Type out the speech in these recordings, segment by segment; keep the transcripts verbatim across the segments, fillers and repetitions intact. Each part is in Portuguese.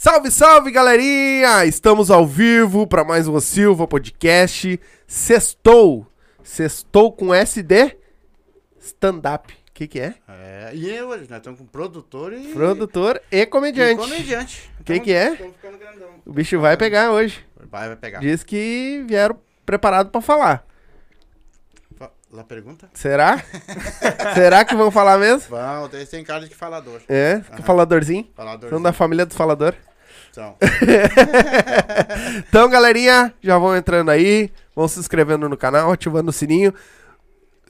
Salve, salve, galerinha! Estamos ao vivo para mais um Silva Podcast. Sextou. Sextou com S D Stand-Up. O que que é? É, e eu, nós estamos com produtor e... Produtor e comediante. E comediante. O que que é? Estamos ficando grandão. O bicho vai pegar hoje. Vai, vai pegar. Diz que vieram preparados para falar. Lá pergunta? Será? Será que vão falar mesmo? Vão, eles têm cara de falador. É? Uhum. Faladorzinho? Faladorzinho. São da família dos falador? São. Então, galerinha, já vão entrando aí, vão se inscrevendo no canal, ativando o sininho.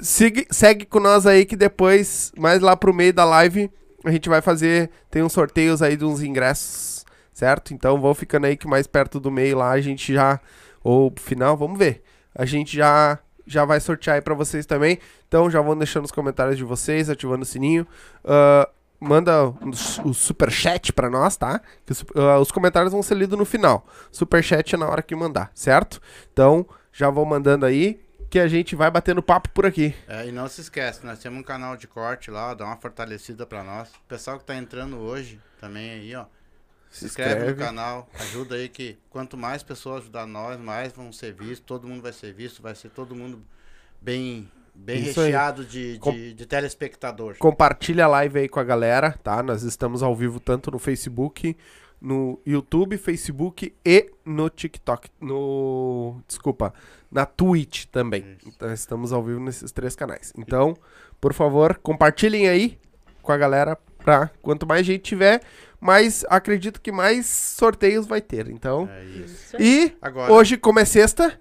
Segue, segue com nós aí que depois, mais lá pro meio da live, a gente vai fazer, tem uns sorteios aí de uns ingressos, certo? Então, vão ficando aí que mais perto do meio lá a gente já, ou pro final, vamos ver. A gente já... já vai sortear aí pra vocês também. Então já vão deixando os comentários de vocês, ativando o sininho. Uh, manda o um, um superchat pra nós, tá? Que, uh, os comentários vão ser lidos no final. Superchat é na hora que mandar, certo? Então já vão mandando aí que a gente vai batendo papo por aqui. É, e não se esquece, nós temos um canal de corte lá, dá uma fortalecida pra nós. O pessoal que tá entrando hoje também aí, ó. Se inscreve, inscreve no canal, ajuda aí que quanto mais pessoas ajudar nós, mais vão ser vistos, todo mundo vai ser visto, vai ser todo mundo bem, bem recheado de, de, de telespectador. Compartilha a live aí com a galera, tá? Nós estamos ao vivo tanto no Facebook, no YouTube, Facebook e no TikTok, no... desculpa, na Twitch também. Isso. Então estamos ao vivo nesses três canais. Então, por favor, compartilhem aí com a galera pra quanto mais gente tiver... Mas acredito que mais sorteios vai ter, então. É isso. E agora, hoje, como é sexta,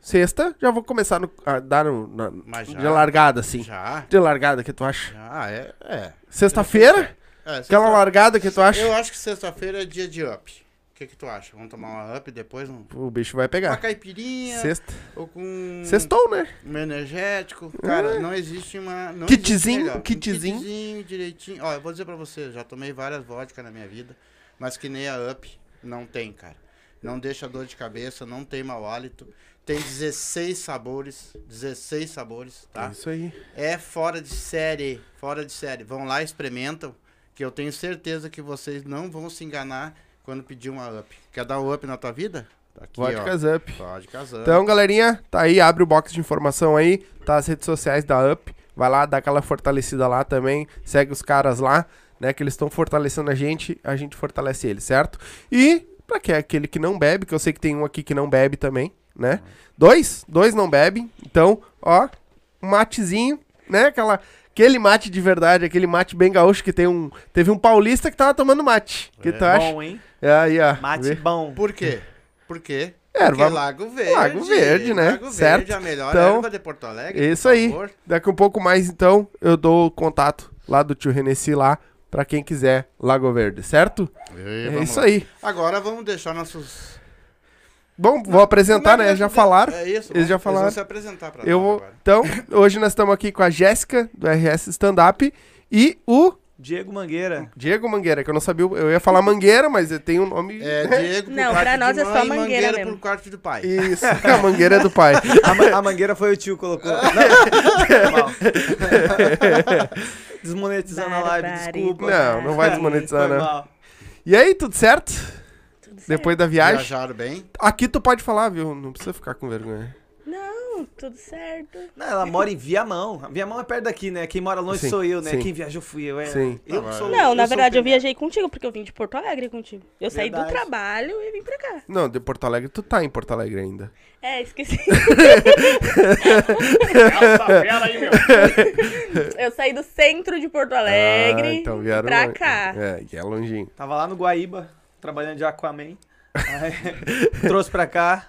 sexta, já vou começar no, a dar no, na, já, de largada, assim. Já? De largada, que tu acha? Ah, é. é. Sexta-feira? É, sexta Aquela largada que tu acha? Eu acho que sexta-feira é dia de up. O que que tu acha? Vamos tomar uma up depois? Não? O bicho vai pegar. Uma caipirinha. Sexta. Ou com... Sextou, né? Um energético. Cara, é. não existe uma... Não kitzinho, existe um kitzinho. Um kitzinho, direitinho. Ó, eu vou dizer pra você, já tomei várias vodkas na minha vida, mas que nem a up, não tem, cara. Não deixa dor de cabeça, não tem mau hálito. Tem dezesseis sabores, dezesseis sabores, tá? É isso aí. É fora de série, fora de série. Vão lá, experimentam, que eu tenho certeza que vocês não vão se enganar quando pedir uma up. Quer dar um up na tua vida? Tá aqui, Vodkas ó. Up. Vodkas Up. Então, galerinha, tá aí, abre o box de informação aí, tá as redes sociais da Up, vai lá, dá aquela fortalecida lá também, segue os caras lá, né, que eles estão fortalecendo a gente, a gente fortalece eles, certo? E pra que é aquele que não bebe, que eu sei que tem um aqui que não bebe também, né? Uhum. Dois, dois não bebem, então, ó, um matezinho, né, aquela... Aquele mate de verdade, aquele mate bem gaúcho que tem um... Teve um paulista que tava tomando mate. Que é tu acha? Bom, hein? É, aí, ó. Mate vê? Bom. Por quê? Por quê? Erva... Porque Lago Verde. Lago Verde, né? Lago Verde, certo? A melhor então, erva de Porto Alegre. Isso aí. Favor. Daqui um pouco mais, então, eu dou o contato lá do tio Renessi lá, pra quem quiser Lago Verde, certo? E, é isso lá. Aí. Agora vamos deixar nossos... Bom, vou não, apresentar, né? Já falaram. É isso. Eles já falaram. Eles vão se apresentar pra eu vou... agora. Então, hoje nós estamos aqui com a Jéssica, do R S Stand-Up, e o... Diego Mangueira. Diego Mangueira, que eu não sabia... Eu ia falar Mangueira, mas tem um nome... É, Diego Não, pra nós é só Mangueira, Mangueira mesmo. Pro quarto do pai. Isso, a Mangueira é do pai. A, ma a Mangueira foi o tio que colocou. Não, desmonetizando a live, desculpa. Não, não vai desmonetizar, não. E aí, tudo certo? Depois da viagem. Viajaram bem. Aqui tu pode falar, viu? Não precisa ficar com vergonha. Não, tudo certo. Não, ela mora em Viamão. Viamão é perto daqui, né? Quem mora longe sim, sou eu, né? Sim. Quem viajou fui eu. É. Sim. Eu não, sou, não eu na verdade eu viajei contigo, porque eu vim de Porto Alegre contigo. Eu verdade. Saí do trabalho e vim pra cá. Não, de Porto Alegre, tu tá em Porto Alegre ainda. É, esqueci. Nossa, aí, meu. Eu saí do centro de Porto Alegre ah, então vieram pra longe. Cá. É, que é longinho. Tava lá no Guaíba. Trabalhando de Aquaman, aí, trouxe pra cá,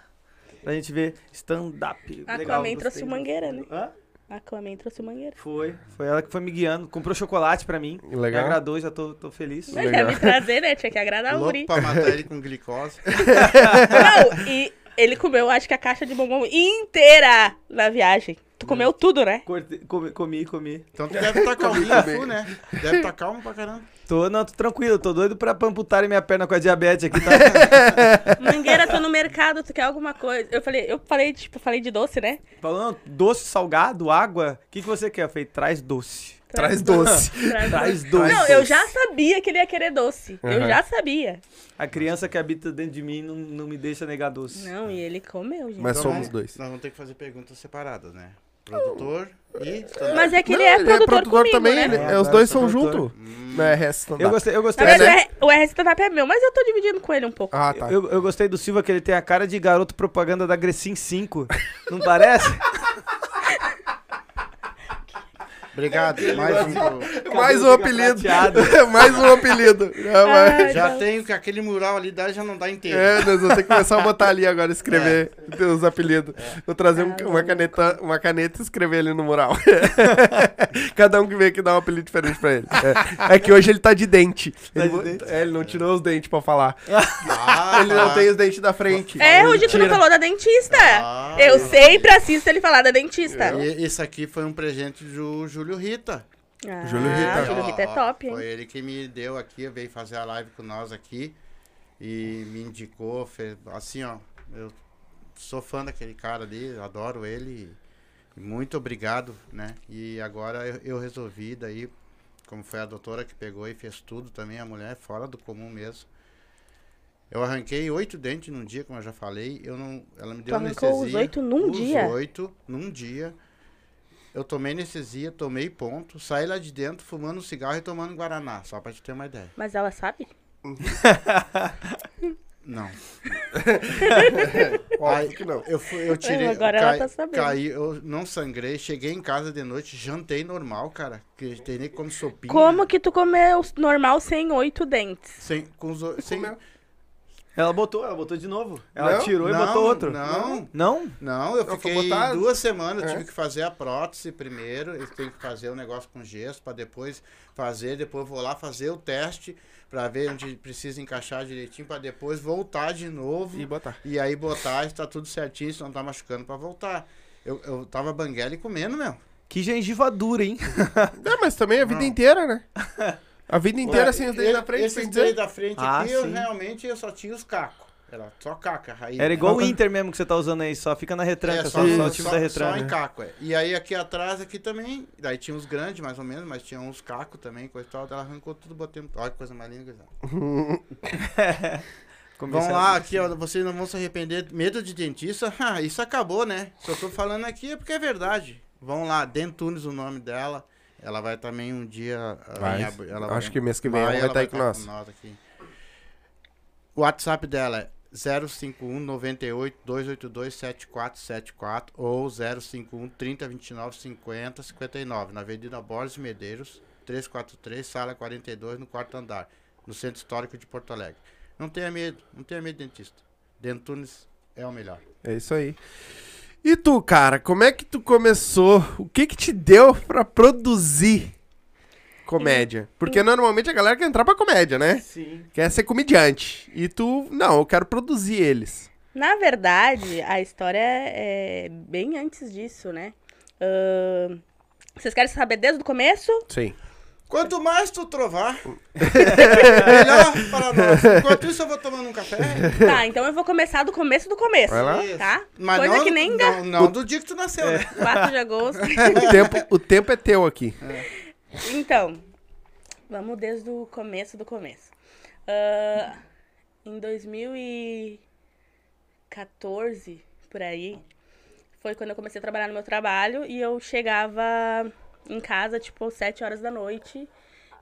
pra gente ver stand-up. Aquaman trouxe o Mangueira, né? Hã? Aquaman trouxe o Mangueira. Foi, foi ela que foi me guiando, comprou chocolate pra mim, legal. Me agradou, já tô, tô feliz. Mas ia me trazer, né? Tinha que agradar o Uri. Pra matar ele com glicose. Não, e ele comeu, acho que a caixa de bombom inteira na viagem. Tu comeu tudo, né? Cortei, comi, comi, comi. Então tu deve estar calmo, né? Deve estar calmo pra caramba. Tô, não, tô tranquilo. Tô doido pra amputarem minha perna com a diabetes aqui, tá? Mangueira, tô no mercado, tu quer alguma coisa? Eu falei, eu falei, tipo, falei de doce, né? Falando doce, salgado, água, o que que você quer? Eu falei, traz doce. Traz doce. Traz doce. Não, eu já sabia que ele ia querer doce. Uhum. Eu já sabia. A criança que habita dentro de mim não, não me deixa negar doce. Não, e ele comeu, gente. Mas então, somos dois. Nós vamos ter que fazer perguntas separadas, né? Produtor e... Mas é que ele, não, é, ele produtor é produtor comigo, também, né? Ele, é, os dois são juntos. Hum. Na R S Stand-Up. Eu gostei, eu gostei. Mas, né? O R S Stand-Up é meu, mas eu tô dividindo com ele um pouco. Ah, tá. Eu, eu gostei do Silva, que ele tem a cara de garoto propaganda da Grecin cinco. Não parece? Obrigado, mais um, pro... mais, um mais um apelido. Mais um apelido. Já não. Tenho que aquele mural ali dá, já não dá inteiro. É, nós vamos ter que começar a botar ali agora, escrever é. os apelidos. É. Vou trazer um, uma, caneta, uma caneta e escrever ali no mural. Cada um que vem aqui dá um apelido diferente pra ele. É, é que hoje ele tá de dente. Ele, tá de dente? É, ele não tirou os dentes pra falar. Ah, ele não tem os dentes da frente. É, hoje tu não falou da dentista. Ah, eu sempre assisto ele falar da dentista. Isso aqui foi um presente do Ju Julio Rita. Ah, Julio Rita. Julio Rita é top, hein? Foi ele que me deu aqui, veio fazer a live com nós aqui e me indicou, fez, assim, ó, eu sou fã daquele cara ali, adoro ele, muito obrigado, né? E agora eu, eu resolvi, daí, como foi a doutora que pegou e fez tudo também, a mulher é fora do comum mesmo. Eu arranquei oito dentes num dia, como eu já falei, eu não, ela me deu anestesia. Arrancou os oito num os dia? Os oito num dia. Eu tomei anestesia, tomei ponto, saí lá de dentro fumando um cigarro e tomando guaraná, só pra te ter uma ideia. Mas ela sabe? Não. Óbvio que não. Eu, fui, eu tirei... Agora eu cai, ela tá sabendo. Caí, eu não sangrei, cheguei em casa de noite, jantei normal, cara. Que tem nem como sopinha. Como que tu comeu normal sem oito dentes? Sem... Com os, sem... Ela botou, ela botou de novo. Ela não, tirou não, e botou outro. Não, não. Não, eu fiquei eu botar... duas semanas, eu é. tive que fazer a prótese primeiro, eu tenho que fazer o um negócio com gesso para depois fazer, depois vou lá fazer o teste para ver onde precisa encaixar direitinho, para depois voltar de novo. E botar. E aí botar, está tudo certinho, se não tá machucando para voltar. Eu, eu tava banguela e comendo, meu. Que gengiva dura, hein? Não, mas também a vida não. inteira, né? A vida inteira, assim, os dentes da frente. Esses dentes da frente ah, aqui, sim. eu realmente eu só tinha os cacos. Era só caca, raiz. Era igual o Inter mesmo que você tá usando aí, só fica na retranca, é, só, só, só o time só, da retranca. Só em caco, é. E aí aqui atrás, aqui também, daí tinha uns grandes, mais ou menos, mas tinha uns cacos também, coisa e tal. Ela arrancou tudo, botei... Olha que coisa mais linda. Vamos lá, aqui, ó, vocês não vão se arrepender. Medo de dentista? Ah, isso acabou, né? Se eu tô falando aqui é porque é verdade. Vão lá, Dentunes o nome dela. Ela vai também um dia... Vai. Ab... Ela Acho vai... que mês que vem vai, ela vai estar aí com nós. O WhatsApp dela é zero cinco um, nove oito, dois oito dois, sete quatro sete quatro ou zero cinco um, trinta, vinte e nove, cinquenta, cinquenta e nove. Na Avenida Borges Medeiros, trezentos e quarenta e três, sala quarenta e dois, no quarto andar, no Centro Histórico de Porto Alegre. Não tenha medo, não tenha medo de dentista. Dentunes é o melhor. É isso aí. E tu, cara, como é que tu começou? O que que te deu pra produzir comédia? Porque normalmente a galera quer entrar pra comédia, né? Sim. Quer ser comediante. E tu, não, eu quero produzir eles. Na verdade, a história é bem antes disso, né? Uh, vocês querem saber desde o começo? Sim. Quanto mais tu trovar, melhor para nós. Enquanto isso, eu vou tomando um café. Tá, então eu vou começar do começo do começo. Vai lá. Tá? Mas Coisa não, que nem... Não, não o... do dia que tu nasceu, é. né? quatro de agosto. O tempo, o tempo é teu aqui. É. Então, vamos desde o começo do começo. Uh, em dois mil e quatorze, por aí, foi quando eu comecei a trabalhar no meu trabalho e eu chegava... em casa, tipo, sete horas da noite.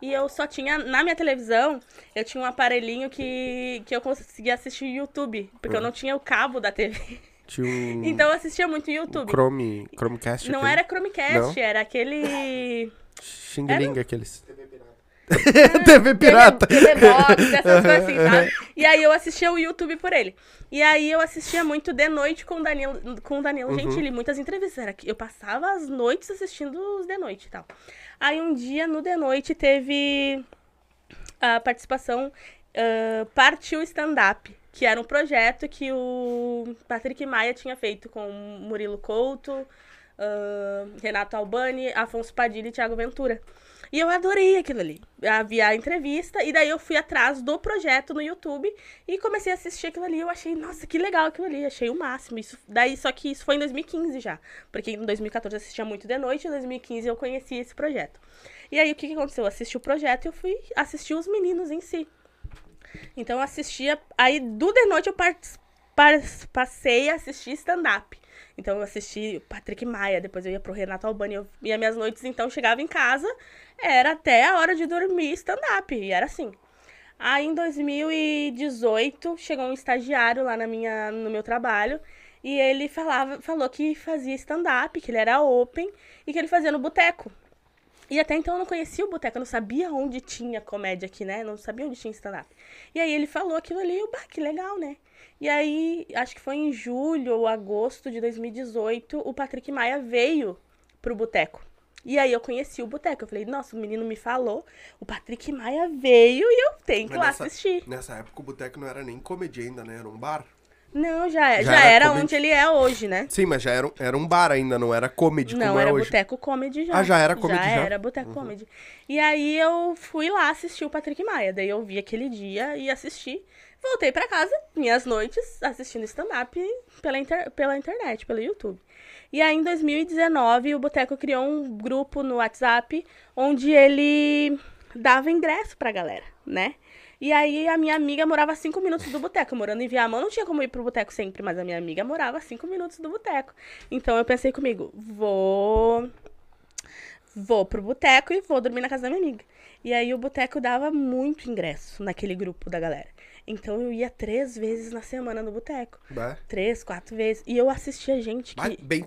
E eu só tinha, na minha televisão, eu tinha um aparelhinho que, que eu conseguia assistir YouTube. Porque uhum. eu não tinha o cabo da T V. Tinha um... Então eu assistia muito YouTube. Chrome, Chromecast? Não aquele... era Chromecast, não? Era aquele... Xing-ling, um... aqueles... T V pirata. Ah, T V pirata. T V box, essas coisas assim, sabe? E aí eu assistia o YouTube por ele. E aí eu assistia muito The Noite com o Danilo, com o Danilo uhum. Gentili, muitas entrevistas. Era que eu passava as noites assistindo os The Noite e tal. Aí um dia no The Noite teve a participação uh, Partiu Stand-Up, que era um projeto que o Patrick Maia tinha feito com o Murilo Couto, uh, Renato Albani, Afonso Padilha e Thiago Ventura. E eu adorei aquilo ali. Havia a entrevista, e daí eu fui atrás do projeto no YouTube e comecei a assistir aquilo ali. Eu achei, nossa, que legal aquilo ali, achei o máximo. Isso, daí, só que isso foi em dois mil e quinze já, porque em dois mil e quatorze eu assistia muito de noite, em dois mil e quinze eu conheci esse projeto. E aí, o que, que aconteceu? Eu assisti o projeto e eu fui assistir os meninos em si. Então, eu assistia... Aí, do The Noite, eu part... passei a assistir stand-up. Então, eu assisti o Patrick Maia, depois eu ia pro Renato Albani. Eu... E as minhas noites, então, chegava em casa, era até a hora de dormir stand-up. E era assim. Aí, em dois mil e dezoito, chegou um estagiário lá na minha... no meu trabalho... E ele falava, falou que fazia stand-up, que ele era open e que ele fazia no Boteco. E até então eu não conhecia o Boteco, eu não sabia onde tinha comédia aqui, né? Não sabia onde tinha stand-up. E aí ele falou aquilo ali e eu, bah, que legal, né? E aí, acho que foi em julho ou agosto de dois mil e dezoito, o Patrick Maia veio pro Boteco. E aí eu conheci o Boteco, eu falei, nossa, o menino me falou, o Patrick Maia veio e eu tenho que lá assistir. Nessa época o Boteco não era nem comédia ainda, né? Era um bar. Não, já, já, já era, era onde ele é hoje, né? Sim, mas já era um, era um bar ainda, não era comedy não, como era é hoje. Não, era Boteco Comedy já. Ah, já era comedy já? Já era Boteco uhum. Comedy. E aí eu fui lá assistir o Patrick Maia, daí eu vi aquele dia e assisti. Voltei pra casa, minhas noites, assistindo stand-up pela, inter, pela internet, pelo YouTube. E aí em dois mil e dezenove o Boteco criou um grupo no WhatsApp onde ele dava ingresso pra galera, né? E aí, a minha amiga morava a cinco minutos do Boteco. Morando em Viamão, não tinha como ir pro Boteco sempre, mas a minha amiga morava a cinco minutos do Boteco. Então, eu pensei comigo, vou... Vou pro Boteco e vou dormir na casa da minha amiga. E aí, o Boteco dava muito ingresso naquele grupo da galera. Então, eu ia três vezes na semana no Boteco. Bah. Três, quatro vezes. E eu assistia gente que... Bah, bem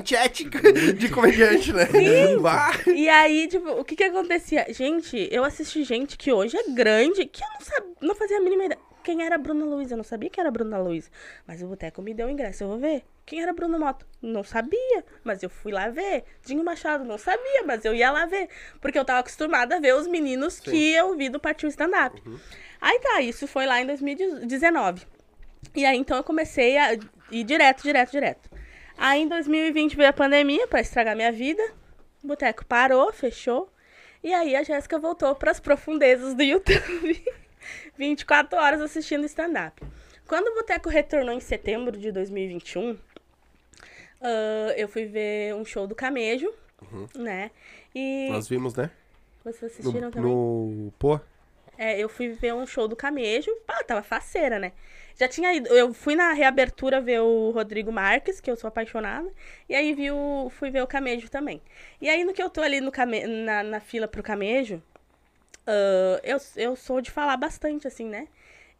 tiética de comediante, né? Sim. Bah. E aí, tipo, o que que acontecia? Gente, eu assisti gente que hoje é grande, que eu não, sabia, não fazia a mínima ideia. Quem era a Bruna Luiz? Eu não sabia quem era a Bruna Luiz. Mas o Boteco me deu ingresso, eu vou ver. Quem era Bruno Motto? Não sabia, mas eu fui lá ver. Dinho Machado, não sabia, mas eu ia lá ver. Porque eu tava acostumada a ver os meninos Sim. que eu vi do Partiu Stand-Up. Uhum. Aí tá, isso foi lá em dois mil e dezenove. E aí, então, eu comecei a ir direto, direto, direto. Aí, em dois mil e vinte, veio a pandemia pra estragar minha vida. O Boteco parou, fechou. E aí, a Jéssica voltou pras profundezas do YouTube. vinte e quatro horas assistindo stand-up. Quando o Boteco retornou em setembro de dois mil e vinte e um... Uh, eu fui ver um show do Camejo, uhum. né? E... Nós vimos, né? Vocês assistiram no, também? No Pô? É, eu fui ver um show do Camejo. Pá, tava faceira, né? Já tinha ido... Eu fui na reabertura ver o Rodrigo Marques, que eu sou apaixonada. E aí vi o... fui ver o Camejo também. E aí no que eu tô ali no Came... na, na fila pro Camejo, uh, eu, eu sou de falar bastante, assim, né?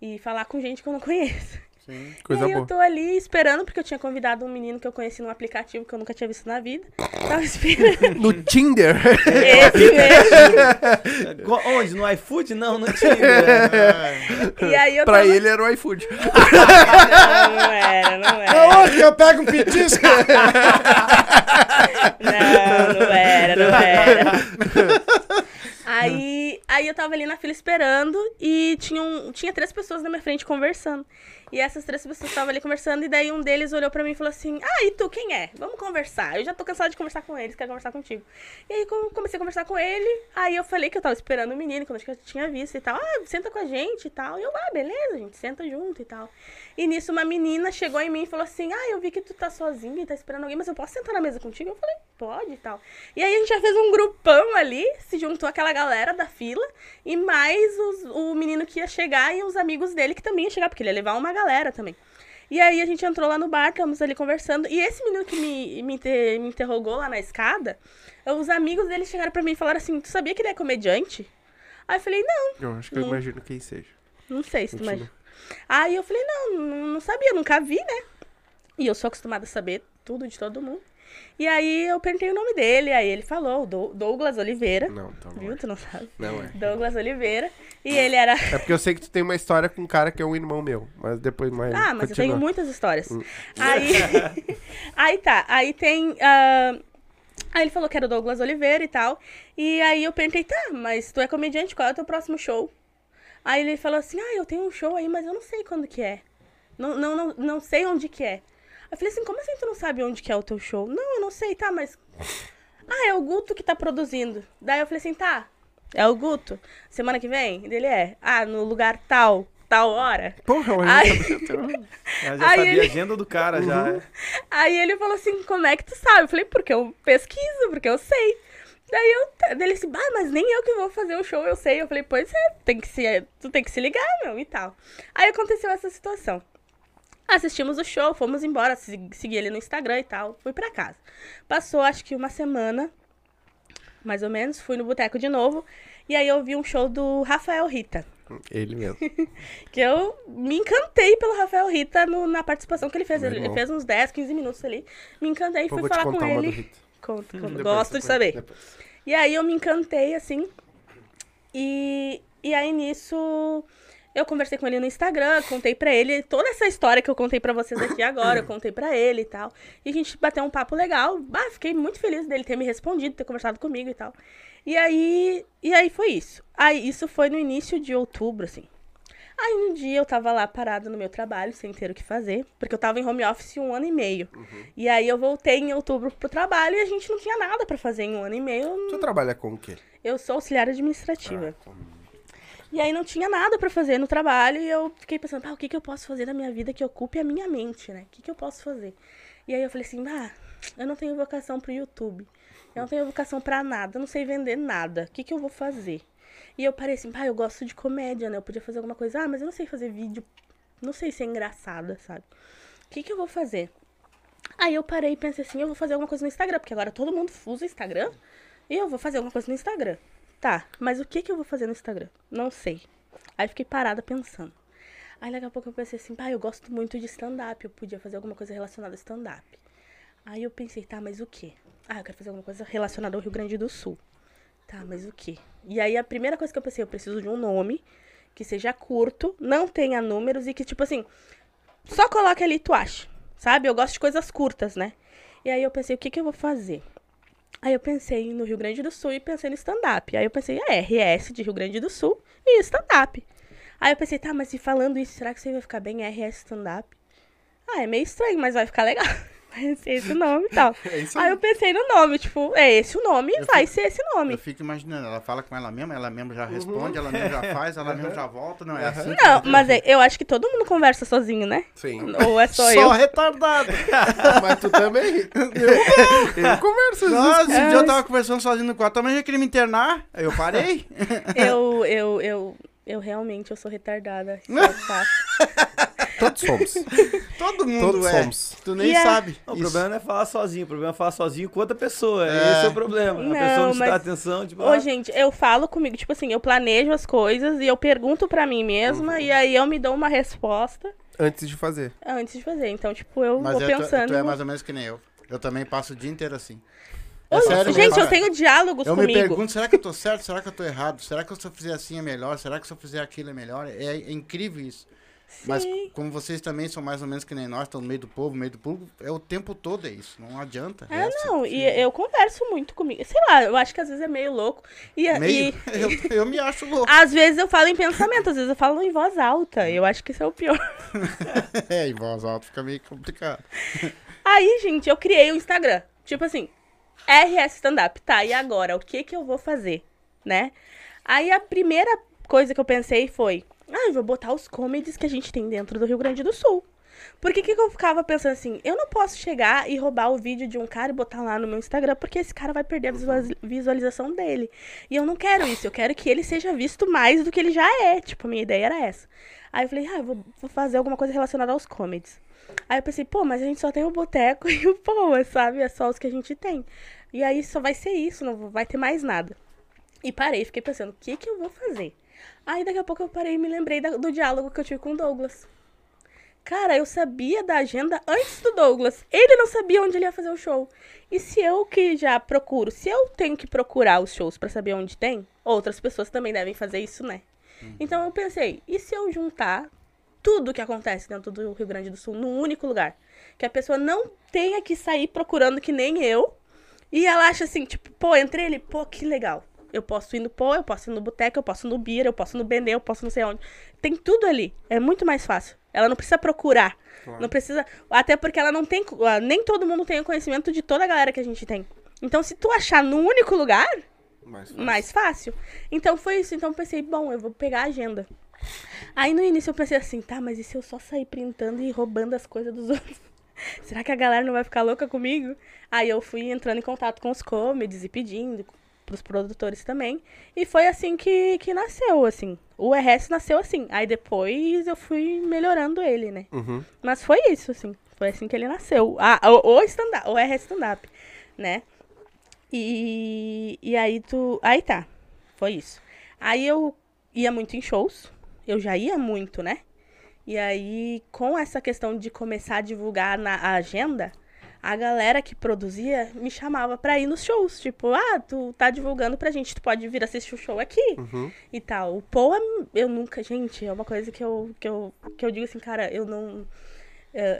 E falar com gente que eu não conheço. Sim, coisa boa. E aí eu tô ali esperando, porque eu tinha convidado um menino que eu conheci num aplicativo que eu nunca tinha visto na vida. Tava esperando. No Tinder? Esse mesmo. Onde? No iFood? Não, no Tinder. Ah. E aí eu pra tava... ele era o iFood. Não, não era, não era. É hoje que eu pego um petisco. Não, não era, não era. Aí, aí eu tava ali na fila esperando e tinha, um, tinha três pessoas na minha frente conversando. E essas três pessoas estavam ali conversando e daí um deles olhou pra mim e falou assim, ah, e tu, quem é? Vamos conversar. Eu já tô cansada de conversar com eles, quero conversar contigo. E aí eu comecei a conversar com ele, aí eu falei que eu tava esperando o menino, que eu acho que eu tinha visto e tal. Ah, senta com a gente e tal. E eu, ah, beleza, gente, senta junto e tal. E nisso uma menina chegou em mim e falou assim, ah, eu vi que tu tá sozinha e tá esperando alguém, mas eu posso sentar na mesa contigo? Eu falei, pode e tal. E aí a gente já fez um grupão ali, se juntou aquela galera da fila e mais os, o menino que ia chegar e os amigos dele que também ia chegar, porque ele ia levar uma galera também. E aí a gente entrou lá no bar, estamos ali conversando, e esse menino que me, me, inter, me interrogou lá na escada, os amigos dele chegaram pra mim e falaram assim, tu sabia que ele é comediante? Aí eu falei, não. Eu acho que eu imagino quem seja. Não sei se tu imagina. Aí eu falei, não, não sabia, nunca vi, né? E eu sou acostumada a saber tudo de todo mundo. E aí eu perguntei o nome dele, aí ele falou, Do Douglas Oliveira. Não, tá bom. Viu? Tu não sabe? Não é. Douglas Oliveira. E ele era... É porque eu sei que tu tem uma história com um cara que é um irmão meu, mas depois mais... Ah, mas continua. Eu tenho muitas histórias. Hum. Aí... aí tá, aí tem... Uh... Aí ele falou que era o Douglas Oliveira e tal. E aí eu perguntei, tá, mas tu é comediante, qual é o teu próximo show? Aí ele falou assim, ah, eu tenho um show aí, mas eu não sei quando que é. Não, não, não, não sei onde que é. Eu falei assim, como assim tu não sabe onde que é o teu show? Não, eu não sei, tá, mas... Ah, é o Guto que tá produzindo. Daí eu falei assim, tá, é o Guto? Semana que vem? Ele é. Ah, no lugar tal, tal hora. Porra, eu aí... já sabia ele... a agenda do cara, uhum. já. Aí ele falou assim, como é que tu sabe? Eu falei, porque eu pesquiso, porque eu sei. Daí eu, ele disse, bah, mas nem eu que vou fazer o show, eu sei. Eu falei, pois é, tem que se, tu tem que se ligar, meu, e tal. Aí aconteceu essa situação. Assistimos o show, fomos embora, segui ele no Instagram e tal, fui pra casa. Passou, acho que uma semana, mais ou menos, fui no boteco de novo. E aí eu vi um show do Rafael Rita. Ele mesmo. Que eu me encantei pelo Rafael Rita no, na participação que ele fez. Ele, ele fez uns dez, quinze minutos ali. Me encantei e fui falar com ele. Conto, hum, depois, gosto depois, de saber. Depois. E aí eu me encantei, assim. E, e aí nisso... Eu conversei com ele no Instagram, contei pra ele toda essa história que eu contei pra vocês aqui agora, eu contei pra ele e tal. E a gente bateu um papo legal. Ah, fiquei muito feliz dele ter me respondido, ter conversado comigo e tal. E aí, e aí foi isso. Aí isso foi no início de outubro, assim. Aí um dia eu tava lá parada no meu trabalho, sem ter o que fazer, porque eu tava em home office um ano e meio. Uhum. E aí eu voltei em outubro pro trabalho e a gente não tinha nada pra fazer em um ano e meio. Tu trabalha com o quê? Eu sou auxiliar administrativa. Ah, com... E aí não tinha nada pra fazer no trabalho e eu fiquei pensando, ah, o que que eu posso fazer da minha vida que ocupe a minha mente, né? O que que eu posso fazer? E aí eu falei assim, ah, eu não tenho vocação pro YouTube, eu não tenho vocação pra nada, eu não sei vender nada, o que que eu vou fazer? E eu parei assim, ah, eu gosto de comédia, né? Eu podia fazer alguma coisa, ah, mas eu não sei fazer vídeo, não sei ser engraçada, sabe? O que que eu vou fazer? Aí eu parei e pensei assim, eu vou fazer alguma coisa no Instagram, porque agora todo mundo usa o Instagram e eu vou fazer alguma coisa no Instagram. Tá, mas o que que eu vou fazer no Instagram? Não sei. Aí fiquei parada pensando. Aí daqui a pouco eu pensei assim, pá, eu gosto muito de stand-up, eu podia fazer alguma coisa relacionada a stand-up. Aí eu pensei, tá, mas o quê? Ah, eu quero fazer alguma coisa relacionada ao Rio Grande do Sul. Tá, mas o quê? E aí a primeira coisa que eu pensei, eu preciso de um nome que seja curto, não tenha números e que, tipo assim, só coloque ali e tu acha, sabe? Eu gosto de coisas curtas, né? E aí eu pensei, o que que eu vou fazer? Aí eu pensei no Rio Grande do Sul e pensei no stand-up. Aí eu pensei, é, R S de Rio Grande do Sul e stand-up. Aí eu pensei, tá, mas se falando isso, será que isso aí vai ficar bem R S stand-up? Ah, é meio estranho, mas vai ficar legal. Vai ser esse o nome e tal. É isso aí. Aí eu pensei no nome, tipo, é esse o nome e vai fico, ser esse nome. Eu fico imaginando, ela fala com ela mesma, ela mesma já responde, uhum. Ela mesma já faz, ela uhum. mesma já volta, não é uhum. assim? Não, mas é, eu acho que todo mundo conversa sozinho, né? Sim. Ou é só, só eu? Só retardado. Mas tu também? Eu, eu converso. Nossa, um é. dia eu tava conversando sozinho no quarto, também já queria me internar, aí eu parei. Eu, eu, eu, eu realmente, eu sou retardada. Todos somos. Todo mundo Todos é. somos. Tu nem yeah. sabe. Não, o problema não é falar sozinho. O problema é falar sozinho com outra pessoa. É. Esse é o problema. Não, a pessoa não te mas... dá atenção. Tipo, Ô, ah... gente, eu falo comigo. Tipo assim, eu planejo as coisas e eu pergunto pra mim mesma. Uhum. E aí eu me dou uma resposta. Antes de fazer. Antes de fazer. Então, tipo, eu mas vou eu pensando. Mas tu é mais ou menos que nem eu. Eu também passo o dia inteiro assim. É sério, gente, eu, eu tenho diálogos eu comigo. Eu me pergunto, será que eu tô certo? Será que eu tô errado? Será que se eu fizer assim é melhor? Será que se eu fizer aquilo é melhor? É, é incrível isso. Sim. Mas como vocês também são mais ou menos que nem nós, estão no meio do povo, no meio do público, é o tempo todo é isso, não adianta. É, é não, assim, e eu converso muito comigo, sei lá, eu acho que às vezes é meio louco. E, meio? E, eu, eu me acho louco. Às vezes eu falo em pensamento, às vezes eu falo em voz alta, eu acho que isso é o pior. É, em voz alta fica meio complicado. Aí, gente, eu criei o Instagram, tipo assim, R S Stand-Up, tá, e agora, o que que eu vou fazer, né? Aí a primeira coisa que eu pensei foi... Ah, eu vou botar os comedies que a gente tem dentro do Rio Grande do Sul. Porque que eu ficava pensando assim, eu não posso chegar e roubar o vídeo de um cara e botar lá no meu Instagram, porque esse cara vai perder a visualização dele. E eu não quero isso, eu quero que ele seja visto mais do que ele já é. Tipo, a minha ideia era essa. Aí eu falei, ah, eu vou, vou fazer alguma coisa relacionada aos comedies. Aí eu pensei, pô, mas a gente só tem o Boteco e o Pô, sabe? É só os que a gente tem. E aí só vai ser isso, não vai ter mais nada. E parei, fiquei pensando, o que que eu vou fazer? Aí daqui a pouco eu parei e me lembrei da, do diálogo que eu tive com o Douglas. Cara, eu sabia da agenda antes do Douglas. Ele não sabia onde ele ia fazer o show. E se eu que já procuro, se eu tenho que procurar os shows pra saber onde tem, outras pessoas também devem fazer isso, né? Hum. Então eu pensei, e se eu juntar tudo que acontece dentro do Rio Grande do Sul num único lugar? Que a pessoa não tenha que sair procurando que nem eu. E ela acha assim, tipo, pô, entrei ele, pô, que legal. Eu posso ir no Pô, eu posso ir no Boteco, eu posso ir no Bira, eu posso ir no Benê, eu posso não sei onde. Tem tudo ali. É muito mais fácil. Ela não precisa procurar. Claro. Não precisa... Até porque ela não tem... Nem todo mundo tem o conhecimento de toda a galera que a gente tem. Então, se tu achar num único lugar... Mais fácil. Mais fácil. Então, foi isso. Então, eu pensei, bom, eu vou pegar a agenda. Aí, no início, eu pensei assim, tá, mas e se eu só sair printando e roubando as coisas dos outros? Será que a galera não vai ficar louca comigo? Aí, eu fui entrando em contato com os comedies e pedindo... pros produtores também. E foi assim que, que nasceu, assim. O R S nasceu assim. Aí depois eu fui melhorando ele, né? Uhum. Mas foi isso, assim. Foi assim que ele nasceu. Ah, o, o, stand-up, o R S Stand-Up, né? E, e aí tu... Aí tá. Foi isso. Aí eu ia muito em shows. Eu já ia muito, né? E aí, com essa questão de começar a divulgar na a agenda... A galera que produzia me chamava pra ir nos shows. Tipo, ah, tu tá divulgando pra gente, tu pode vir assistir o show aqui. Uhum. E tal. O Pô, eu nunca... Gente, é uma coisa que eu, que eu, que eu digo assim, cara, eu não...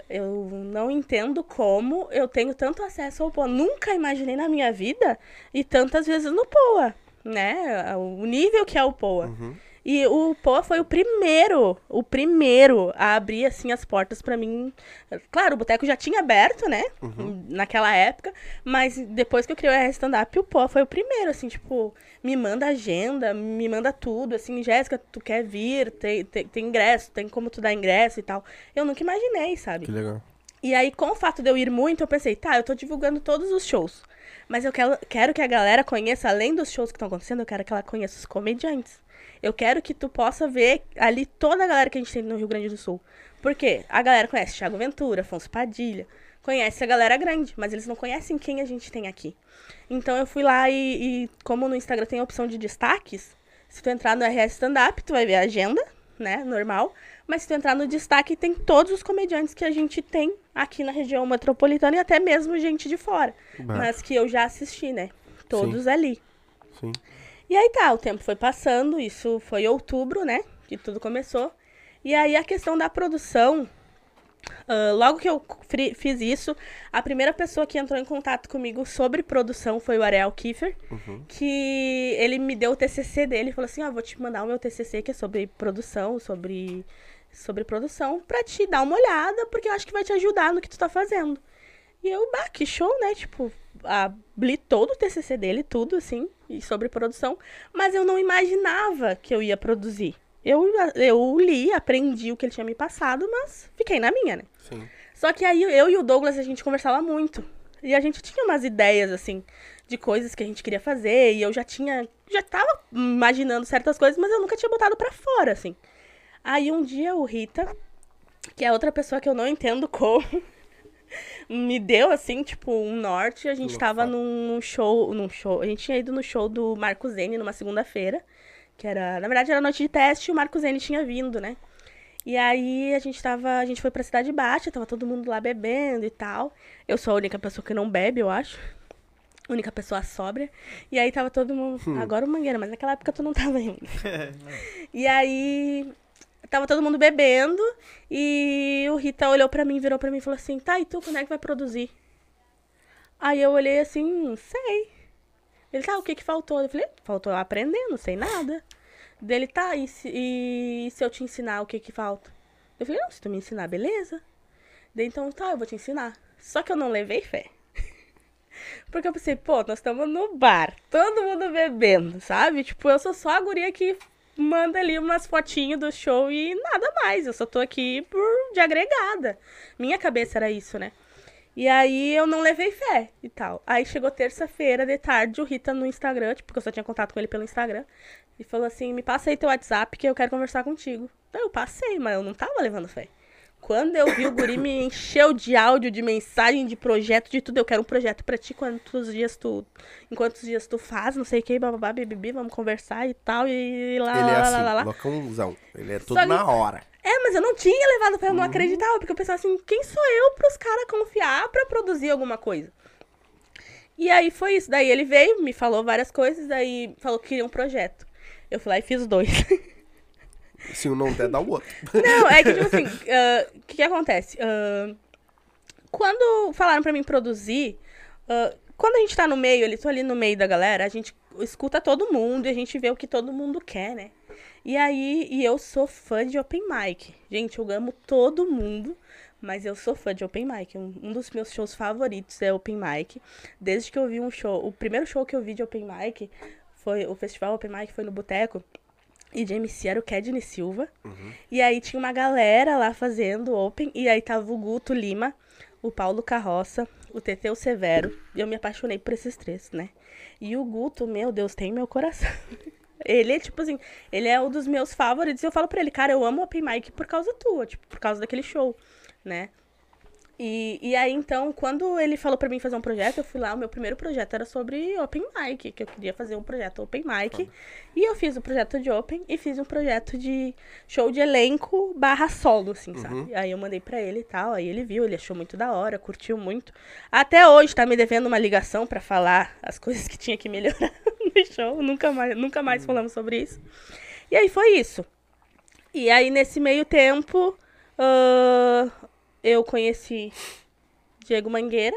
Eu não entendo como eu tenho tanto acesso ao Pô. Nunca imaginei na minha vida e tantas vezes no Pô, né? O nível que é o Pô. Uhum. E o Pô foi o primeiro, o primeiro a abrir, assim, as portas pra mim. Claro, o boteco já tinha aberto, né? Uhum. Naquela época. Mas depois que eu criei o R S Stand-Up, o Pô foi o primeiro, assim, tipo... Me manda agenda, me manda tudo, assim... Jéssica, tu quer vir? Tem, tem, tem ingresso, tem como tu dar ingresso e tal. Eu nunca imaginei, sabe? Que legal. E aí, com o fato de eu ir muito, eu pensei... Tá, eu tô divulgando todos os shows. Mas eu quero, quero que a galera conheça, além dos shows que estão acontecendo... Eu quero que ela conheça os comediantes. Eu quero que tu possa ver ali toda a galera que a gente tem no Rio Grande do Sul. Por quê? A galera conhece Thiago Ventura, Afonso Padilha, conhece a galera grande, mas eles não conhecem quem a gente tem aqui. Então eu fui lá e, e como no Instagram tem a opção de destaques, se tu entrar no R S Stand-Up, tu vai ver a agenda, né, normal. Mas se tu entrar no destaque, tem todos os comediantes que a gente tem aqui na região metropolitana e até mesmo gente de fora. Bah. Mas que eu já assisti, né? Todos. Sim. Ali. Sim. E aí tá, o tempo foi passando, isso foi outubro, né, que tudo começou. E aí a questão da produção, uh, logo que eu fiz isso, a primeira pessoa que entrou em contato comigo sobre produção foi o Ariel Kiefer, uhum. Que ele me deu o T C C dele, falou assim, ó, oh, vou te mandar o meu T C C que é sobre produção, sobre, sobre produção, pra te dar uma olhada, porque eu acho que vai te ajudar no que tu tá fazendo. E eu, bah, que show, né, tipo... abri todo o T C C dele, tudo assim, e sobre produção, mas eu não imaginava que eu ia produzir. Eu, eu li, aprendi o que ele tinha me passado, mas fiquei na minha, né? Sim. Só que aí eu e o Douglas, a gente conversava muito, e a gente tinha umas ideias, assim, de coisas que a gente queria fazer, e eu já tinha, já tava imaginando certas coisas, mas eu nunca tinha botado pra fora, assim. Aí um dia o Rita, que é outra pessoa que eu não entendo como... Me deu, assim, tipo, um norte. A gente Nossa. tava num show, num show... A gente tinha ido no show do Marco Zene numa segunda-feira. Que era... Na verdade, era noite de teste e o Marco Zene tinha vindo, né? E aí, a gente tava... A gente foi pra Cidade Baixa. Tava todo mundo lá bebendo e tal. Eu sou a única pessoa que não bebe, eu acho. A única pessoa sóbria. E aí, tava todo mundo... Hum. Agora o Mangueira, mas naquela época tu não tava ainda. E aí... Tava todo mundo bebendo e o Rita olhou pra mim, virou pra mim e falou assim, tá, e tu, quando é que vai produzir? Aí eu olhei assim, não sei. Ele, tá, o que que faltou? Eu falei, faltou eu aprender, não sei nada. Dele, tá, e se, e se eu te ensinar o que que falta? Eu falei, não, se tu me ensinar, beleza. Daí, então, tá, eu vou te ensinar. Só que eu não levei fé. Porque eu pensei, pô, nós estamos no bar, todo mundo bebendo, sabe? Tipo, eu sou só a guria que... manda ali umas fotinhas do show e nada mais. Eu só tô aqui por de agregada. Minha cabeça era isso, né? E aí eu não levei fé e tal. Aí chegou terça-feira de tarde, o Rita no Instagram, tipo, porque eu só tinha contato com ele pelo Instagram, e falou assim, me passa aí teu WhatsApp que eu quero conversar contigo. Então eu passei, mas eu não tava levando fé. Quando eu vi o guri me encheu de áudio, de mensagem, de projeto, de tudo. Eu quero um projeto pra ti, quantos dias tu... Em quantos dias tu faz, não sei o que, bababá, bibibi, vamos conversar e tal, e lá, lá, lá, lá, lá. Ele é assim, loucãozão. Ele é tudo na hora. É, mas eu não tinha levado pra eu não uhum. acreditava, porque eu pensava assim, quem sou eu pros caras confiar pra produzir alguma coisa? E aí foi isso. Daí ele veio, me falou várias coisas, daí falou que queria um projeto. Eu fui lá e fiz dois. Se um não der, dá o outro. Não, é que, tipo assim, o uh, que que acontece? Uh, quando falaram pra mim produzir, uh, quando a gente tá no meio, ele tô ali no meio da galera, a gente escuta todo mundo e a gente vê o que todo mundo quer, né? E aí, e eu sou fã de open mic. Gente, eu amo todo mundo, mas eu sou fã de open mic. Um, um dos meus shows favoritos é open mic. Desde que eu vi um show, o primeiro show que eu vi de open mic, foi o festival open mic, foi no Boteco. E de M C era o Kedney Silva. Uhum. E aí tinha uma galera lá fazendo open. E aí tava o Guto Lima, o Paulo Carroça, o Teteu Severo. E eu me apaixonei por esses três, né? E o Guto, meu Deus, tem meu coração. Ele é, tipo assim, ele é um dos meus favoritos. E eu falo pra ele, cara, eu amo o open mic por causa tua, tipo, por causa daquele show, né? E, e aí, então, quando ele falou pra mim fazer um projeto, eu fui lá, o meu primeiro projeto era sobre open mic, que eu queria fazer um projeto open mic. Uhum. E eu fiz um projeto de open e fiz um projeto de show de elenco barra solo, assim, uhum. sabe? Aí eu mandei pra ele e tal, aí ele viu, ele achou muito da hora, curtiu muito. Até hoje tá me devendo uma ligação pra falar as coisas que tinha que melhorar no show, nunca mais, nunca mais uhum. falamos sobre isso. E aí foi isso. E aí, nesse meio tempo... Uh... eu conheci Diego Mangueira,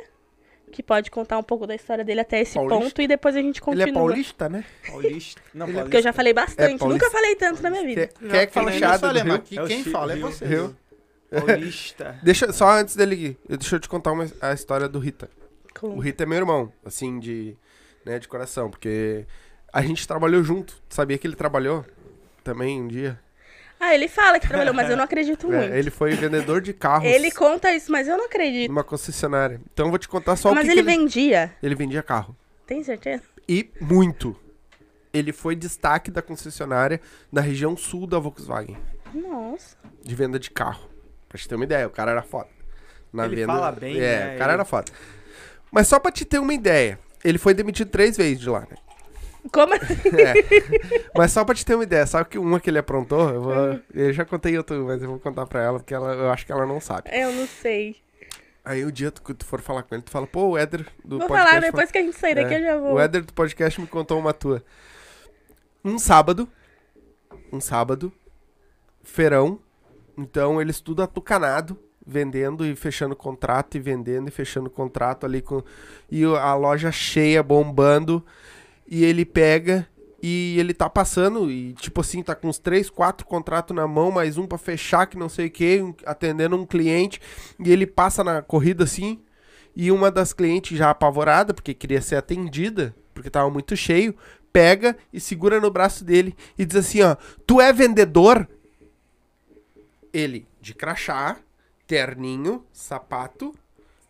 que pode contar um pouco da história dele até esse paulista. ponto, e depois a gente continua. Ele é paulista, né? Paulista. Não, paulista. Porque eu já falei bastante, é nunca falei tanto paulista. na minha vida. Quem que é que fala chato do aqui, é quem fala é você. Rio. Paulista. Deixa, só antes dele, deixa eu te contar uma, a história do Rita. Como? O Rita é meu irmão, assim, de, né, de coração, porque a gente trabalhou junto. Sabia que ele trabalhou também um dia? Ah, ele fala que trabalhou, mas eu não acredito é, muito. Ele foi vendedor de carros. Ele conta isso, mas eu não acredito. Numa concessionária. Então eu vou te contar só mas o que Mas ele que vendia? Ele... ele vendia carro. Tem certeza? E muito. Ele foi destaque da concessionária na região sul da Volkswagen. Nossa. De venda de carro. Pra te ter uma ideia, o cara era foda. Na ele venda... fala bem, É, né? o cara era foda. Mas só pra te ter uma ideia, ele foi demitido três vezes de lá, né? Como assim? É. Mas só pra te ter uma ideia, sabe que uma que ele aprontou? Eu, vou, eu já contei outro, mas eu vou contar pra ela, porque ela, eu acho que ela não sabe. Eu não sei. Aí um dia que tu, tu for falar com ele, tu fala, pô, o Éder do vou podcast... Vou falar, depois fala, que a gente sair daqui é, eu já vou. O Éder do podcast me contou uma tua. Um sábado, um sábado, feirão, então eles tudo atucanado, vendendo e fechando contrato, e vendendo e fechando contrato ali com... E a loja cheia, bombando... E ele pega e ele tá passando e, tipo assim, tá com uns três, quatro contratos na mão, mais um pra fechar, que não sei o que, atendendo um cliente. E ele passa na corrida, assim, e uma das clientes já apavorada, porque queria ser atendida, porque tava muito cheio, pega e segura no braço dele e diz assim, ó, tu é vendedor? Ele, de crachá, terninho, sapato,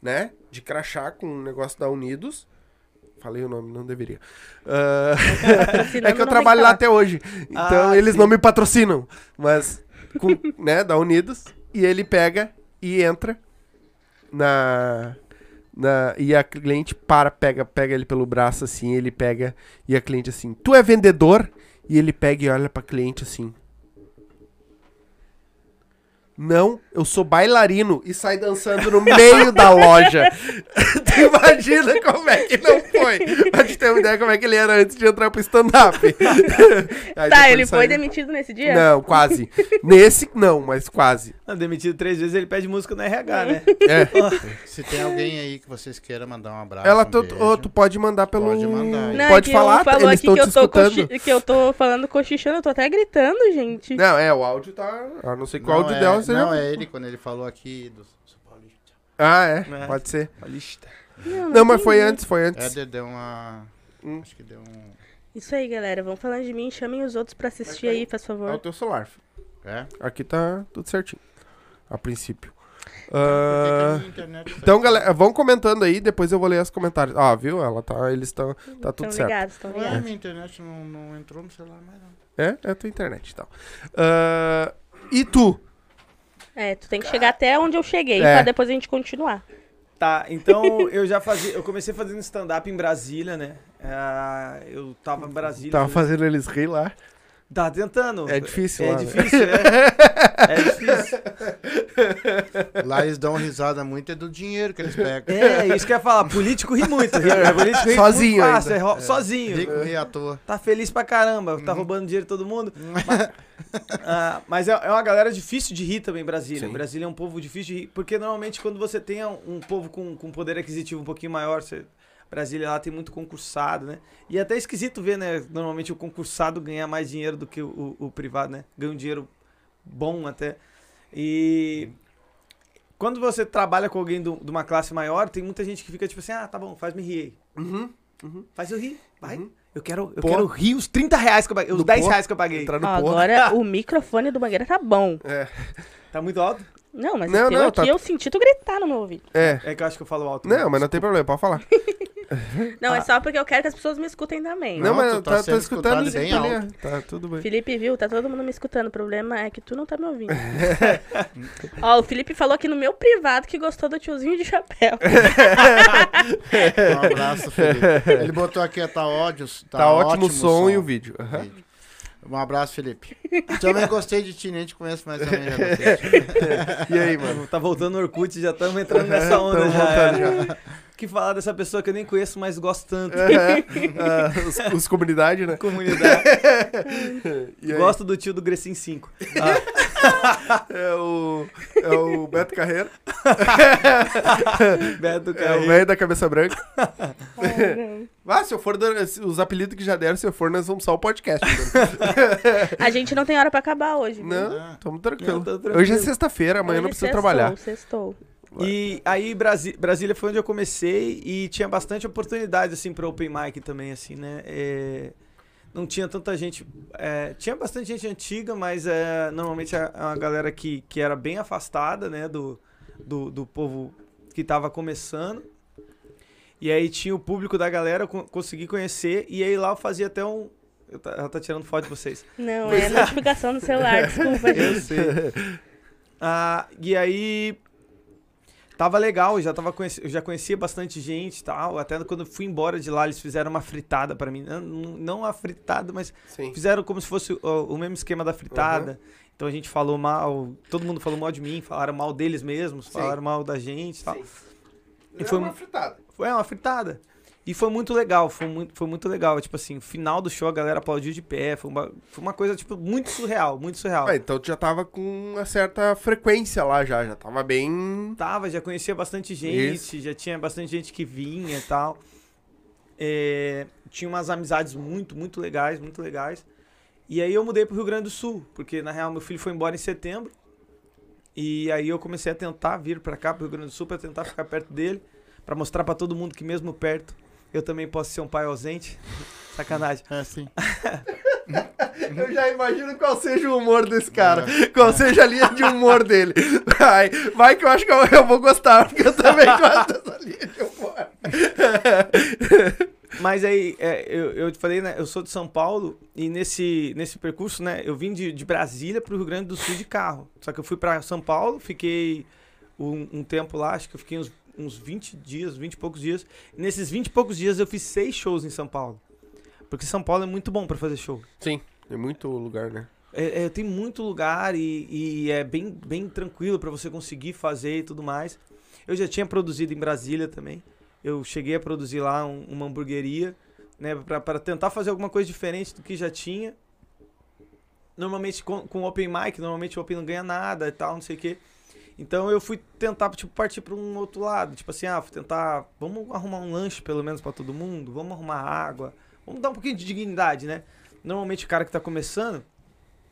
né, de crachá com um negócio da Unidos. Falei o nome, não deveria. Uh, é que eu trabalho lá até hoje. Então, ah, eles sim. não me patrocinam. Mas, com, né, da Unidos. E ele pega e entra na... na e a cliente para, pega, pega ele pelo braço, assim. Ele pega e a cliente, assim, tu é vendedor? E ele pega e olha pra cliente, assim. Não, eu sou bailarino e sai dançando no meio da loja. Tu imagina como é que não foi. Pra te ter uma ideia como é que ele era antes de entrar pro stand-up. Tá, ele saiu. Foi demitido nesse dia? Não, quase. Nesse, não, mas quase. Não, demitido três vezes, ele pede música no R H, né? É. Oh. Se tem alguém aí que vocês queiram mandar um abraço, Ela um tu, beijo, tu pode mandar pelo... Pode mandar. Não, pode falar, tá? Eles estão te escutando. Que eu tô falando cochichando, eu tô até gritando, gente. Não, é, o áudio tá... Eu não sei qual áudio é... dela... Não, é ele, quando ele falou aqui do São Paulista. Ah, é? Mas, pode ser. Paulista. Não, não mas foi antes, foi antes. É, deu uma... Hum. Acho que deu um... Isso aí, galera. Vão falando de mim, chamem os outros pra assistir aí, faz favor. É o teu celular. É? Aqui tá tudo certinho, a princípio. Uh, então, galera, vão comentando aí, depois eu vou ler os comentários. Ah, viu? Ela tá, eles estão, tá tudo certo. Ligados, estão ligados. É, minha internet não, não entrou no celular mais não. É? É a tua internet, então. Uh, e tu? É, tu tem que Car... chegar até onde eu cheguei, é. pra depois a gente continuar. Tá, então eu já fazia, eu comecei fazendo stand-up em Brasília, né? Uh, eu tava em Brasília. Tava fazendo eles rir lá. Tá tentando. É difícil, É, lá, é difícil, né? é. É difícil. Lá eles dão risada muito, é do dinheiro que eles pegam. É, isso que eu ia falar. Político ri muito. Ri, político ri sozinho muito fácil, é, é. Sozinho. Rico ri à toa. Tá feliz pra caramba. Tá hum. roubando dinheiro de todo mundo. Mas, uh, mas é, é uma galera difícil de rir também, Brasília. Sim. Brasília é um povo difícil de rir. Porque normalmente quando você tem um povo com, com poder aquisitivo um pouquinho maior... Você... Brasília lá tem muito concursado, né? E é até esquisito ver, né? Normalmente o concursado ganhar mais dinheiro do que o, o, o privado, né? Ganha um dinheiro bom até. E quando você trabalha com alguém do, de uma classe maior, tem muita gente que fica tipo assim, ah, tá bom, faz me rir aí. Uhum, uhum. Faz eu rir, vai. Uhum. Eu quero, eu quero rir os trinta reais que eu paguei, os dez reais que eu paguei. Entrar no ah, agora ah. o microfone do Mangueira tá bom. É. Tá muito alto? Não, mas não, não, aqui tá... eu senti tu gritar no meu ouvido. É. É que eu acho que eu falo alto. Não, mas não tem problema, pode falar. Não, ah. é só porque eu quero que as pessoas me escutem também. Não, mas eu tá, tô escutando bem alto. Tá tudo bem. Felipe, viu? Tá todo mundo me escutando. O problema é que tu não tá me ouvindo. Ó, o Felipe falou aqui no meu privado que gostou do tiozinho de chapéu. Um abraço, Felipe. Ele botou aqui, tá ódio. Tá, tá ótimo, ótimo o som, som e o vídeo. Uhum. vídeo. Um abraço, Felipe. Também gostei de ti, nem te conheço mais também. E aí, mano? Tá voltando no Orkut, já estamos entrando nessa onda. já, já. Que falar dessa pessoa que eu nem conheço, mas gosto tanto. É, uh, os, os comunidade, né? Comunidade. E gosto do tio do Grecin cinco. Ah. É, o, é o Beto Carreiro. Beto Carreiro. É o velho da cabeça branca. É. Ah, se eu for, os apelidos que já deram, se eu for, nós vamos só o podcast. A gente não tem hora pra acabar hoje. Não, né? Tamo tranquilo. Não, tranquilo. Hoje é sexta-feira, amanhã hoje não precisa sextou, trabalhar. Sextou. E aí, Brasília foi onde eu comecei e tinha bastante oportunidade, assim, pra open mic também, assim, né? É, não tinha tanta gente... É, tinha bastante gente antiga, mas é, normalmente é uma galera que, que era bem afastada, né? Do, do, do povo que tava começando. E aí tinha o público da galera, eu consegui conhecer. E aí lá eu fazia até um... Eu tá, ela tá tirando foto de vocês. Não, mas, é a notificação do celular, desculpa, gente. Eu sei. Ah, e aí... Tava legal, eu já, tava conheci, eu já conhecia bastante gente e tal. Até quando eu fui embora de lá, eles fizeram uma fritada pra mim. Não, não a fritada, mas Sim. fizeram como se fosse o, o mesmo esquema da fritada. Uhum. Então a gente falou mal, todo mundo falou mal de mim, falaram mal deles mesmos, Sim. falaram mal da gente tal. e tal. Foi uma fritada. Foi uma fritada. E foi muito legal, foi muito, foi muito legal. Tipo assim, o final do show a galera aplaudiu de pé. Foi uma, foi uma coisa, tipo, muito surreal, muito surreal. Ah, então tu já tava com uma certa frequência lá já, já tava bem... Tava, já conhecia bastante gente, Isso. já tinha bastante gente que vinha e tal. É, tinha umas amizades muito, muito legais, muito legais. E aí eu mudei pro Rio Grande do Sul, porque na real meu filho foi embora em setembro. E aí eu comecei a tentar vir pra cá, pro Rio Grande do Sul, pra tentar ficar perto dele. Pra mostrar pra todo mundo que mesmo perto... Eu também posso ser um pai ausente. Sacanagem. É, sim. Eu já imagino qual seja o humor desse cara. É. Qual seja a linha de humor dele. Vai, vai que eu acho que eu, eu vou gostar, porque eu também gosto dessa linha de humor. Mas aí, é, eu, eu falei, né? Eu sou de São Paulo e nesse, nesse percurso, né? Eu vim de, de Brasília pro Rio Grande do Sul de carro. Só que eu fui pra São Paulo, fiquei um, um tempo lá, acho que eu fiquei uns... uns vinte dias, vinte e poucos dias. E nesses vinte e poucos dias eu fiz seis shows em São Paulo. Porque São Paulo é muito bom pra fazer show. Sim, tem muito lugar, né? É, é, tem muito lugar e, e é bem, bem tranquilo pra você conseguir fazer e tudo mais. Eu já tinha produzido em Brasília também. Eu cheguei a produzir lá um, uma hamburgueria, né? Pra, pra tentar fazer alguma coisa diferente do que já tinha. Normalmente com, com open mic, normalmente o open não ganha nada e tal, não sei o quê. Então eu fui tentar, tipo, partir para um outro lado. Tipo assim, ah, fui tentar... Vamos arrumar um lanche, pelo menos, para todo mundo. Vamos arrumar água. Vamos dar um pouquinho de dignidade, né? Normalmente o cara que tá começando,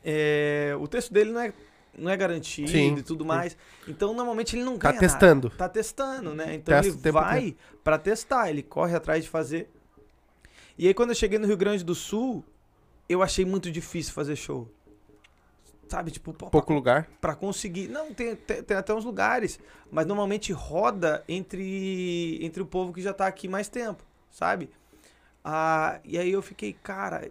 é... o texto dele não é, não é garantido Sim. e tudo mais. Então, normalmente, ele não ganha nada. Tá testando. Tá testando, né? Então Testa ele vai para testar. Ele corre atrás de fazer. E aí, quando eu cheguei no Rio Grande do Sul, eu achei muito difícil fazer show. Sabe, tipo... Pra, Pouco lugar. Pra conseguir... Não, tem, tem, tem até uns lugares, mas normalmente roda entre, entre o povo que já tá aqui mais tempo, sabe? Ah, e aí eu fiquei, cara...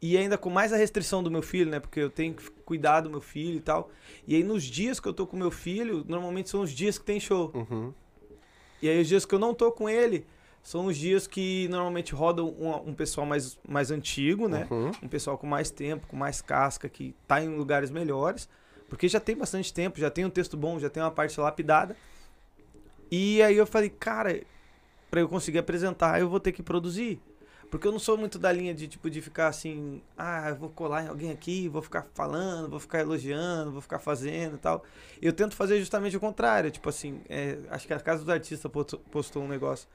E ainda com mais a restrição do meu filho, né? Porque eu tenho que cuidar do meu filho e tal. E aí nos dias que eu tô com meu filho, normalmente são os dias que tem show. Uhum. E aí os dias que eu não tô com ele... São os dias que normalmente roda um, um pessoal mais, mais antigo, né? Uhum. Um pessoal com mais tempo, com mais casca, que tá em lugares melhores. Porque já tem bastante tempo, já tem um texto bom, já tem uma parte lapidada. E aí eu falei, cara, pra eu conseguir apresentar, eu vou ter que produzir. Porque eu não sou muito da linha de, tipo, de ficar assim... Ah, eu vou colar em alguém aqui, vou ficar falando, vou ficar elogiando, vou ficar fazendo e tal. Eu tento fazer justamente o contrário. Tipo assim, é, acho que a Casa do Artista postou um negócio...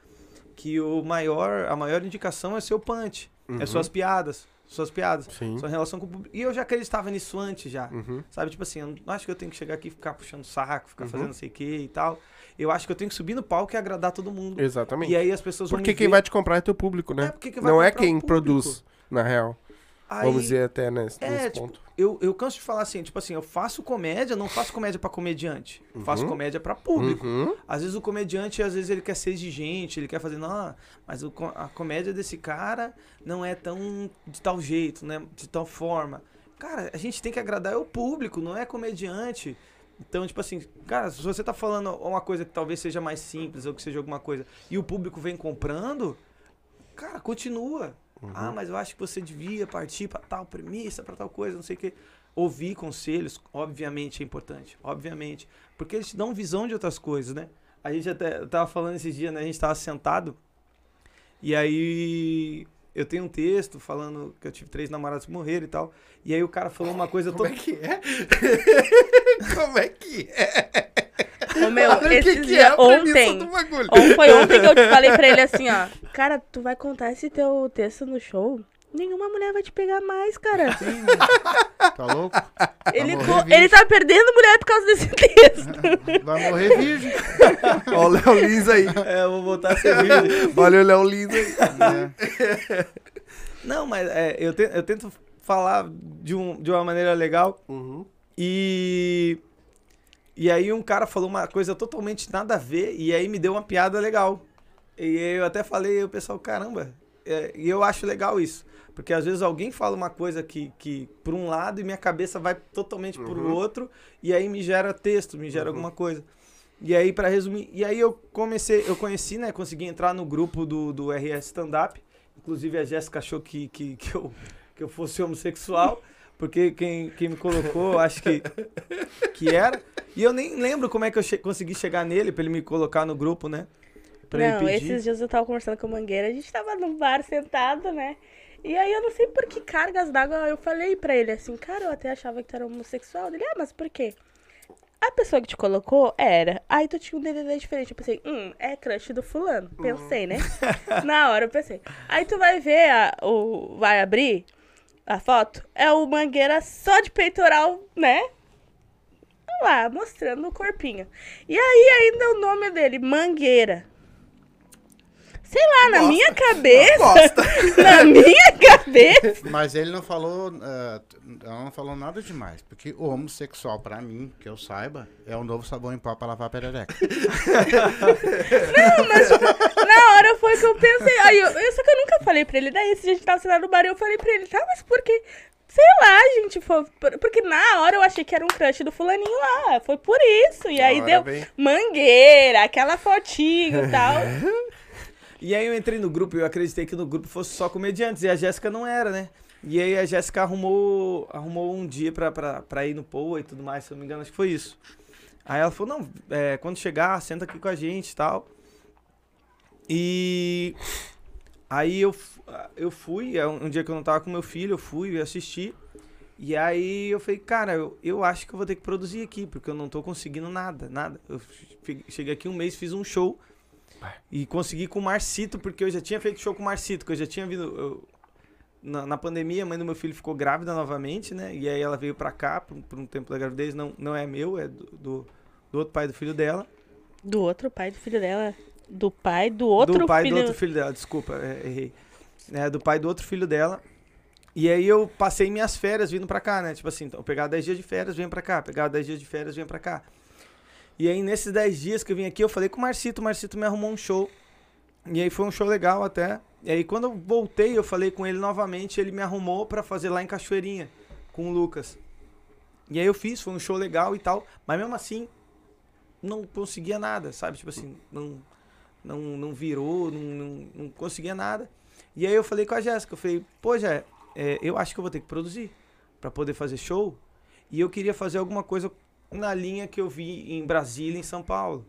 que o maior, a maior indicação é seu punch, uhum. é suas piadas, suas piadas, Sim. sua relação com o público. E eu já acreditava nisso antes já, uhum. sabe? Tipo assim, eu não acho que eu tenho que chegar aqui e ficar puxando saco, ficar uhum. fazendo não sei o que e tal. Eu acho que eu tenho que subir no palco e agradar todo mundo. Exatamente. E aí as pessoas porque vão me ver... quem vai te comprar é teu público, né? É, porque quem vai não é quem produz, na real. Aí, vamos dizer até nesse, é, nesse tipo, ponto. Eu, eu canso de falar assim, tipo assim, eu faço comédia, não faço comédia pra comediante. Uhum. Faço comédia pra público. Uhum. Às vezes o comediante, às vezes ele quer ser exigente, ele quer fazer, não, mas o, a comédia desse cara não é tão de tal jeito, né? De tal forma. Cara, a gente tem que agradar é o público, não é comediante. Então, tipo assim, cara, se você tá falando uma coisa que talvez seja mais simples ou que seja alguma coisa e o público vem comprando, cara, continua. Uhum. Ah, mas eu acho que você devia partir para tal premissa, para tal coisa, não sei o quê. Ouvir conselhos, obviamente, é importante. Obviamente. Porque eles te dão visão de outras coisas, né? A gente até... Eu tava falando esses dias, né? A gente tava sentado. E aí... Eu tenho um texto falando que eu tive três namorados que morreram e tal. E aí o cara falou uma coisa... Como tô... é que é? Como é que é? O meu, esse que que é ontem, ou foi ontem que eu te falei pra ele assim, ó. Cara, tu vai contar esse teu texto no show? Nenhuma mulher vai te pegar mais, cara. Sim, tá louco? Vai ele, ele tá perdendo mulher por causa desse texto. Vai morrer virgem. Olha o Léo Lins aí. É, eu vou botar esse vídeo. Olha o Léo Lins aí. É. Não, mas é, eu, te, eu tento falar de, um, de uma maneira legal. Uhum. E... E aí um cara falou uma coisa totalmente nada a ver, e aí me deu uma piada legal. E eu até falei, o pessoal, caramba, é, e eu acho legal isso. Porque às vezes alguém fala uma coisa que, que por um lado, e minha cabeça vai totalmente uhum. pro outro, e aí me gera texto, me gera uhum. alguma coisa. E aí, pra resumir, e aí eu comecei, eu conheci, né, consegui entrar no grupo do, do R S Stand-Up, inclusive a Jéssica achou que, que, que, eu, que eu fosse homossexual, porque quem, quem me colocou, acho que, que era... E eu nem lembro como é que eu che- consegui chegar nele, pra ele me colocar no grupo, né? Pra não, ele pedir. Esses dias eu tava conversando com o Mangueira, a gente tava num bar sentado, né? E aí eu não sei por que cargas d'água eu falei pra ele assim, cara, eu até achava que tu era homossexual. Ele, ah, mas por quê? A pessoa que te colocou era. Aí tu tinha um D D D diferente. Eu pensei, hum, é crush do fulano. Pensei, né? Na hora eu pensei. Aí tu vai ver, a, o, vai abrir a foto, é o Mangueira só de peitoral, né? Lá, mostrando o corpinho. E aí ainda o nome dele, Mangueira. Sei lá, na Nossa, minha cabeça. Na minha cabeça. Mas ele não falou, uh, não falou nada demais. Porque o homossexual, pra mim, que eu saiba, é o novo sabão em pó pra lavar a perereca. Não, mas na hora foi que eu pensei. Aí eu, eu, só que eu nunca falei pra ele. Daí, se a gente tava sentado no bar, eu falei pra ele, tá, mas por quê? Sei lá, gente, foi porque na hora eu achei que era um crush do fulaninho lá, foi por isso. E aí deu bem... Mangueira, aquela fotinho e tal. E aí eu entrei no grupo e eu acreditei que no grupo fosse só comediantes, e a Jéssica não era, né? E aí a Jéssica arrumou, arrumou um dia pra, pra, pra ir no Pô e tudo mais, se eu não me engano, acho que foi isso. Aí ela falou, não, é, quando chegar, senta aqui com a gente e tal. E... Aí eu, eu fui, um dia que eu não tava com meu filho, eu fui e assisti. E aí eu falei, cara, eu, eu acho que eu vou ter que produzir aqui, porque eu não tô conseguindo nada, nada. Eu cheguei aqui um mês, fiz um show e consegui com o Marcito, porque eu já tinha feito show com o Marcito, que eu já tinha vindo... Eu, na, na pandemia, a mãe do meu filho ficou grávida novamente, né? E aí ela veio pra cá por, por um tempo da gravidez, não, não é meu, é do, do, do outro pai do filho dela. Do outro pai do filho dela? Do pai do outro filho... Do pai filho... do outro filho dela, desculpa, errei. É, do pai do outro filho dela. E aí eu passei minhas férias vindo pra cá, né? Tipo assim, eu pegava dez dias de férias, venho pra cá. Pegava dez dias de férias, venho pra cá. E aí nesses dez dias que eu vim aqui, eu falei com o Marcito. O Marcito me arrumou um show. E aí foi um show legal até. E aí quando eu voltei, eu falei com ele novamente. Ele me arrumou pra fazer lá em Cachoeirinha, com o Lucas. E aí eu fiz, foi um show legal e tal. Mas mesmo assim, não conseguia nada, sabe? Tipo assim, não... Não, não virou, não, não, não conseguia nada. E aí eu falei com a Jéssica, eu falei, pô, Jé, é, eu acho que eu vou ter que produzir pra poder fazer show. E eu queria fazer alguma coisa na linha que eu vi em Brasília, em São Paulo.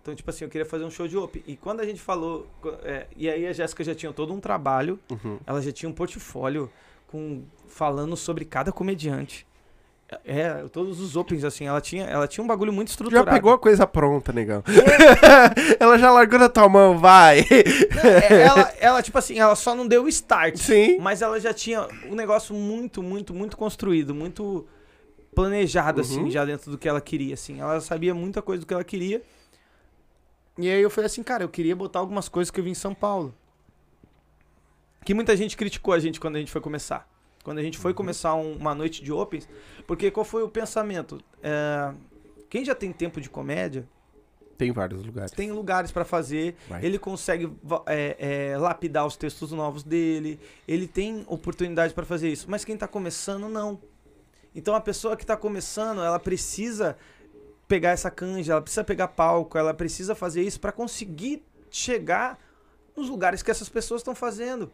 Então, tipo assim, eu queria fazer um show de open. E quando a gente falou... É, e aí a Jéssica já tinha todo um trabalho, uhum. Ela já tinha um portfólio com, falando sobre cada comediante. É, todos os opens, assim, ela tinha, ela tinha um bagulho muito estruturado. Já pegou a coisa pronta, negão. É. Ela já largou na tua mão, vai. Não, é, ela, ela, tipo assim, ela só não deu o start. Sim. Mas ela já tinha um negócio muito, muito, muito construído, muito planejado, uhum. Assim, já dentro do que ela queria, assim. Ela sabia muita coisa do que ela queria. E aí eu falei assim, cara, eu queria botar algumas coisas que eu vi em São Paulo. Que muita gente criticou a gente quando a gente foi começar. Quando a gente foi começar um, uma noite de opens, porque qual foi o pensamento? É, quem já tem tempo de comédia... Tem vários lugares. Tem lugares para fazer. Vai. Ele consegue é, é, lapidar os textos novos dele. Ele tem oportunidade para fazer isso. Mas quem tá começando, não. Então a pessoa que tá começando, ela precisa pegar essa canja, ela precisa pegar palco, ela precisa fazer isso para conseguir chegar nos lugares que essas pessoas estão fazendo.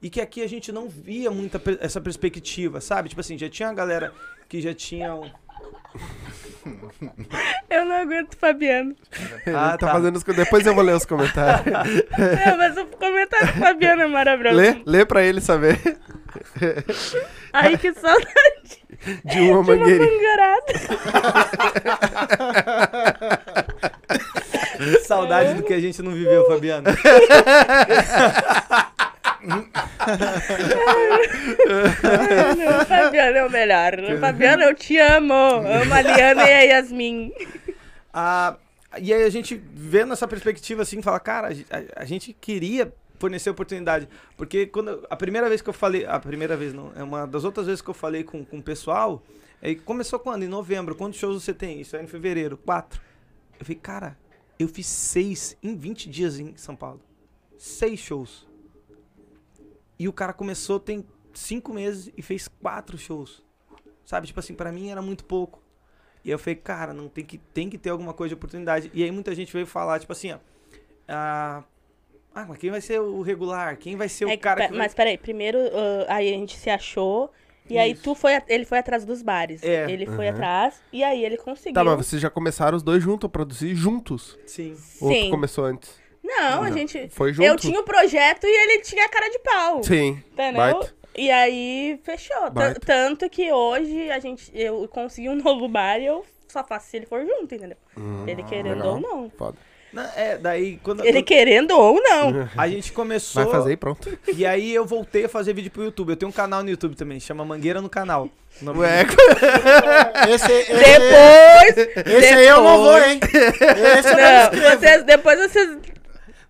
E que aqui a gente não via muita essa perspectiva, sabe? Tipo assim, já tinha uma galera que já tinha... Um... Eu não aguento o Fabiano. Ah, tá, tá fazendo os... Depois eu vou ler os comentários. Não, mas o comentário do Fabiano é maravilhoso. Lê, lê pra ele saber. Ai, que saudade. De uma mangueira. De uma Saudade do que a gente não viveu, Fabiano. Ai, não, Fabiano é o melhor. Fabiano, eu te amo. Amo a Liana e a Yasmin. Ah, e aí a gente vendo essa perspectiva assim, fala, cara, a, a gente queria fornecer oportunidade. Porque quando a primeira vez que eu falei, a primeira vez não, é uma das outras vezes que eu falei com, com o pessoal, aí começou quando? Em novembro. Quantos shows você tem? Isso aí em fevereiro. Quatro. Eu falei, cara, eu fiz seis em vinte dias em São Paulo. Seis shows. E o cara começou tem cinco meses e fez quatro shows. Sabe? Tipo assim, pra mim era muito pouco. E eu falei, cara, não tem que, tem que ter alguma coisa de oportunidade. E aí muita gente veio falar, tipo assim, ó. Ah, mas quem vai ser o regular? Quem vai ser o é, cara que... Mas peraí, primeiro uh, aí a gente se achou. E Isso. aí tu foi, ele foi atrás dos bares. É. Ele foi uhum. atrás e aí ele conseguiu. Tá, mas vocês já começaram os dois juntos a produzir juntos? Sim. Ou Sim. começou antes? Não, a Não. gente... Foi junto. Eu tinha o projeto e ele tinha a cara de pau. Sim. Entendeu? Bite. E aí, fechou. Tanto que hoje a gente, eu consegui um novo bar e eu só faço se ele for junto, entendeu? Hum, ele querendo legal. Ou não. Foda. Não, é, daí quando... Ele quando... querendo ou não. A gente começou... Vai fazer e pronto. E aí eu voltei a fazer vídeo pro YouTube. Eu tenho um canal no YouTube também, chama Mangueira no Canal. Ué, esse, esse, depois... Esse depois... aí eu não vou, hein? Esse não, eu vocês, depois vocês...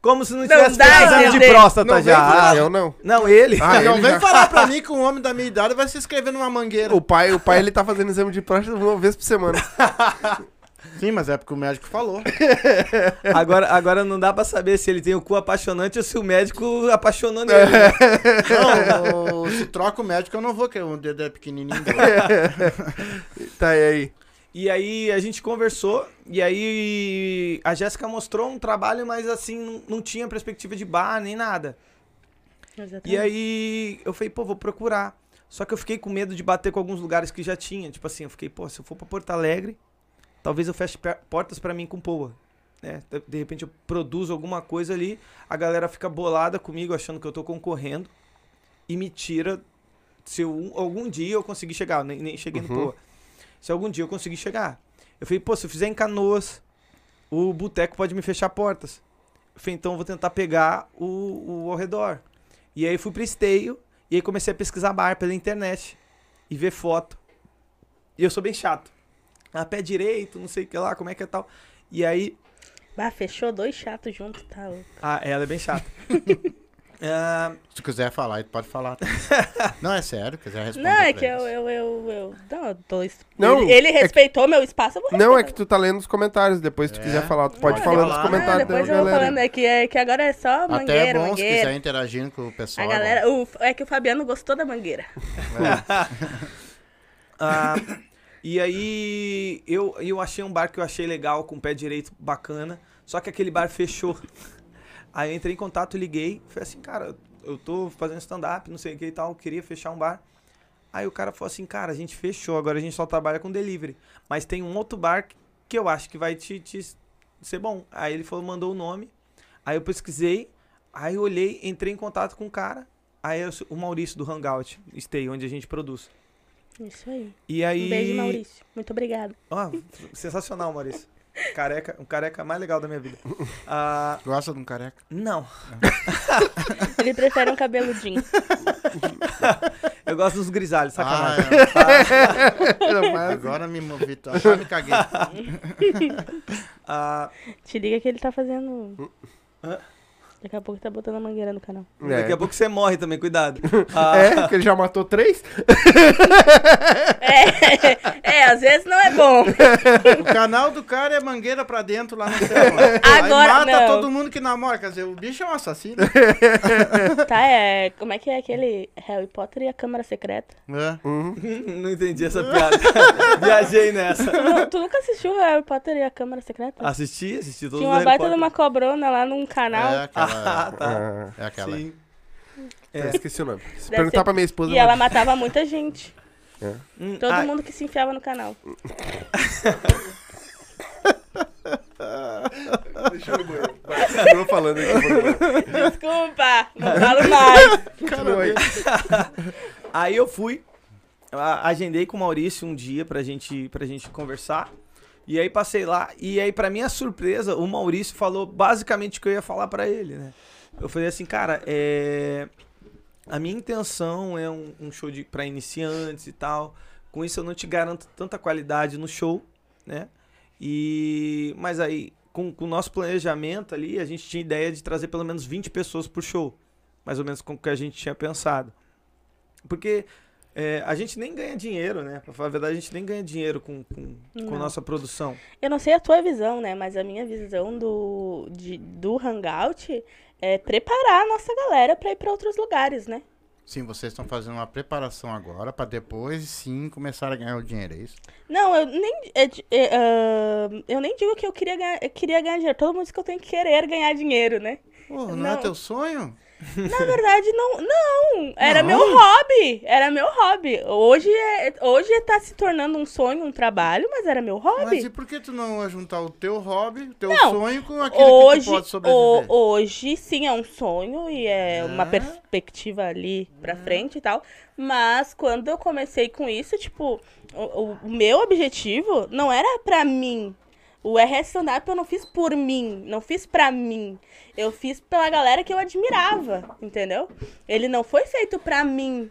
Como se não tivesse exame de próstata não, já. Ah, eu não. Não, ele. Ah, não ele vem já. Falar pra mim que um homem da minha idade vai se inscrever numa mangueira. O pai, o pai ele tá fazendo exame de próstata uma vez por semana. Sim, mas é porque o médico falou. Agora, agora não dá pra saber se ele tem o cu apaixonante ou se o médico apaixonou nele. Né? Não, se troca o médico eu não vou, que o dedo é pequenininho. Tá, e aí? E aí a gente conversou, e aí a Jéssica mostrou um trabalho, mas assim, não, não tinha perspectiva de bar, nem nada. Exatamente. E aí eu falei, pô, vou procurar. Só que eu fiquei com medo de bater com alguns lugares que já tinha. Tipo assim, eu fiquei, pô, se eu for pra Porto Alegre, talvez eu feche portas pra mim com Pô. Né? De repente eu produzo alguma coisa ali, a galera fica bolada comigo, achando que eu tô concorrendo, e me tira se eu, algum dia eu conseguir chegar. Eu nem, nem cheguei uhum. no Pô. Se algum dia eu conseguir chegar. Eu falei, pô, se eu fizer em Canoas, o boteco pode me fechar portas. Eu falei, então eu vou tentar pegar o, o ao redor. E aí fui pro Esteio, e aí comecei a pesquisar bar pela internet, e ver foto. E eu sou bem chato. A pé direito, não sei o que lá, como é que é tal. E aí... Bah, fechou dois chatos juntos, tá louco. Ah, ela é bem chata. Uh... Se quiser falar, pode falar. Tá? Não, é sério, quiser responder. Não, é que eu, eu, eu, eu. Não, eu tô... não, ele, ele é respeitou que... meu espaço, eu vou respeitar. Não, é que tu tá lendo os comentários. Depois, se tu é. quiser falar, tu pode não, falar nos comentários. Não, depois eu galera. Vou falando, é que, é que agora é só mangueira. Até é bom mangueira. Se quiser interagindo com o pessoal. A galera, o, é que o Fabiano gostou da mangueira. É. uh, e aí, eu, eu achei um bar que eu achei legal, com o pé direito bacana. Só que aquele bar fechou. Aí eu entrei em contato, liguei, falei assim, cara, eu tô fazendo stand-up, não sei o que e tal, queria fechar um bar. Aí o cara falou assim, cara, a gente fechou, agora a gente só trabalha com delivery. Mas tem um outro bar que eu acho que vai te, te ser bom. Aí ele falou, mandou o nome, aí eu pesquisei, aí eu olhei, entrei em contato com o cara, aí eu, o Maurício do Hangout Stay, onde a gente produz. Isso aí. E aí... Um beijo, Maurício. Muito obrigado. Ah, sensacional, Maurício. Careca, um careca mais legal da minha vida. Uh... Gosta de um careca? Não. Ele prefere um cabeludinho. Eu gosto dos grisalhos, sacanagem. Ah, é. Ah, agora me movi, já me caguei. Uh... Te liga que ele tá fazendo... Uh... Daqui a pouco tá botando a Mangueira no canal. É. Daqui a pouco você morre também, cuidado. Ah. É, porque ele já matou três. É, é, às vezes não é bom. O canal do cara é Mangueira pra dentro lá no céu. Né? Agora, aí mata não. todo mundo que namora, quer dizer, o bicho é um assassino. Tá, é, como é que é aquele Harry Potter e a Câmara Secreta? É. Uhum. Não entendi essa piada. Viajei nessa. Tu, tu nunca assistiu Harry Potter e a Câmara Secreta? Assisti, assisti todos os Tinha uma baita de uma cobrona lá num canal. É, aquela... Ah, tá. É aquela. Sim. É. Esqueci o nome. Se Deve perguntar ser... pra minha esposa... E ela matava muita gente. É. Todo Ai. mundo que se enfiava no canal. Deixa eu ver. Continua falando aqui. Desculpa, não falo mais. Caramba. Aí eu fui, agendei com o Maurício um dia pra gente, pra gente conversar. E aí passei lá, e aí pra minha surpresa, o Maurício falou basicamente o que eu ia falar pra ele, né? Eu falei assim, cara, é... a minha intenção é um, um show de... pra iniciantes e tal, com isso eu não te garanto tanta qualidade no show, né? E... mas aí, com, com o nosso planejamento ali, a gente tinha ideia de trazer pelo menos vinte pessoas pro show, mais ou menos com o que a gente tinha pensado. Porque... é, a gente nem ganha dinheiro, né? Pra falar a verdade, a gente nem ganha dinheiro com, com, com a nossa produção. Eu não sei a tua visão, né? Mas a minha visão do, de, do Hangout é preparar a nossa galera pra ir pra outros lugares, né? Sim, vocês estão fazendo uma preparação agora pra depois, sim, começar a ganhar o dinheiro, é isso? Não, eu nem, é, é, uh, eu nem digo que eu queria ganhar, eu queria ganhar dinheiro. Todo mundo diz que eu tenho que querer ganhar dinheiro, né? Pô, não, não é teu sonho? Na verdade, não. Não! Era não. meu hobby! Era meu hobby. Hoje, é, hoje tá se tornando um sonho, um trabalho, mas era meu hobby. Mas e por que tu não juntar o teu hobby, o teu não. sonho com aquilo hoje, que tu pode sobreviver? O, hoje, sim, é um sonho e é, é. uma perspectiva ali pra é. frente e tal. Mas quando eu comecei com isso, tipo, o, o meu objetivo não era pra mim. O R S Stand-Up eu não fiz por mim, não fiz pra mim. Eu fiz pela galera que eu admirava, entendeu? Ele não foi feito pra mim.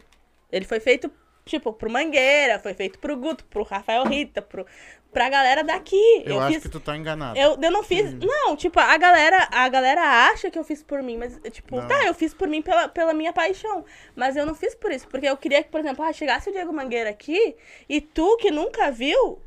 Ele foi feito, tipo, pro Mangueira, foi feito pro Guto, pro Rafael Rita, pro, pra galera daqui. Eu, eu acho fiz, que tu tá enganado. Eu, eu não fiz... Hum. Não, tipo, a galera, a galera acha que eu fiz por mim, mas, tipo, não. tá, eu fiz por mim pela, pela minha paixão. Mas eu não fiz por isso, porque eu queria que, por exemplo, ah, chegasse o Diego Mangueira aqui e tu, que nunca viu...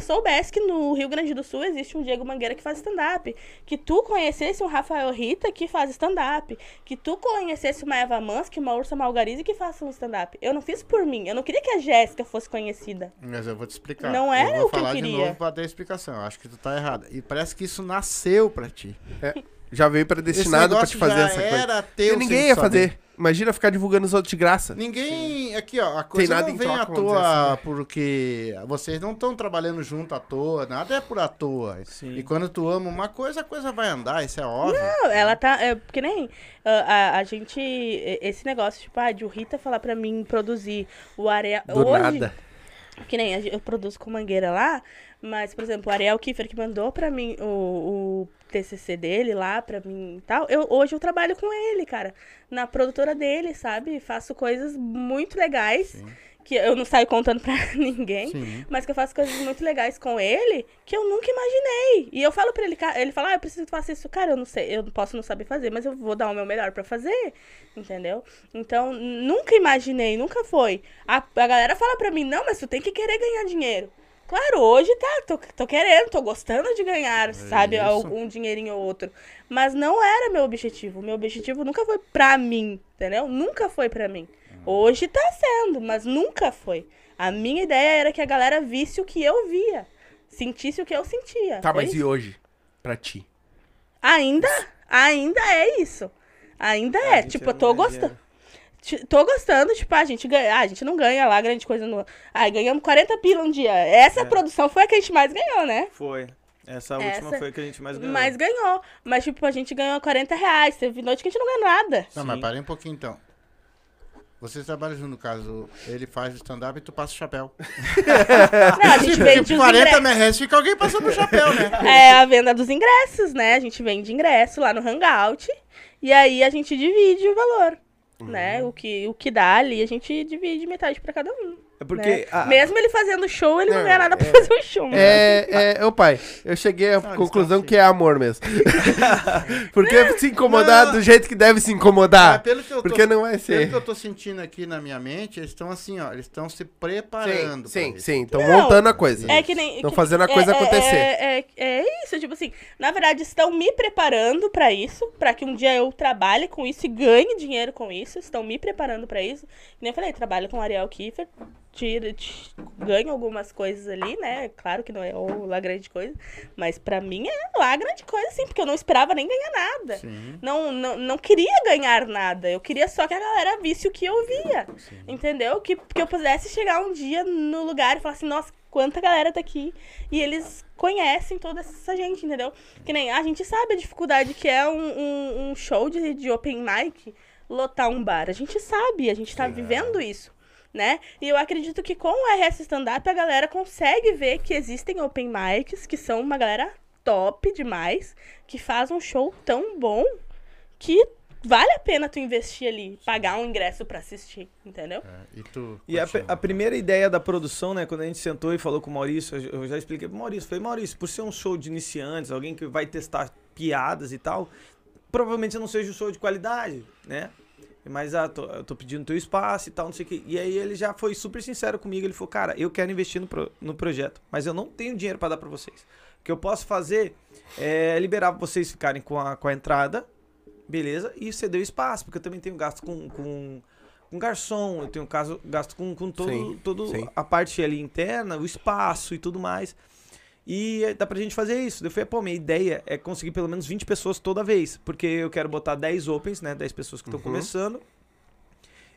soubesse que no Rio Grande do Sul existe um Diego Mangueira que faz stand-up, que tu conhecesse um Rafael Rita que faz stand-up, que tu conhecesse uma Eva Mans, que uma Ursa Malgarize que faça um stand-up. Eu não fiz por mim, eu não queria que a Jéssica fosse conhecida. Mas eu vou te explicar. Não era o que eu queria. Eu vou falar de novo pra dar explicação, eu acho que tu tá errada. E parece que isso nasceu pra ti. É, já veio predestinado pra te fazer essa coisa. Era teu e ninguém ia fazer. Imagina ficar divulgando os outros de graça. Ninguém... Sim. Aqui, ó, a coisa nada não vem troca, à toa assim, porque vocês não estão trabalhando junto à toa, nada é por à toa. Sim. E quando tu ama uma coisa, a coisa vai andar, isso é óbvio. Não, ela tá... É, porque nem... A, a, a gente... Esse negócio, tipo, ah, de o Rita falar pra mim produzir o Ariel... Do hoje, nada. Que nem eu produzo com Mangueira lá, mas, por exemplo, o Ariel Kiefer que mandou pra mim o, o T C C dele lá, pra mim e tal, eu, hoje eu trabalho com ele, cara, na produtora dele, sabe? Faço coisas muito legais, Sim. que eu não saio contando pra ninguém, Sim. mas que eu faço coisas muito legais com ele, que eu nunca imaginei. E eu falo pra ele, ele fala, ah, eu preciso que tu faça isso. Cara, eu não sei, eu posso não saber fazer, mas eu vou dar o meu melhor pra fazer, entendeu? Então, nunca imaginei, nunca foi. A, a galera fala pra mim, não, mas tu tem que querer ganhar dinheiro. Claro, hoje tá, tô, tô querendo, tô gostando de ganhar, é sabe, algum dinheirinho ou outro. Mas não era meu objetivo, meu objetivo nunca foi pra mim, entendeu? Nunca foi pra mim. Hoje tá sendo, mas nunca foi. A minha ideia era que a galera visse o que eu via, sentisse o que eu sentia. Tá, foi mas isso? E hoje, pra ti? Ainda, ainda é isso, ainda é, tipo, eu tô gostando. Tô gostando, tipo, a gente ganha. Ah, a gente não ganha lá grande coisa no. Ah, ganhamos quarenta pila um dia. Essa é. produção foi a que a gente mais ganhou, né? Foi. Essa última Essa... foi a que a gente mais ganhou. Mas ganhou. Mas, tipo, a gente ganhou quarenta reais. Teve noite que a gente não ganhou nada. Não, Sim. mas parei um pouquinho então. Vocês trabalham junto, no caso, ele faz o stand-up e tu passa o chapéu. Não, a gente vende os quarenta merece, fica alguém passando o chapéu, né? É a venda dos ingressos, né? A gente vende ingresso lá no Hangout e aí a gente divide o valor. Né? Uhum. O que, o que dá ali, a gente divide metade pra cada um. É porque... Né? A... Mesmo ele fazendo show, ele não, não ganha nada pra é... fazer um show. É, né? é, é, ô pai, eu cheguei à não, conclusão que é amor mesmo. Porque se incomodar não, do jeito que deve se incomodar. É, pelo que eu porque tô, não vai ser. Pelo que eu tô sentindo aqui na minha mente, eles estão assim, ó, eles estão se preparando. Sim, sim, sim, estão montando a coisa. É que nem... Estão fazendo a coisa é, acontecer. É, é, é, é isso, tipo assim, na verdade estão me preparando pra isso, pra que um dia eu trabalhe com isso e ganhe dinheiro com isso, estão me preparando pra isso. Nem eu falei, trabalho com o Ariel Kiefer. Tira, ganho algumas coisas ali, né? Claro que não é ou lá grande coisa, mas pra mim é lá grande coisa, sim, porque eu não esperava nem ganhar nada. Não, não, não queria ganhar nada, eu queria só que a galera visse o que eu via, sim. Entendeu? Que, que eu pudesse chegar um dia no lugar e falar assim, nossa, quanta galera tá aqui, e eles conhecem toda essa gente, entendeu? Que nem a gente sabe a dificuldade que é um, um, um show de, de open mic lotar um bar, a gente sabe, a gente tá sim, vivendo é. isso. Né? E eu acredito que com o R S Stand-Up a galera consegue ver que existem open mics, que são uma galera top demais, que faz um show tão bom que vale a pena tu investir ali, pagar um ingresso pra assistir, entendeu? É, e tu, e a, a primeira ideia da produção, né, quando a gente sentou e falou com o Maurício, eu já expliquei pro Maurício, falei, Maurício, por ser um show de iniciantes, alguém que vai testar piadas e tal, provavelmente não seja um show de qualidade, né? Mas ah, tô, eu tô pedindo teu espaço e tal, não sei o que. E aí ele já foi super sincero comigo. Ele falou, cara, eu quero investir no, pro, no projeto, mas eu não tenho dinheiro pra dar pra vocês. O que eu posso fazer é liberar vocês ficarem com a, com a entrada, beleza, e ceder o espaço, porque eu também tenho gasto com, com, com garçom, eu tenho caso, gasto com, com todo, sim, todo sim. a parte ali interna, o espaço e tudo mais. E dá pra gente fazer isso. Eu falei, pô, minha ideia é conseguir pelo menos vinte pessoas toda vez. Porque eu quero botar dez opens, né? dez pessoas que estão uhum. começando.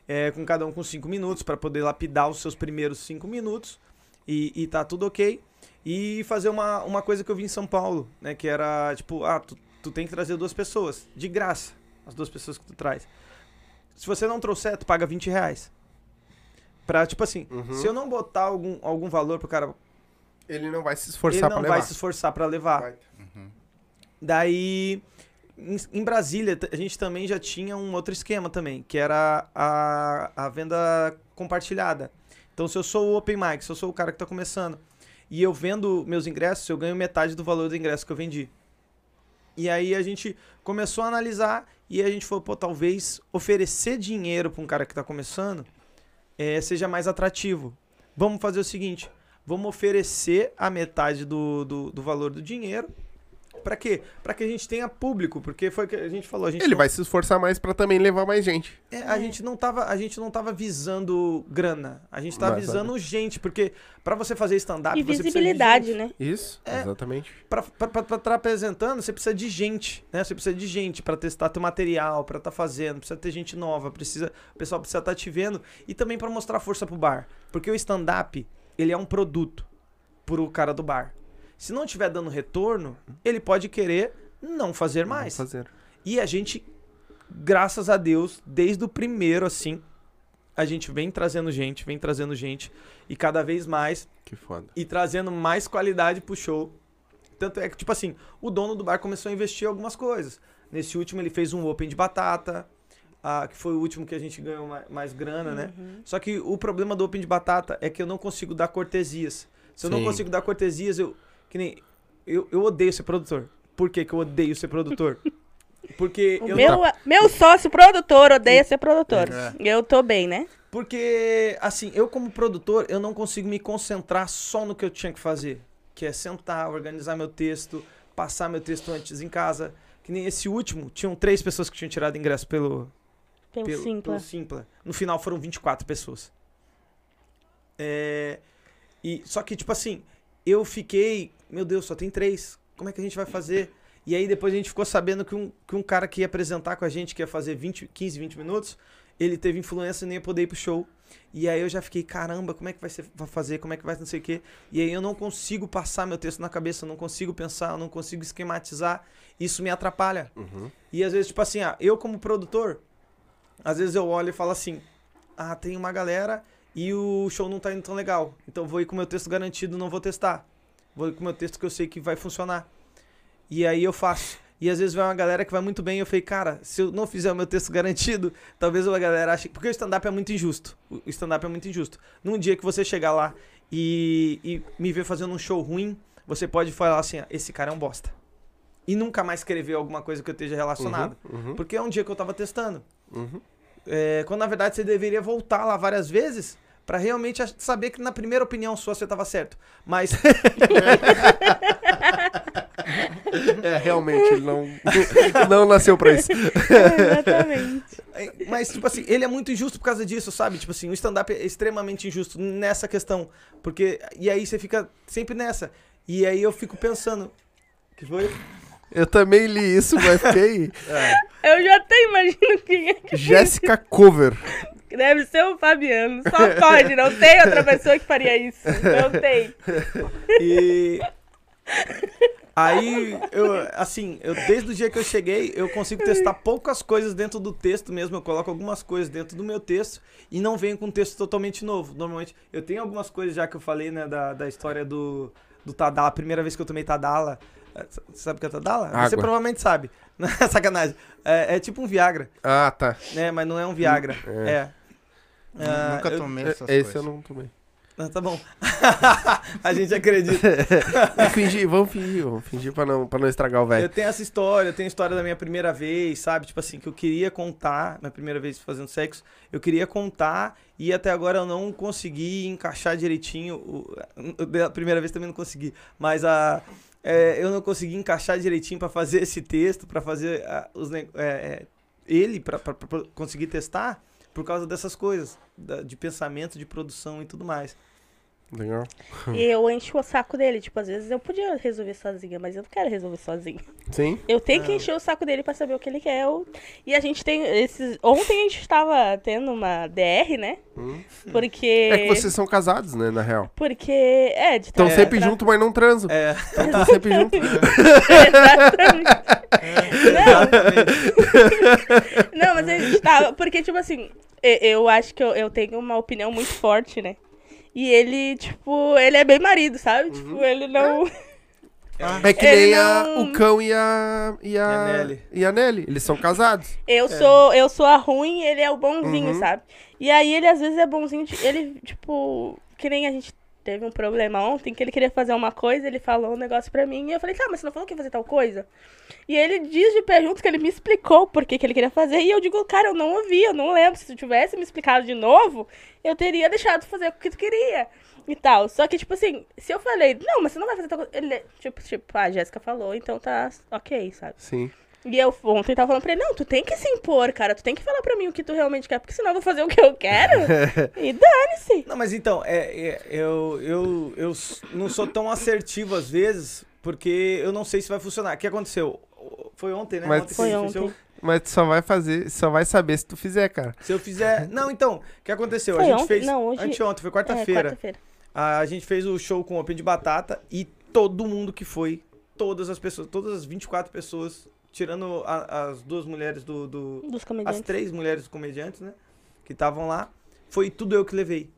É, com cada um com cinco minutos, pra poder lapidar os seus primeiros cinco minutos. E, e tá tudo ok. E fazer uma, uma coisa que eu vi em São Paulo, né? Que era, tipo, ah, tu, tu tem que trazer duas pessoas. De graça. As duas pessoas que tu traz. Se você não trouxer, tu paga vinte reais. Pra, tipo assim, uhum. se eu não botar algum, algum valor pro cara... Ele não vai se esforçar para levar. Ele não vai se esforçar para levar. Uhum. Daí, em, em Brasília, a gente também já tinha um outro esquema também, que era a, a venda compartilhada. Então, se eu sou o open mic, se eu sou o cara que tá começando, e eu vendo meus ingressos, eu ganho metade do valor do ingresso que eu vendi. E aí, a gente começou a analisar e a gente falou, pô, talvez oferecer dinheiro para um cara que tá começando é, seja mais atrativo. Vamos fazer o seguinte... Vamos oferecer a metade do, do, do valor do dinheiro. Pra quê? Pra que a gente tenha público, porque foi o que a gente falou. A gente Ele não... vai se esforçar mais pra também levar mais gente. É, a, hum. gente não tava, a gente não tava visando grana, a gente tava Mas, visando sabe. gente, porque pra você fazer stand-up... E você visibilidade, né? Isso, é, exatamente. Pra estar apresentando, você precisa de gente, né? Você precisa de gente pra testar teu material, pra estar tá fazendo, precisa ter gente nova, precisa, o pessoal precisa estar tá te vendo, e também pra mostrar força pro bar, porque o stand-up... Ele é um produto pro cara do bar. Se não estiver dando retorno, ele pode querer não fazer mais. Não fazer. E a gente, graças a Deus, desde o primeiro, assim, a gente vem trazendo gente, vem trazendo gente. E cada vez mais. Que foda. E trazendo mais qualidade pro show. Tanto é que, tipo assim, o dono do bar começou a investir em algumas coisas. Nesse último, ele fez um open de batata... Ah, que foi o último que a gente ganhou mais, mais grana, uhum. né? Só que o problema do open de batata é que eu não consigo dar cortesias. Se eu Sim. não consigo dar cortesias, eu... Que nem... Eu, eu odeio ser produtor. Por que que eu odeio ser produtor? Porque... eu meu, não... meu sócio produtor odeia ser produtor. É. Eu tô bem, né? Porque, assim, eu como produtor, eu não consigo me concentrar só no que eu tinha que fazer. Que é sentar, organizar meu texto, passar meu texto antes em casa. Que nem esse último, tinham três pessoas que tinham tirado ingresso pelo... Pelo, pelo, Simpla. pelo Simpla. No final foram vinte e quatro pessoas. É, e, só que, tipo assim, eu fiquei... Meu Deus, só tem três. Como é que a gente vai fazer? E aí depois a gente ficou sabendo que um, que um cara que ia apresentar com a gente, que ia fazer vinte, quinze, vinte minutos, ele teve influência e nem ia poder ir pro show. E aí eu já fiquei, caramba, como é que vai, ser, vai fazer? Como é que vai não sei o quê? E aí eu não consigo passar meu texto na cabeça, eu não consigo pensar, eu não consigo esquematizar. Isso me atrapalha. Uhum. E às vezes, tipo assim, ah, eu como produtor... Às vezes eu olho e falo assim, ah, tem uma galera e o show não tá indo tão legal, então vou ir com o meu texto garantido, não vou testar. Vou ir com o meu texto que eu sei que vai funcionar. E aí eu faço. E às vezes vai uma galera que vai muito bem e eu falei, cara, se eu não fizer o meu texto garantido, talvez a galera ache... Porque o stand-up é muito injusto. O stand-up é muito injusto. Num dia que você chegar lá e, e me ver fazendo um show ruim, você pode falar assim, ah, esse cara é um bosta. E nunca mais escrever alguma coisa que eu esteja relacionado. Uhum, uhum. Porque é um dia que eu tava testando. Uhum. É, quando na verdade você deveria voltar lá várias vezes... Pra realmente saber que na primeira opinião sua você tava certo. Mas... é, realmente, ele não, não nasceu pra isso. É, exatamente. Mas, tipo assim, ele é muito injusto por causa disso, sabe? Tipo assim, o stand-up é extremamente injusto nessa questão. Porque... E aí você fica sempre nessa. E aí eu fico pensando... Que foi? Eu também li isso, mas fiquei... É. Eu já até imagino quem é que... Jéssica Cover. Deve ser o Fabiano. Só pode, não tem outra pessoa que faria isso. Não tem. E... Aí, eu, assim, eu, desde o dia que eu cheguei, eu consigo testar poucas coisas dentro do texto mesmo. Eu coloco algumas coisas dentro do meu texto e não venho com um texto totalmente novo. Normalmente, eu tenho algumas coisas já que eu falei, né, da, da história do, do Tadala. A primeira vez que eu tomei Tadala... Sabe o que é Tadala? Água. Você provavelmente sabe. Sacanagem. É, é tipo um Viagra. Ah, tá. É, mas não é um Viagra. É. é. Eu ah, nunca tomei eu, essas esse coisas. Esse eu não tomei. Ah, tá bom. A gente acredita. fingir, vamos fingir, vamos fingir pra não, pra não estragar o velho. Eu tenho essa história, eu tenho a história da minha primeira vez, sabe? Tipo assim, que eu queria contar, minha primeira vez fazendo sexo, eu queria contar e até agora eu não consegui encaixar direitinho. O, a primeira vez também não consegui, mas a... É, eu não consegui encaixar direitinho pra fazer esse texto, pra fazer uh, os, é, é, ele, pra, pra, pra conseguir testar, por causa dessas coisas, da, de pensamento, de produção e tudo mais. Legal. E eu encho o saco dele, tipo, às vezes eu podia resolver sozinha, mas eu não quero resolver sozinha. Sim. Eu tenho é. que encher o saco dele pra saber o que ele quer. Eu... E a gente tem esses... Ontem a gente tava tendo uma D R, né? Hum. Porque... É que vocês são casados, né, na real. Porque... É, de Estão tra... sempre é, tra... juntos, mas não transam. É. Então tá sempre junto. É. Exatamente. É. Não. Não, mas a gente tava... Porque, tipo assim, eu acho que eu, eu tenho uma opinião muito forte, né? E ele, tipo, ele é bem marido, sabe? Uhum. Tipo, ele não... É, é que nem não... o Cão e a... E a, e a, Nelly. E a Nelly. Eles são casados. Eu, é. sou, eu sou a ruim, ele é o bonzinho, uhum. sabe? E aí ele, às vezes, é bonzinho. Ele, tipo... Que nem a gente teve um problema ontem, que ele queria fazer uma coisa, ele falou um negócio pra mim. E eu falei, tá, mas você não falou que ia fazer tal coisa? E ele diz de pé junto que ele me explicou por que que ele queria fazer. E eu digo, cara, eu não ouvi, eu não lembro. Se tu tivesse me explicado de novo... Eu teria deixado fazer o que tu queria e tal. Só que, tipo assim, se eu falei, não, mas você não vai fazer tal coisa. Ele, tipo, tipo, ah, a Jéssica falou, então tá ok, sabe? Sim. E eu ontem tava falando pra ele, não, tu tem que se impor, cara. Tu tem que falar pra mim o que tu realmente quer, porque senão eu vou fazer o que eu quero e dane-se. Não, mas então, é, é, eu, eu, eu não sou tão assertivo às vezes, porque eu não sei se vai funcionar. O que aconteceu? Foi ontem, né? Mas ontem, foi ontem. Aconteceu... Mas tu só vai fazer, só vai saber se tu fizer, cara. Se eu fizer... Não, então, o que aconteceu? Foi a gente on... fez... Não, hoje... Anteontem, foi quarta-feira. É, quarta-feira. A gente fez o show com o Open de Batata e todo mundo que foi, todas as pessoas, todas as vinte e quatro pessoas, tirando a, as duas mulheres do... do Dos comediantes. As três mulheres comediantes, né? Que estavam lá. Foi tudo eu que levei.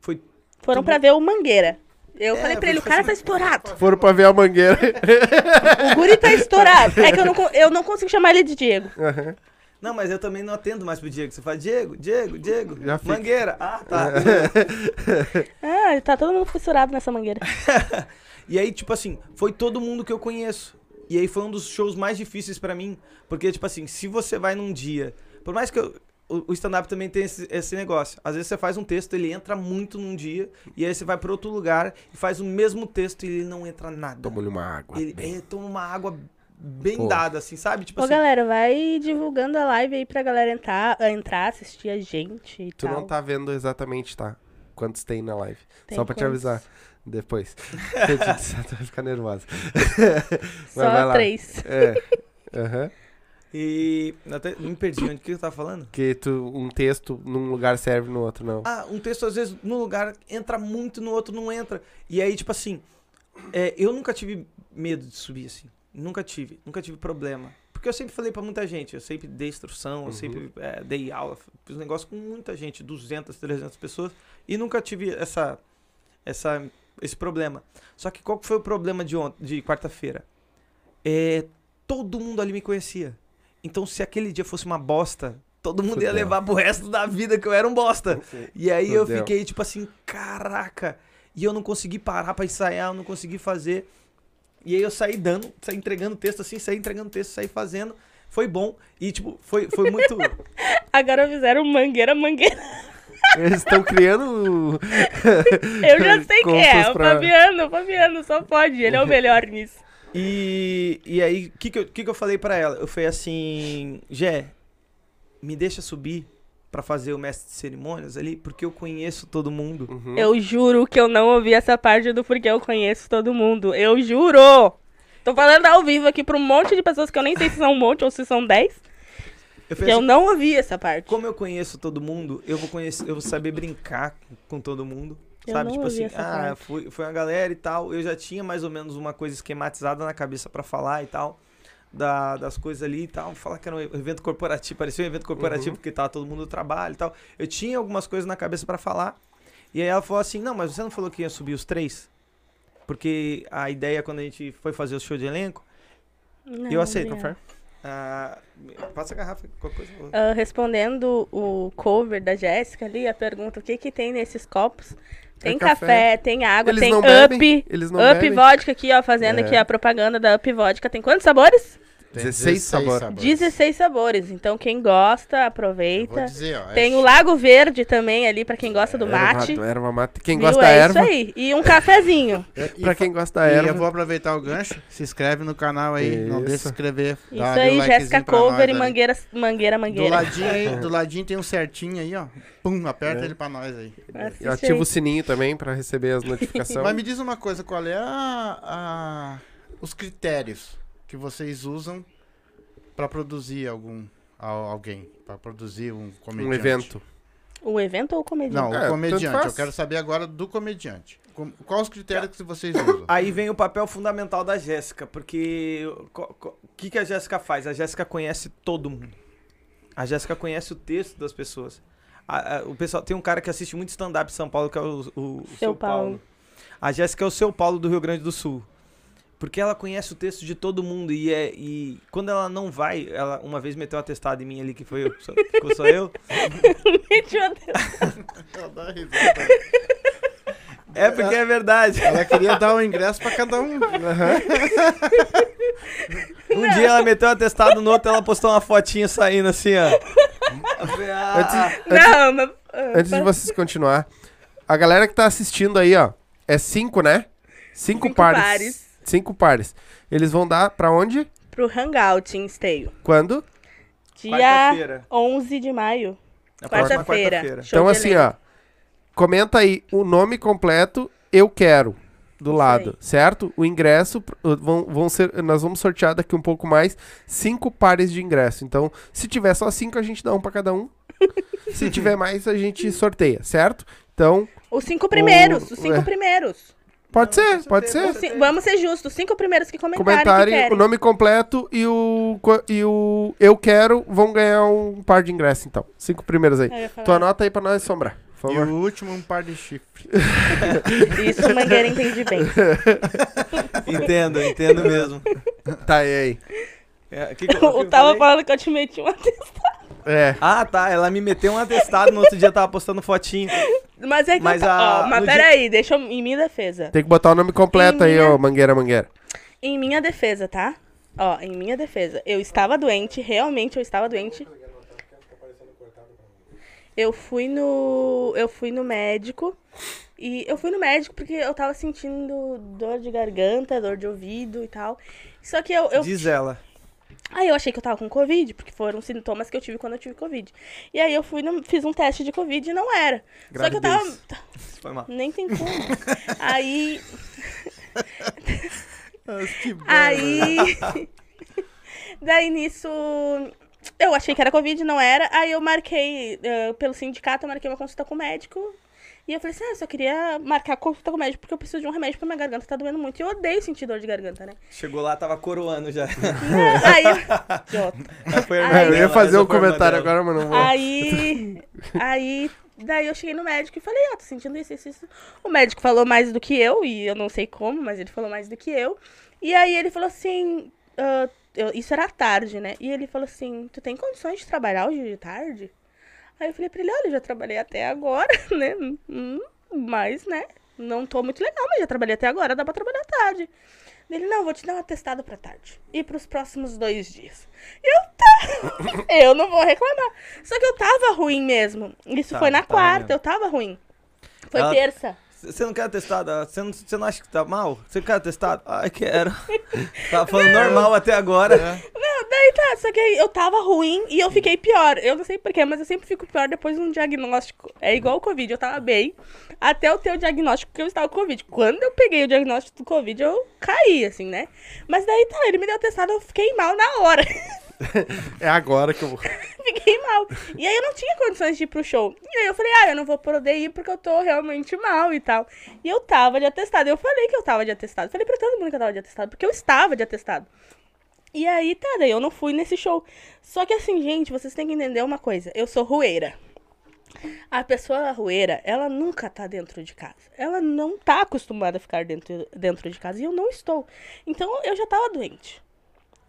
Foi Foram tudo... pra ver o Mangueira. Eu é, falei pra ele, o cara tá estourado. Foram pra ver a Mangueira. O guri tá estourado. É que eu não, eu não consigo chamar ele de Diego. Uhum. Não, mas eu também não atendo mais pro Diego. Você fala, Diego, Diego, Diego, já Mangueira. Fica. Ah, tá. Ah, tá todo mundo fissurado nessa Mangueira. E aí, tipo assim, foi todo mundo que eu conheço. E aí foi um dos shows mais difíceis pra mim. Porque, tipo assim, se você vai num dia... Por mais que eu... O stand-up também tem esse, esse negócio. Às vezes você faz um texto, ele entra muito num dia, e aí você vai pra outro lugar e faz o mesmo texto e ele não entra nada. Toma-lhe uma água. Ele bem... é, toma uma água bem Pô. dada, assim, sabe? Tipo Pô, assim... galera, vai divulgando a live aí pra galera entrar, entrar assistir a gente e tu tal. Tu não tá vendo exatamente, tá? Quantos tem na live. Tem Só pra quantos? te avisar. Depois. Tu vai ficar nervosa. Só vai, vai três. É. Aham. Uhum. E até me perdi, onde que eu tava falando? Que tu, um texto num lugar serve no outro, não. Ah, um texto às vezes num lugar entra muito, no outro não entra. E aí, tipo assim, é, eu nunca tive medo de subir assim. Nunca tive, nunca tive problema. Porque eu sempre falei pra muita gente, eu sempre dei instrução, eu uhum. sempre é, dei aula, fiz um negócio com muita gente, duzentas, trezentas pessoas. E nunca tive essa, essa, esse problema. Só que qual que foi o problema de, de quarta-feira? É... todo mundo ali me conhecia. Então, se aquele dia fosse uma bosta, todo mundo Fudeu. ia levar pro resto da vida que eu era um bosta. Fudeu. E aí Fudeu. eu fiquei tipo assim, caraca. E eu não consegui parar pra ensaiar, eu não consegui fazer. E aí eu saí dando, saí entregando texto assim, saí entregando texto, saí fazendo. Foi bom. E tipo, foi, foi muito... Agora fizeram Mangueira, Mangueira. Eles estão criando... Eu já sei quem é, pra... o Fabiano, o Fabiano, só pode, ele é o melhor nisso. E, e aí, o que que eu, que que eu falei pra ela? Eu falei assim, Jé, me deixa subir pra fazer o mestre de cerimônias ali, porque eu conheço todo mundo. Uhum. Eu juro que eu não ouvi essa parte do porque eu conheço todo mundo, eu juro! Tô falando ao vivo aqui pra um monte de pessoas que eu nem sei se são um monte ou se são dez. Eu, assim, eu não ouvi essa parte. Como eu conheço todo mundo, eu vou conhecer, eu vou saber brincar com todo mundo. Eu sabe? Não tipo ouvi assim, essa ah, foi, foi uma galera e tal. Eu já tinha mais ou menos uma coisa esquematizada na cabeça pra falar e tal. Da, das coisas ali e tal. Falar que era um evento corporativo, parecia um evento corporativo, uhum. porque tava todo mundo no trabalho e tal. Eu tinha algumas coisas na cabeça pra falar. E aí ela falou assim: não, mas você não falou que ia subir os três? Porque a ideia, quando a gente foi fazer o show de elenco, não, eu aceito, confere. Ah, passa a garrafa, qualquer coisa. Uh, respondendo o cover da Jéssica ali, a pergunta, o que que tem nesses copos? Tem é café, café, tem água, eles tem não Up, bebem, eles não Up bebem. Vodka aqui, ó, fazendo é. aqui a propaganda da Up Vodka. Tem quantos sabores? dezesseis sabores. dezesseis sabores. Então, quem gosta, aproveita. Vou dizer, ó, tem é... o Lago Verde também ali, pra quem gosta do mate. Era uma, era uma mate. Quem gosta da erva. É isso aí. E um cafezinho. É, e, pra quem gosta da erva. E eu vou aproveitar o gancho. Se inscreve no canal aí. Isso. Não deixa se inscrever. Isso aí, Jéssica Cover e Mangueira, Mangueira, Mangueira. Do ladinho aí, do ladinho tem um certinho aí, ó. Pum, aperta é. ele pra nós aí. Assiste eu ativo aí. o sininho também pra receber as notificações. Mas me diz uma coisa, qual é a, a, os critérios que vocês usam para produzir algum alguém, para produzir um comediante? Um evento. O evento ou o comediante? Não, é, o comediante. Eu quero saber agora do comediante. Com, quais os critérios tá. que vocês usam? Aí vem o papel fundamental da Jéssica, porque o que, que a Jéssica faz? A Jéssica conhece todo mundo. A Jéssica conhece o texto das pessoas. A, a, o pessoal, tem um cara que assiste muito stand-up em São Paulo, que é o, o, o Seu, Seu Paulo. Paulo. A Jéssica é o Seu Paulo do Rio Grande do Sul. Porque ela conhece o texto de todo mundo e, é, e quando ela não vai, ela uma vez meteu um atestado em mim ali, que foi eu, só, ficou só eu. Meteu um atestado. É porque é verdade. Ela queria dar um ingresso pra cada um. Uhum. Um não. dia ela meteu um atestado, no outro ela postou uma fotinha saindo assim, ó. Antes, antes, não, mas... antes de vocês continuar, a galera que tá assistindo aí, ó, é cinco, né? Cinco, cinco pares. pares. Cinco pares. Eles vão dar pra onde? Pro Hangout em Esteio. Quando? Dia onze de maio. Quarta-feira. Quarta então assim, elenco. ó. Comenta aí o nome completo, eu quero, do Isso lado, aí. certo? O ingresso, vão, vão ser, nós vamos sortear daqui um pouco mais, cinco pares de ingresso. Então, se tiver só cinco, a gente dá um pra cada um. Se tiver mais, a gente sorteia, certo? Então... Os cinco primeiros, o, os cinco é. primeiros. Pode não, ser, pode ser. ser. Vamos ser justos. Os cinco primeiros que comentarem, comentarem que o nome completo e o, e o eu quero vão ganhar um par de ingresso, então. Cinco primeiros aí. Tu anota aí pra nós sombrar. Por favor. E o último um par de chifre. Isso o Mangueira entende bem. Entendo, entendo mesmo. Tá, e aí? É, que que eu, eu que tava falei? falando que eu te meti um atestado. É. Ah, tá. Ela me meteu um atestado, no outro dia tava postando fotinho. Mas é que... Mas, a, ó, mas peraí, dia... deixa eu... Em minha defesa. Tem que botar o nome completo em aí, minha... ó, Mangueira, Mangueira. Em minha defesa, tá? Ó, em minha defesa. Eu estava doente, realmente eu estava doente. Eu fui no... Eu fui no médico. E eu fui no médico porque eu tava sentindo dor de garganta, dor de ouvido e tal. Só que eu... eu... Diz ela. Aí eu achei que eu tava com Covid, porque foram sintomas que eu tive quando eu tive Covid. E aí eu fui no, fiz um teste de Covid e não era. Gravidez. Só que eu tava... Foi mal. Nem tem como. Aí... Nossa, que bom. Aí... Daí nisso... Eu achei que era Covid, não era. Aí eu marquei, uh, pelo sindicato, eu marquei uma consulta com o médico. E eu falei assim, ah, eu só queria marcar consulta com o médico porque eu preciso de um remédio porque minha garganta tá doendo muito. E eu odeio sentir dor de garganta, né? Chegou lá, tava coroando já. Não, aí... eu... aí... Eu ia fazer um comentário agora, mas não vou. Aí... aí... Daí eu cheguei no médico e falei, ah, tô sentindo isso, isso, isso. O médico falou mais do que eu, e eu não sei como, mas ele falou mais do que eu. E aí ele falou assim, ah, eu, isso era tarde, né? E ele falou assim, tu tem condições de trabalhar hoje de tarde? Aí eu falei pra ele, olha, eu já trabalhei até agora, né? Hum, mas, né? Não tô muito legal, mas já trabalhei até agora, dá pra trabalhar tarde. Ele, não, vou te dar um atestado pra tarde. E pros próximos dois dias. Eu tá... eu não vou reclamar. Só que eu tava ruim mesmo. Isso tá, foi na tá quarta, mesmo. eu tava ruim. Foi Ela... terça. Você não quer atestado? Você não, não acha que tá mal? Você quer atestado? Ai, quero. Tava falando não. normal até agora. É. Não, daí tá, só que eu tava ruim e eu fiquei pior. Eu não sei porquê, mas eu sempre fico pior depois de um diagnóstico. É igual o Covid, eu tava bem até eu ter o diagnóstico que eu estava com Covid. Quando eu peguei o diagnóstico do Covid, eu caí, assim, né? Mas daí tá, ele me deu atestado, eu fiquei mal na hora. É agora que eu vou. Fiquei mal. E aí eu não tinha condições de ir pro show. E aí eu falei, ah, eu não vou poder ir porque eu tô realmente mal e tal. E eu tava de atestado. Eu falei que eu tava de atestado. Falei pra todo mundo que eu tava de atestado, porque eu estava de atestado. E aí, tá, daí eu não fui nesse show. Só que assim, gente, vocês têm que entender uma coisa. Eu sou rueira. A pessoa rueira, ela nunca tá dentro de casa. Ela não tá acostumada a ficar dentro, dentro de casa. E eu não estou. Então eu já tava doente.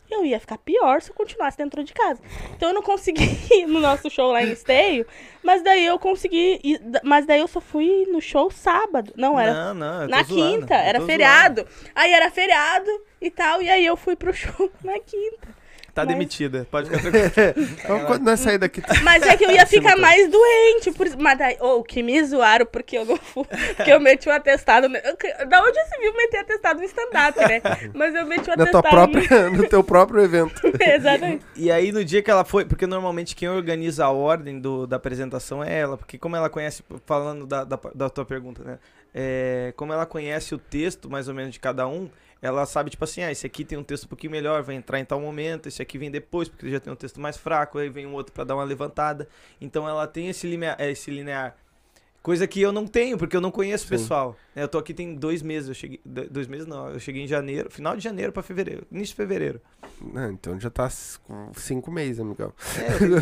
Eu ia ficar pior se eu continuasse dentro de casa. Então eu não consegui ir no nosso show lá em Esteio, mas daí eu consegui ir, mas daí eu só fui no show sábado. Não, era não, não, na zoando, quinta, era feriado. Zoando. Aí era feriado e tal, e aí eu fui pro show na quinta. Tá mas... demitida, pode ficar tranquila. Então, quando nós sair daqui... Mas é que eu ia ficar mais doente. Por... Mas daí, ou oh, que me zoaram porque eu não fui, porque eu meti o um atestado... Eu... Da onde você viu meter atestado no stand-up, né? Mas eu meti o um atestado... Tua própria... no... no teu próprio evento. Exatamente. E aí, no dia que ela foi... Porque normalmente quem organiza a ordem do, da apresentação é ela, porque como ela conhece, falando da, da, da tua pergunta, né? É, como ela conhece o texto, mais ou menos, de cada um... Ela sabe, tipo assim, ah, esse aqui tem um texto um pouquinho melhor, vai entrar em tal momento, esse aqui vem depois, porque já tem um texto mais fraco, aí vem um outro pra dar uma levantada. Então ela tem esse linear, esse linear. Coisa que eu não tenho, porque eu não conheço o pessoal. Eu tô aqui tem dois meses, eu cheguei... Dois meses não, eu cheguei em janeiro, final de janeiro pra fevereiro, início de fevereiro. Não, então já tá cinco meses, amigão.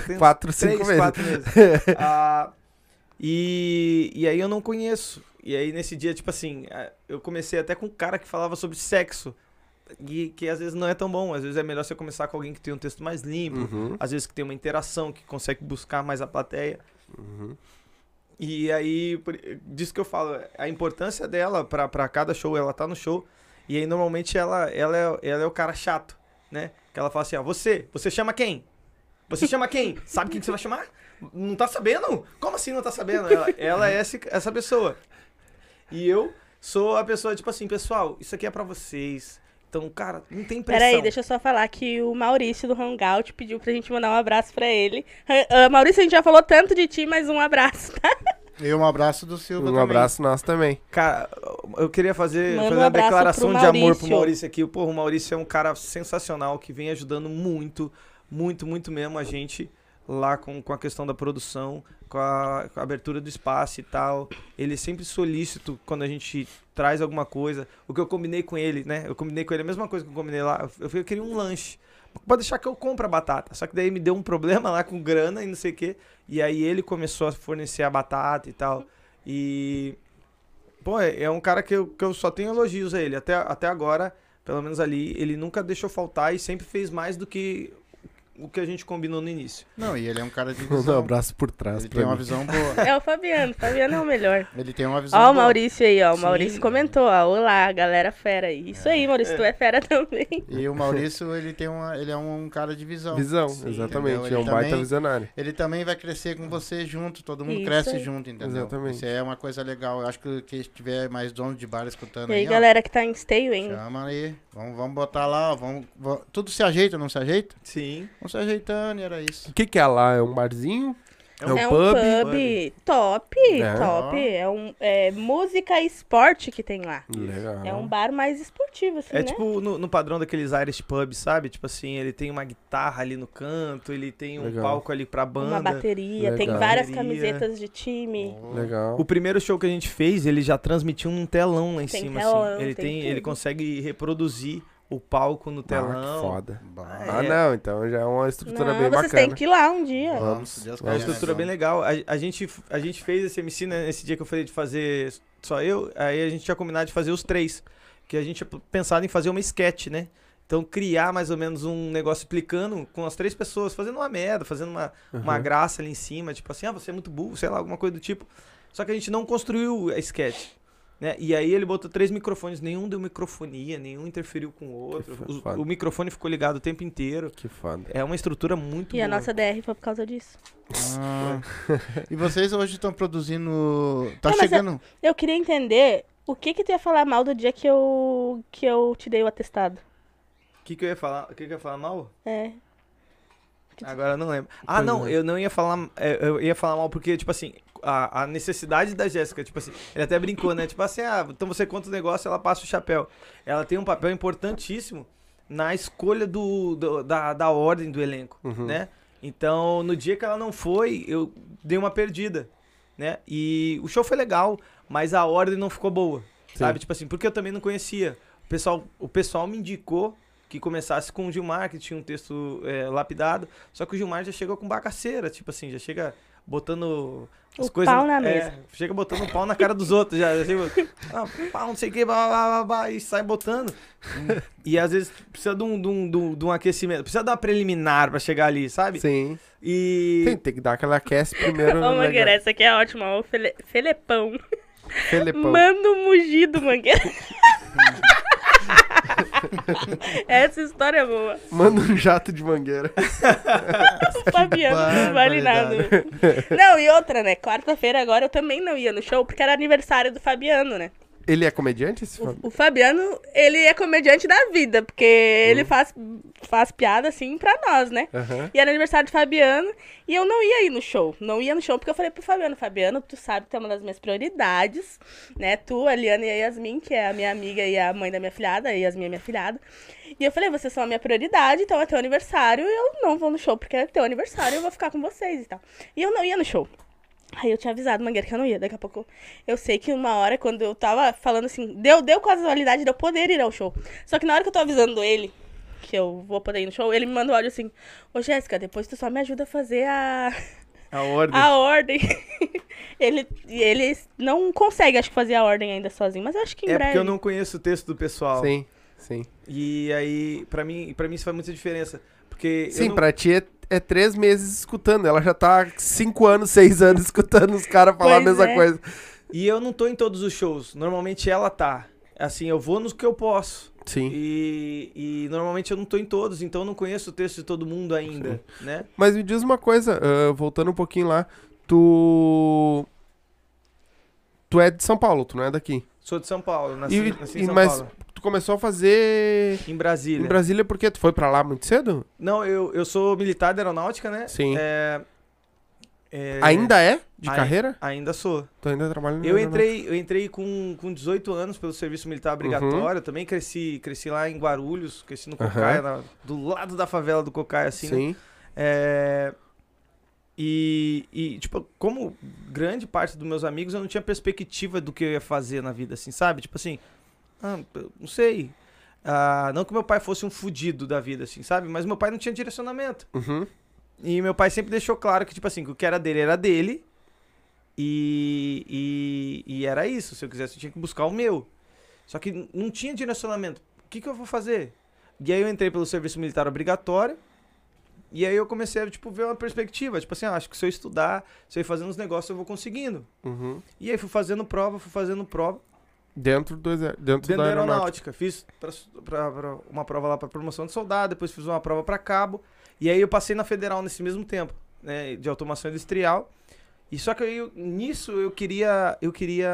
É, quatro, cinco três, meses. Quatro meses. ah, e, e aí eu não conheço. E aí, nesse dia, tipo assim, eu comecei até com um cara que falava sobre sexo, e que às vezes não é tão bom. Às vezes é melhor você começar com alguém que tem um texto mais limpo, uhum. às vezes que tem uma interação, que consegue buscar mais a plateia. Uhum. E aí, por, disso que eu falo, a importância dela pra, pra cada show, ela tá no show, e aí normalmente ela, ela, é, ela é o cara chato, né? Que ela fala assim, ó, você, você chama quem? Você chama quem? Sabe quem que você vai chamar? Não tá sabendo? Como assim não tá sabendo? Ela, ela é esse, essa pessoa. E eu sou a pessoa, tipo assim, pessoal, isso aqui é pra vocês. Então, cara, não tem pressão. Peraí, deixa eu só falar que o Maurício do Hangout pediu pra gente mandar um abraço pra ele. Uh, Maurício, a gente já falou tanto de ti, mas um abraço, tá? E um abraço do Silva um também. Um abraço nosso também. Cara, eu queria fazer, fazer um uma declaração de amor pro Maurício aqui. Porra, o Maurício é um cara sensacional que vem ajudando muito, muito, muito mesmo a gente lá com, com a questão da produção, com a, com a abertura do espaço e tal. Ele é sempre solícito quando a gente traz alguma coisa. O que eu combinei com ele, né? Eu combinei com ele a mesma coisa que eu combinei lá. Eu, eu queria um lanche. Pode deixar que eu compro a batata. Só que daí me deu um problema lá com grana e não sei o quê. E aí ele começou a fornecer a batata e tal. E... Pô, é um cara que eu, que eu só tenho elogios a ele. Até, até agora, pelo menos ali, ele nunca deixou faltar e sempre fez mais do que... o que a gente combinou no início. Não, e ele é um cara de visão. Um abraço por trás. Ele tem mim. uma visão boa. É o Fabiano. Fabiano é o melhor. Ele tem uma visão ó, boa. Ó o Maurício aí, ó. O Maurício Sim. comentou, ó. Olá, galera fera aí. Isso é. aí, Maurício. É. Tu é fera também. E o Maurício, ele, tem uma, ele é um cara de visão. Visão, Sim, exatamente. Ele é um também, baita visionário. Ele também vai crescer com você junto. Todo mundo Isso cresce aí. junto, entendeu? Exatamente. Isso é uma coisa legal. Eu acho que quem estiver mais dono de bar escutando e aí, aí galera ó, que tá em Esteio, hein? Chama aí. Vamos, vamos botar lá, ó. Vamos, vamos... Tudo se ajeita, não se ajeita? Sim. Não se ajeitando, era isso. O que que é lá? É um barzinho? É um, é um pub? pub? Top, é. top. É, um, é música e esporte que tem lá. Legal. É um bar mais esportivo, assim, É né? tipo no, no padrão daqueles Irish pubs, sabe? Tipo assim, ele tem uma guitarra ali no canto, ele tem um Legal. palco ali pra banda. Uma bateria, Legal. tem várias camisetas de time. Oh. Legal. O primeiro show que a gente fez, ele já transmitiu num telão lá em tem cima, telão, assim. Ele, tem, tem, ele consegue reproduzir o palco no telão. Ah, que foda. Ah, ah é. não, então já é uma estrutura não, bem vocês bacana. Vocês têm que ir lá um dia. Vamos, Deus É uma estrutura bem legal. A, a, gente, a gente fez esse M C, né, nesse dia que eu falei de fazer só eu, aí a gente tinha combinado de fazer os três, que a gente tinha pensado em fazer uma sketch, né? Então, criar mais ou menos um negócio explicando com as três pessoas, fazendo uma merda, fazendo uma, uhum. uma graça ali em cima, tipo assim, ah, você é muito burro, sei lá, alguma coisa do tipo. Só que a gente não construiu a sketch, né? E aí ele botou três microfones, nenhum deu microfonia, nenhum interferiu com o outro. O, o microfone ficou ligado o tempo inteiro. Que foda. É uma estrutura muito e boa. E a nossa D R foi por causa disso. Ah. E vocês hoje estão produzindo... Tá não, chegando... Eu, eu queria entender o que que tu ia falar mal do dia que eu, que eu te dei o atestado. O que, que eu ia falar? O que, que eu ia falar mal? É. Agora eu não lembro. Ah, pois não, é. eu não ia falar. Eu ia falar mal porque, tipo assim, a, a necessidade da Jéssica, tipo assim, ele até brincou, né? Tipo assim, ah, então você conta o negócio, ela passa o chapéu. Ela tem um papel importantíssimo na escolha do, do, da, da ordem do elenco, uhum. né? Então, no dia que ela não foi, eu dei uma perdida, né? E o show foi legal, mas a ordem não ficou boa, Sim. sabe? Tipo assim, porque eu também não conhecia. O pessoal, o pessoal me indicou que começasse com o Gilmar, que tinha um texto é, lapidado, só que o Gilmar já chegou com bagaceira, tipo assim, já chega botando as o coisas... pau na é, mesa. Chega botando o pau na cara dos outros, já, já chega, ah, pau, não sei o que, blá, blá, blá, blá, e sai botando. E às vezes precisa de um, de um, de um, de um aquecimento, precisa dar uma preliminar pra chegar ali, sabe? Sim. E... Tem, tem que dar aquela aquece primeiro. Ô, Mangueira, essa aqui é ótima, ó, o fele... Felepão. Felepão. Manda um mugido, Mangueira. Essa história é boa. Manda um jato de Mangueira. O Fabiano não vale nada. Não, e outra, né? Quarta-feira agora eu também não ia no show, porque era aniversário do Fabiano, né? Ele é comediante, esse Fabiano? O, o Fabiano, ele é comediante da vida, porque uhum. ele faz, faz piada, assim, pra nós, né? Uhum. E era aniversário do Fabiano, e eu não ia ir no show. Não ia no show, porque eu falei pro Fabiano, Fabiano, tu sabe que tu é uma das minhas prioridades, né? Tu, a Liana e a Yasmin, que é a minha amiga e a mãe da minha filhada, a Yasmin é minha filhada. E eu falei, vocês são a minha prioridade, então é teu aniversário, eu não vou no show, porque é teu aniversário, eu vou ficar com vocês e tal. E eu não ia no show. Aí eu tinha avisado, Mangueira, que eu não ia. Daqui a pouco eu sei que uma hora, quando eu tava falando assim, deu, deu casualidade de eu poder ir ao show. Só que na hora que eu tô avisando ele, que eu vou poder ir no show, ele me manda um áudio assim, ô Jéssica, depois tu só me ajuda a fazer a... A ordem. A ordem. ele, ele não consegue, acho que, fazer a ordem ainda sozinho, mas acho que em é breve... É porque eu não conheço o texto do pessoal. Sim, sim. E aí, pra mim, pra mim isso faz muita diferença, porque... Sim, eu não... pra ti é... É três meses escutando, ela já tá cinco anos, seis anos escutando os caras falar a mesma é. coisa. E eu não tô em todos os shows, normalmente ela tá. Assim, eu vou nos que eu posso. Sim. E, e normalmente eu não tô em todos, então eu não conheço o texto de todo mundo ainda, Sim. né? Mas me diz uma coisa, uh, voltando um pouquinho lá, tu... Tu é de São Paulo, tu não é daqui? Sou de São Paulo, nasci, e, nasci em São mas... Paulo. Começou a fazer... Em Brasília. Em Brasília, por quê? Tu foi pra lá muito cedo? Não, eu, eu sou militar da aeronáutica, né? Sim. É, é... Ainda é? De Ai, carreira? Ainda sou. Tu ainda trabalha na eu entrei Eu entrei com, com dezoito anos pelo serviço militar obrigatório. Uhum. Também cresci, cresci lá em Guarulhos, cresci no Cocaia, uhum. na, do lado da favela do Cocaia, assim. Sim. Né? É... E, e, tipo, como grande parte dos meus amigos, eu não tinha perspectiva do que eu ia fazer na vida, assim, sabe? Tipo assim... Ah, não sei, ah, não que meu pai fosse um fudido da vida, assim, sabe? Mas meu pai não tinha direcionamento. Uhum. E meu pai sempre deixou claro que, tipo assim, que o que era dele era dele. E, e, e era isso. Se eu quisesse, eu tinha que buscar o meu. Só que não tinha direcionamento. O que que eu vou fazer? E aí eu entrei pelo serviço militar obrigatório. E aí eu comecei a, tipo, ver uma perspectiva. Tipo assim, ah, acho que se eu estudar, se eu ir fazendo uns negócios, eu vou conseguindo. Uhum. E aí fui fazendo prova, fui fazendo prova. Dentro do exército, dentro, dentro da aeronáutica. aeronáutica. Fiz pra, pra, pra uma prova lá pra promoção de soldado, depois fiz uma prova pra cabo. E aí eu passei na federal nesse mesmo tempo, né, de automação industrial. E só que eu, nisso eu queria, eu queria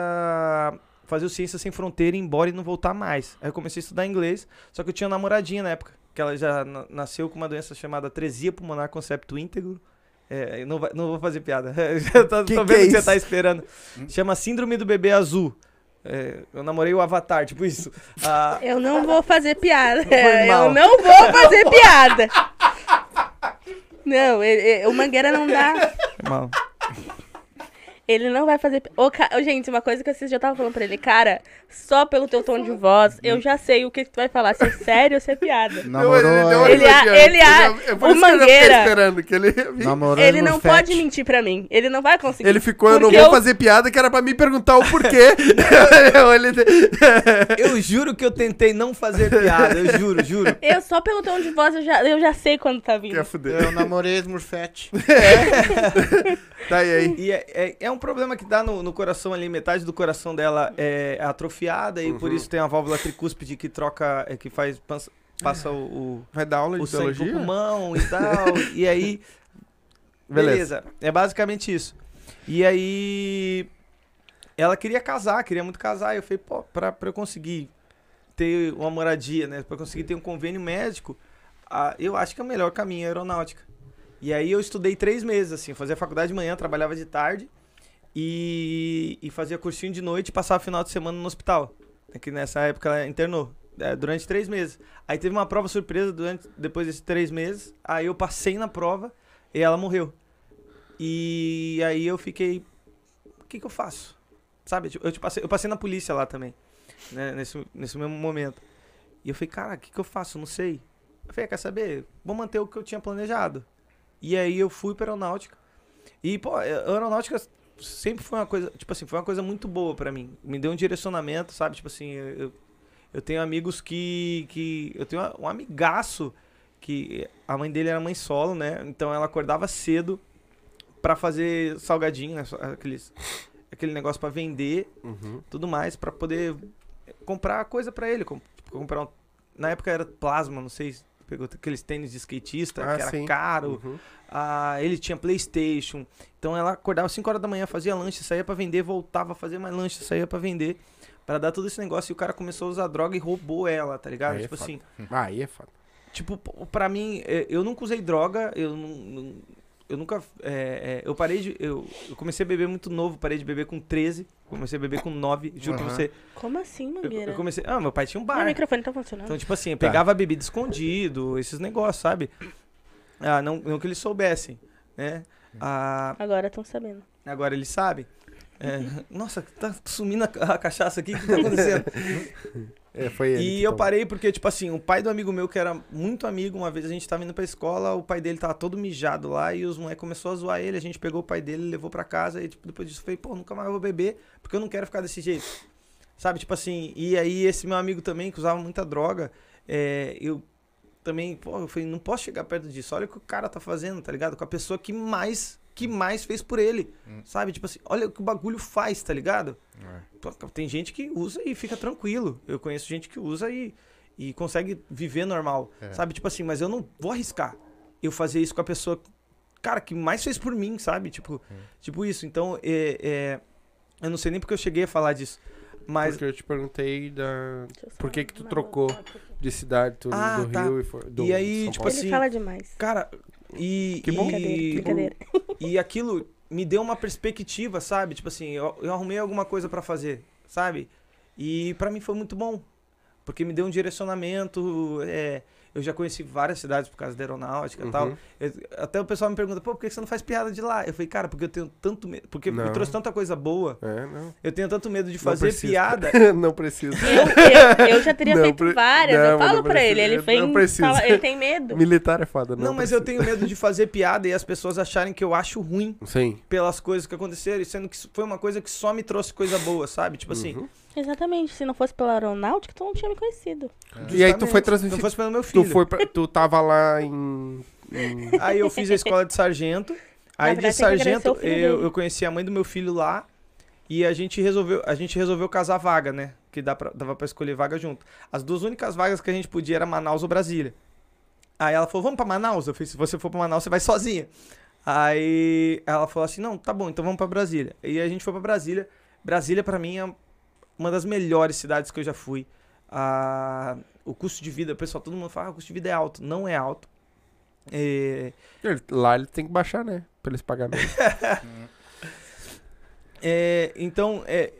fazer o Ciência Sem Fronteira, ir embora e não voltar mais. Aí eu comecei a estudar inglês, só que eu tinha uma namoradinha na época, que ela já nasceu com uma doença chamada atresia pulmonar com septo íntegro. É, não, vai, não vou fazer piada. tô que tô que vendo o é que você tá esperando. Chama Síndrome do Bebê Azul. É, eu namorei o Avatar, tipo isso. Ah, eu não vou fazer piada. Eu não vou fazer piada. Não, eu, eu, o Mangueira não dá. Mal. Ele não vai fazer... Ô, ca... Ô, gente, uma coisa que eu já tava falando pra ele. Cara, só pelo teu tom de voz, eu já sei o que tu vai falar. Se é sério ou se é piada. Namorou... Ele... ele O Mangueira... esperando que ele... Namorou ele não fete. Pode mentir pra mim. Ele não vai conseguir. Ele ficou, eu não vou eu... fazer piada, que era pra me perguntar o porquê. Eu juro que eu tentei não fazer piada. Eu juro, juro. Eu só pelo tom de voz, eu já, eu já sei quando tá vindo. Quer fuder. Eu namorei Smurfette. É. Tá e aí. E é, é, é um problema que dá no, no coração ali, metade do coração dela é atrofiada e uhum. por isso tem a válvula tricúspide que troca, é, que faz, passa, passa o, o... Vai dar aula de o biologia? Sangue pro pulmão e tal, e aí... Beleza. Beleza, é basicamente isso. E aí... Ela queria casar, queria muito casar, e eu falei, pô, pra, pra eu conseguir ter uma moradia, né, pra eu conseguir ter um convênio médico, a, eu acho que é o melhor caminho, a aeronáutica. E aí eu estudei três meses, assim, fazia faculdade de manhã, trabalhava de tarde, E, e fazia cursinho de noite e passava final de semana no hospital. Que nessa época ela internou, é, durante três meses. Aí teve uma prova surpresa durante, depois desses três meses. Aí eu passei na prova e ela morreu. E aí eu fiquei... O que que eu faço? Sabe? Eu, te passei, eu passei na polícia lá também, né? Nesse, nesse mesmo momento. E eu falei, cara, o que que eu faço? Eu não sei. Eu falei, quer saber? Vou manter o que eu tinha planejado. E aí eu fui pra aeronáutica. E, pô, a aeronáutica... sempre foi uma coisa, tipo assim, foi uma coisa muito boa pra mim. Me deu um direcionamento, sabe? Tipo assim, eu, eu tenho amigos que, que... Eu tenho um amigaço que a mãe dele era mãe solo, né? Então ela acordava cedo pra fazer salgadinho, né? Aqueles, aquele negócio pra vender, uhum. tudo mais, pra poder comprar coisa pra ele. Comprar um, na época era plasma, não sei, pegou aqueles tênis de skatista, ah, que era sim. caro. Uhum. Ah, ele tinha PlayStation. Então ela acordava às cinco horas da manhã, fazia lanche, saía pra vender, voltava a fazer mais lanche, saía pra vender, pra dar todo esse negócio. E o cara começou a usar droga e roubou ela, tá ligado? Aí tipo é assim. Aí é foda. Tipo, pra mim, eu nunca usei droga, eu, não, eu nunca. É, eu parei de. Eu, eu comecei a beber muito novo, parei de beber com treze, comecei a beber com nove, juro uhum. pra você. Como assim, Mangueira? Eu, eu comecei. Ah, meu pai tinha um bar. Meu microfone tá funcionando. Então, tipo assim, eu pegava tá. bebida escondido, esses negócios, sabe? Ah, não, não que eles soubessem, né? Ah, agora estão sabendo. Agora eles sabem. É, nossa, tá sumindo a, a cachaça aqui, o que tá acontecendo? É, foi ele e eu tomou. Parei porque, tipo assim, o pai do amigo meu, que era muito amigo, uma vez a gente tava indo pra escola, o pai dele tava todo mijado lá e os moleques começaram a zoar ele, a gente pegou o pai dele, levou pra casa e tipo, depois disso eu falei, pô, nunca mais vou beber, porque eu não quero ficar desse jeito. Sabe, tipo assim, e aí esse meu amigo também, que usava muita droga, é, eu... também, pô, eu falei, não posso chegar perto disso, olha o que o cara tá fazendo, tá ligado? Com a pessoa que mais, que mais fez por ele, hum. sabe? Tipo assim, olha o que o bagulho faz, tá ligado? É. Pô, tem gente que usa e fica tranquilo, eu conheço gente que usa e, e consegue viver normal, é. Sabe? Tipo assim, mas eu não vou arriscar eu fazer isso com a pessoa, cara, que mais fez por mim, sabe? Tipo, hum. tipo isso, então, é, é, eu não sei nem porque eu cheguei a falar disso, mas... Porque eu te perguntei da... por que que tu trocou de cidade, tu ah, do tá. Rio e for... do E aí, São tipo Paulo. Assim... Ele fala demais. Cara, e... Que bom. E, brincadeira, brincadeira. E aquilo me deu uma perspectiva, sabe? Tipo assim, eu, eu arrumei alguma coisa pra fazer, sabe? E pra mim foi muito bom. Porque me deu um direcionamento, é... Eu já conheci várias cidades por causa da aeronáutica e uhum. tal. Eu, até o pessoal me pergunta, pô, por que você não faz piada de lá? Eu falei, cara, porque eu tenho tanto medo. Porque não. me trouxe tanta coisa boa. É, não. Eu tenho tanto medo de fazer piada. Não preciso. Eu, eu, eu já teria não, feito pre... várias. Não, eu falo pra preciso. Ele, ele vem, não fala, ele tem medo. Militar é foda, não. Não, mas preciso. Eu tenho medo de fazer piada e as pessoas acharem que eu acho ruim Sim. pelas coisas que aconteceram. Sendo que foi uma coisa que só me trouxe coisa boa, sabe? Tipo uhum. assim... Exatamente, se não fosse pela aeronáutica, tu não tinha me conhecido. É. E aí tu foi transmitido. Se não fosse pelo meu filho. Tu, foi pra, tu tava lá em, em... Aí eu fiz a escola de sargento. Aí verdade, de sargento eu, eu conheci a mãe do meu filho lá. E a gente resolveu, a gente resolveu casar vaga, né? Que dá pra, dava pra escolher vaga junto. As duas únicas vagas que a gente podia era Manaus ou Brasília. Aí ela falou, vamos pra Manaus? Eu falei, se você for pra Manaus, você vai sozinha. Aí ela falou assim, não, tá bom, então vamos pra Brasília. E a gente foi pra Brasília. Brasília pra mim é... uma das melhores cidades que eu já fui. Ah, o custo de vida, pessoal, todo mundo fala, ah, o custo de vida é alto. Não é alto. É... Lá ele tem que baixar, né? Pra eles pagarem. é, então, é,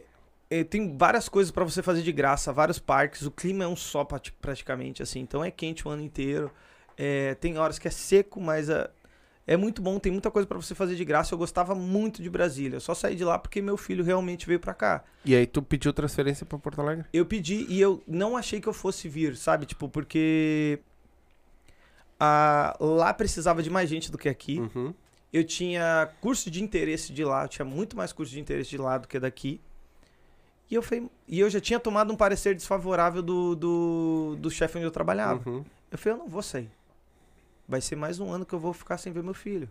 é, tem várias coisas pra você fazer de graça, vários parques. O clima é um só praticamente, assim. Então é quente o ano inteiro. É, tem horas que é seco, mas... A... É muito bom, tem muita coisa pra você fazer de graça. Eu gostava muito de Brasília. Eu só saí de lá porque meu filho realmente veio pra cá. E aí tu pediu transferência pra Porto Alegre? Eu pedi e eu não achei que eu fosse vir, sabe? Tipo, porque... Ah, lá precisava de mais gente do que aqui. Uhum. Eu tinha curso de interesse de lá. Eu tinha muito mais curso de interesse de lá do que daqui. E eu, fui, e eu já tinha tomado um parecer desfavorável do, do, do chefe onde eu trabalhava. Uhum. Eu falei, eu não vou sair. Vai ser mais um ano que eu vou ficar sem ver meu filho.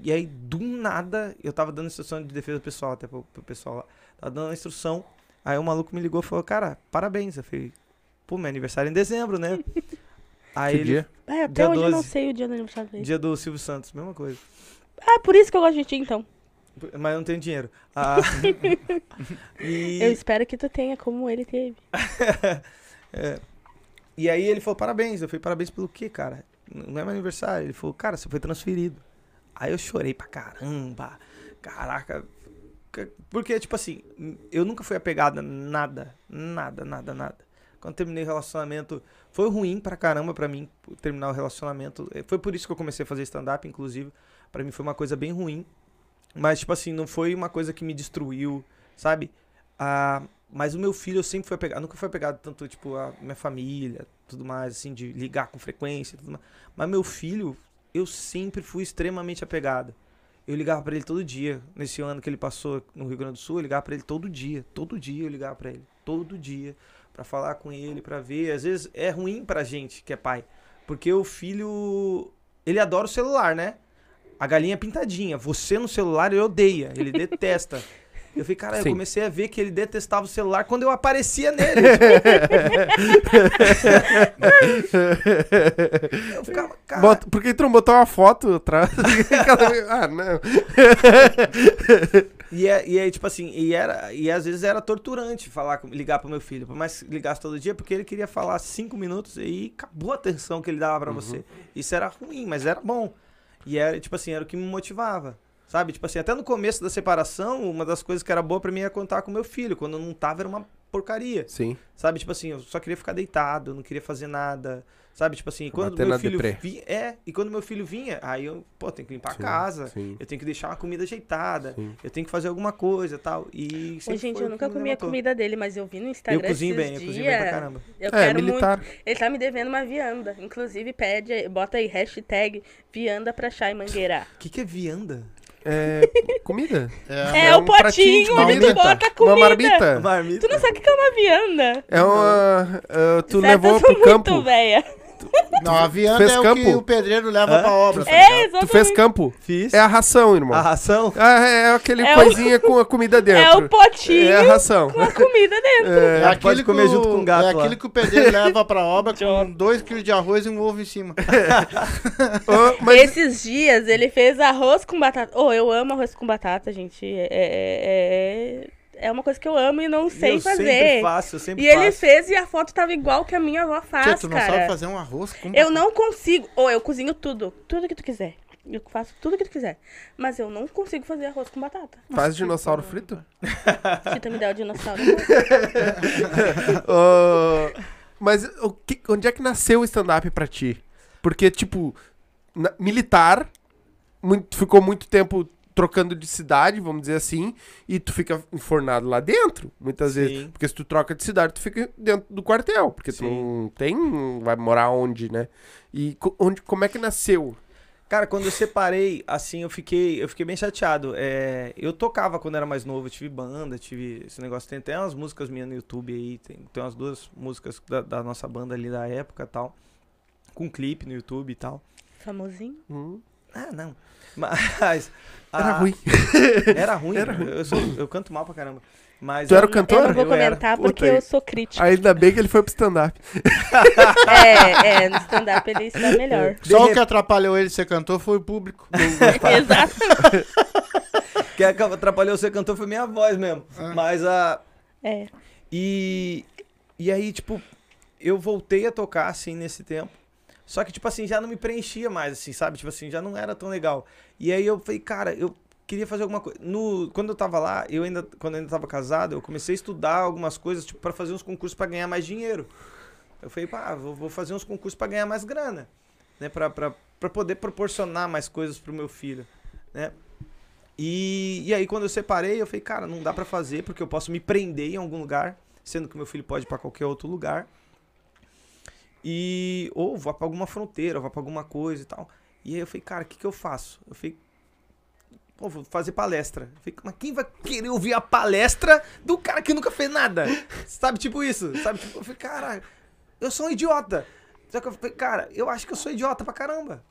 E aí, do nada, eu tava dando instrução de defesa pessoal até pro, pro pessoal lá. Tava dando instrução. Aí o maluco me ligou e falou, cara, parabéns. Eu falei, pô, meu aniversário é em dezembro, né? Aí que ele, dia? É, até dia hoje doze, eu não sei o dia do aniversário dele. Dia do Silvio Santos, mesma coisa. Ah, por isso que eu gosto de ti, então. Mas eu não tenho dinheiro. Ah, e... Eu espero que tu tenha, como ele teve. É. E aí ele falou, parabéns. Eu falei, parabéns pelo quê, cara? Não é meu aniversário. Ele falou, cara, você foi transferido. Aí eu chorei pra caramba. Caraca. Porque, tipo assim, eu nunca fui apegado a nada. Nada, nada, nada. Quando terminei o relacionamento, foi ruim pra caramba pra mim terminar o relacionamento. Foi por isso que eu comecei a fazer stand-up, inclusive. Pra mim foi uma coisa bem ruim. Mas, tipo assim, não foi uma coisa que me destruiu, sabe? Ah, mas o meu filho eu sempre fui apegado. Eu nunca fui apegado tanto, tipo, a minha família, tudo mais, assim, de ligar com frequência, tudo mais. Mas meu filho, eu sempre fui extremamente apegado. Eu ligava pra ele todo dia. Nesse ano que ele passou no Rio Grande do Sul, eu ligava pra ele todo dia. Todo dia eu ligava pra ele. Todo dia. Pra falar com ele, pra ver. Às vezes é ruim pra gente que é pai. Porque o filho, ele adora o celular, né? A galinha pintadinha, você no celular ele odeia, ele detesta. Eu falei, cara, eu comecei a ver que ele detestava o celular quando eu aparecia nele. Eu ficava, cara... Bota, por que tu não botou uma foto atrás? Ah, não. E, é, e é tipo assim, e, era, e às vezes era torturante falar, ligar pro meu filho. Por mais que ligasse todo dia, porque ele queria falar cinco minutos e acabou a atenção que ele dava pra uhum. você. Isso era ruim, mas era bom. E era, tipo assim, era o que me motivava, sabe? Tipo assim, até no começo da separação, uma das coisas que era boa pra mim era contar com meu filho. Quando eu não tava, era uma porcaria. Sim. Sabe? Tipo assim, eu só queria ficar deitado, eu não queria fazer nada, sabe? Tipo assim, quando meu filho vinha... É, e quando meu filho vinha, aí eu, pô, tenho que limpar a casa, sim. Eu tenho que deixar uma comida ajeitada, sim. Eu tenho que fazer alguma coisa tal, e tal. Gente, eu nunca comi a comida dele, mas eu vi no Instagram esses dias. Eu cozinho bem, eu cozinho bem pra caramba. Eu quero militar. Muito. Ele tá me devendo uma vianda. Inclusive, pede, bota aí, hashtag vianda pra chá e mangueira. O que que é vianda? É comida. É, é um o potinho de onde tu bota a comida. Uma marmita. marmita. Tu não sabe o que é uma vianda. É uma... Uh, tu certo, levou pro muito campo. Véia. Tu, não, a vianda é campo. O que o pedreiro leva ah? pra obra. É, tu fez campo? Fiz. É a ração, irmão. A ração? É, é aquele é coisinha o... com a comida dentro. É o potinho é a ração. Com a comida dentro. É, é aquele que comer o... junto com o gato. É aquilo que o pedreiro leva pra obra com dois quilos de arroz e um ovo em cima. Oh, mas... Esses dias ele fez arroz com batata. Oh, eu amo arroz com batata, gente. É... é, é... É uma coisa que eu amo e não sei eu fazer. Sempre faço, eu sempre e faço. Ele fez e a foto tava igual que a minha avó faz, cara. Tu não cara. sabe fazer um arroz com batata? Eu não consigo. Ou eu cozinho tudo. Tudo que tu quiser. Eu faço tudo que tu quiser. Mas eu não consigo fazer arroz com batata. Faz Nossa, dinossauro que... frito? Tita, me dá o dinossauro. uh, mas o que, onde é que nasceu o stand-up pra ti? Porque, tipo, na, militar, muito, ficou muito tempo... trocando de cidade, vamos dizer assim, e tu fica enfornado lá dentro, muitas Sim. vezes. Porque se tu troca de cidade, tu fica dentro do quartel, porque Sim. tu não tem, não vai morar onde, né? E onde, como é que nasceu? Cara, quando eu separei, assim, eu fiquei, eu fiquei bem chateado. É, eu tocava quando era mais novo, eu tive banda, tive esse negócio. Tem até umas músicas minhas no YouTube aí, tem, tem umas duas músicas da, da nossa banda ali da época e tal, com clipe no YouTube e tal. Famosinho? Hum. Ah, não. Mas... Era ah, ruim. Era ruim. Era ruim. Eu, sou, eu canto mal pra caramba. Mas tu eu, era o cantor? Eu não vou comentar eu porque eu sou crítico. Ainda bem que ele foi pro stand-up. É, é, no stand-up ele está melhor. Só de o re... que atrapalhou ele ser cantor foi o público. Exato. O que atrapalhou ser cantor foi minha voz mesmo. Ah. Mas a... É. E, e aí, tipo, eu voltei a tocar, assim, nesse tempo. Só que, tipo assim, já não me preenchia mais, assim, sabe? Tipo assim, já não era tão legal. E aí eu falei, cara, eu queria fazer alguma coisa. No, quando eu tava lá, eu ainda, quando eu ainda tava casado, eu comecei a estudar algumas coisas, tipo, pra fazer uns concursos pra ganhar mais dinheiro. Eu falei, pá, vou, vou fazer uns concursos pra ganhar mais grana, né? Pra, pra, para poder proporcionar mais coisas pro meu filho, né? E, e aí quando eu separei, eu falei, cara, não dá pra fazer, porque eu posso me prender em algum lugar, sendo que meu filho pode ir pra qualquer outro lugar. E, ou vá pra alguma fronteira, ou vá pra alguma coisa e tal. E aí eu falei, cara, o que que eu faço? Eu falei, pô, vou fazer palestra. Eu falei, mas quem vai querer ouvir a palestra do cara que nunca fez nada? Sabe, tipo isso, sabe? Tipo, eu falei, cara, eu sou um idiota. Só que eu falei, cara, eu acho que eu sou idiota pra caramba.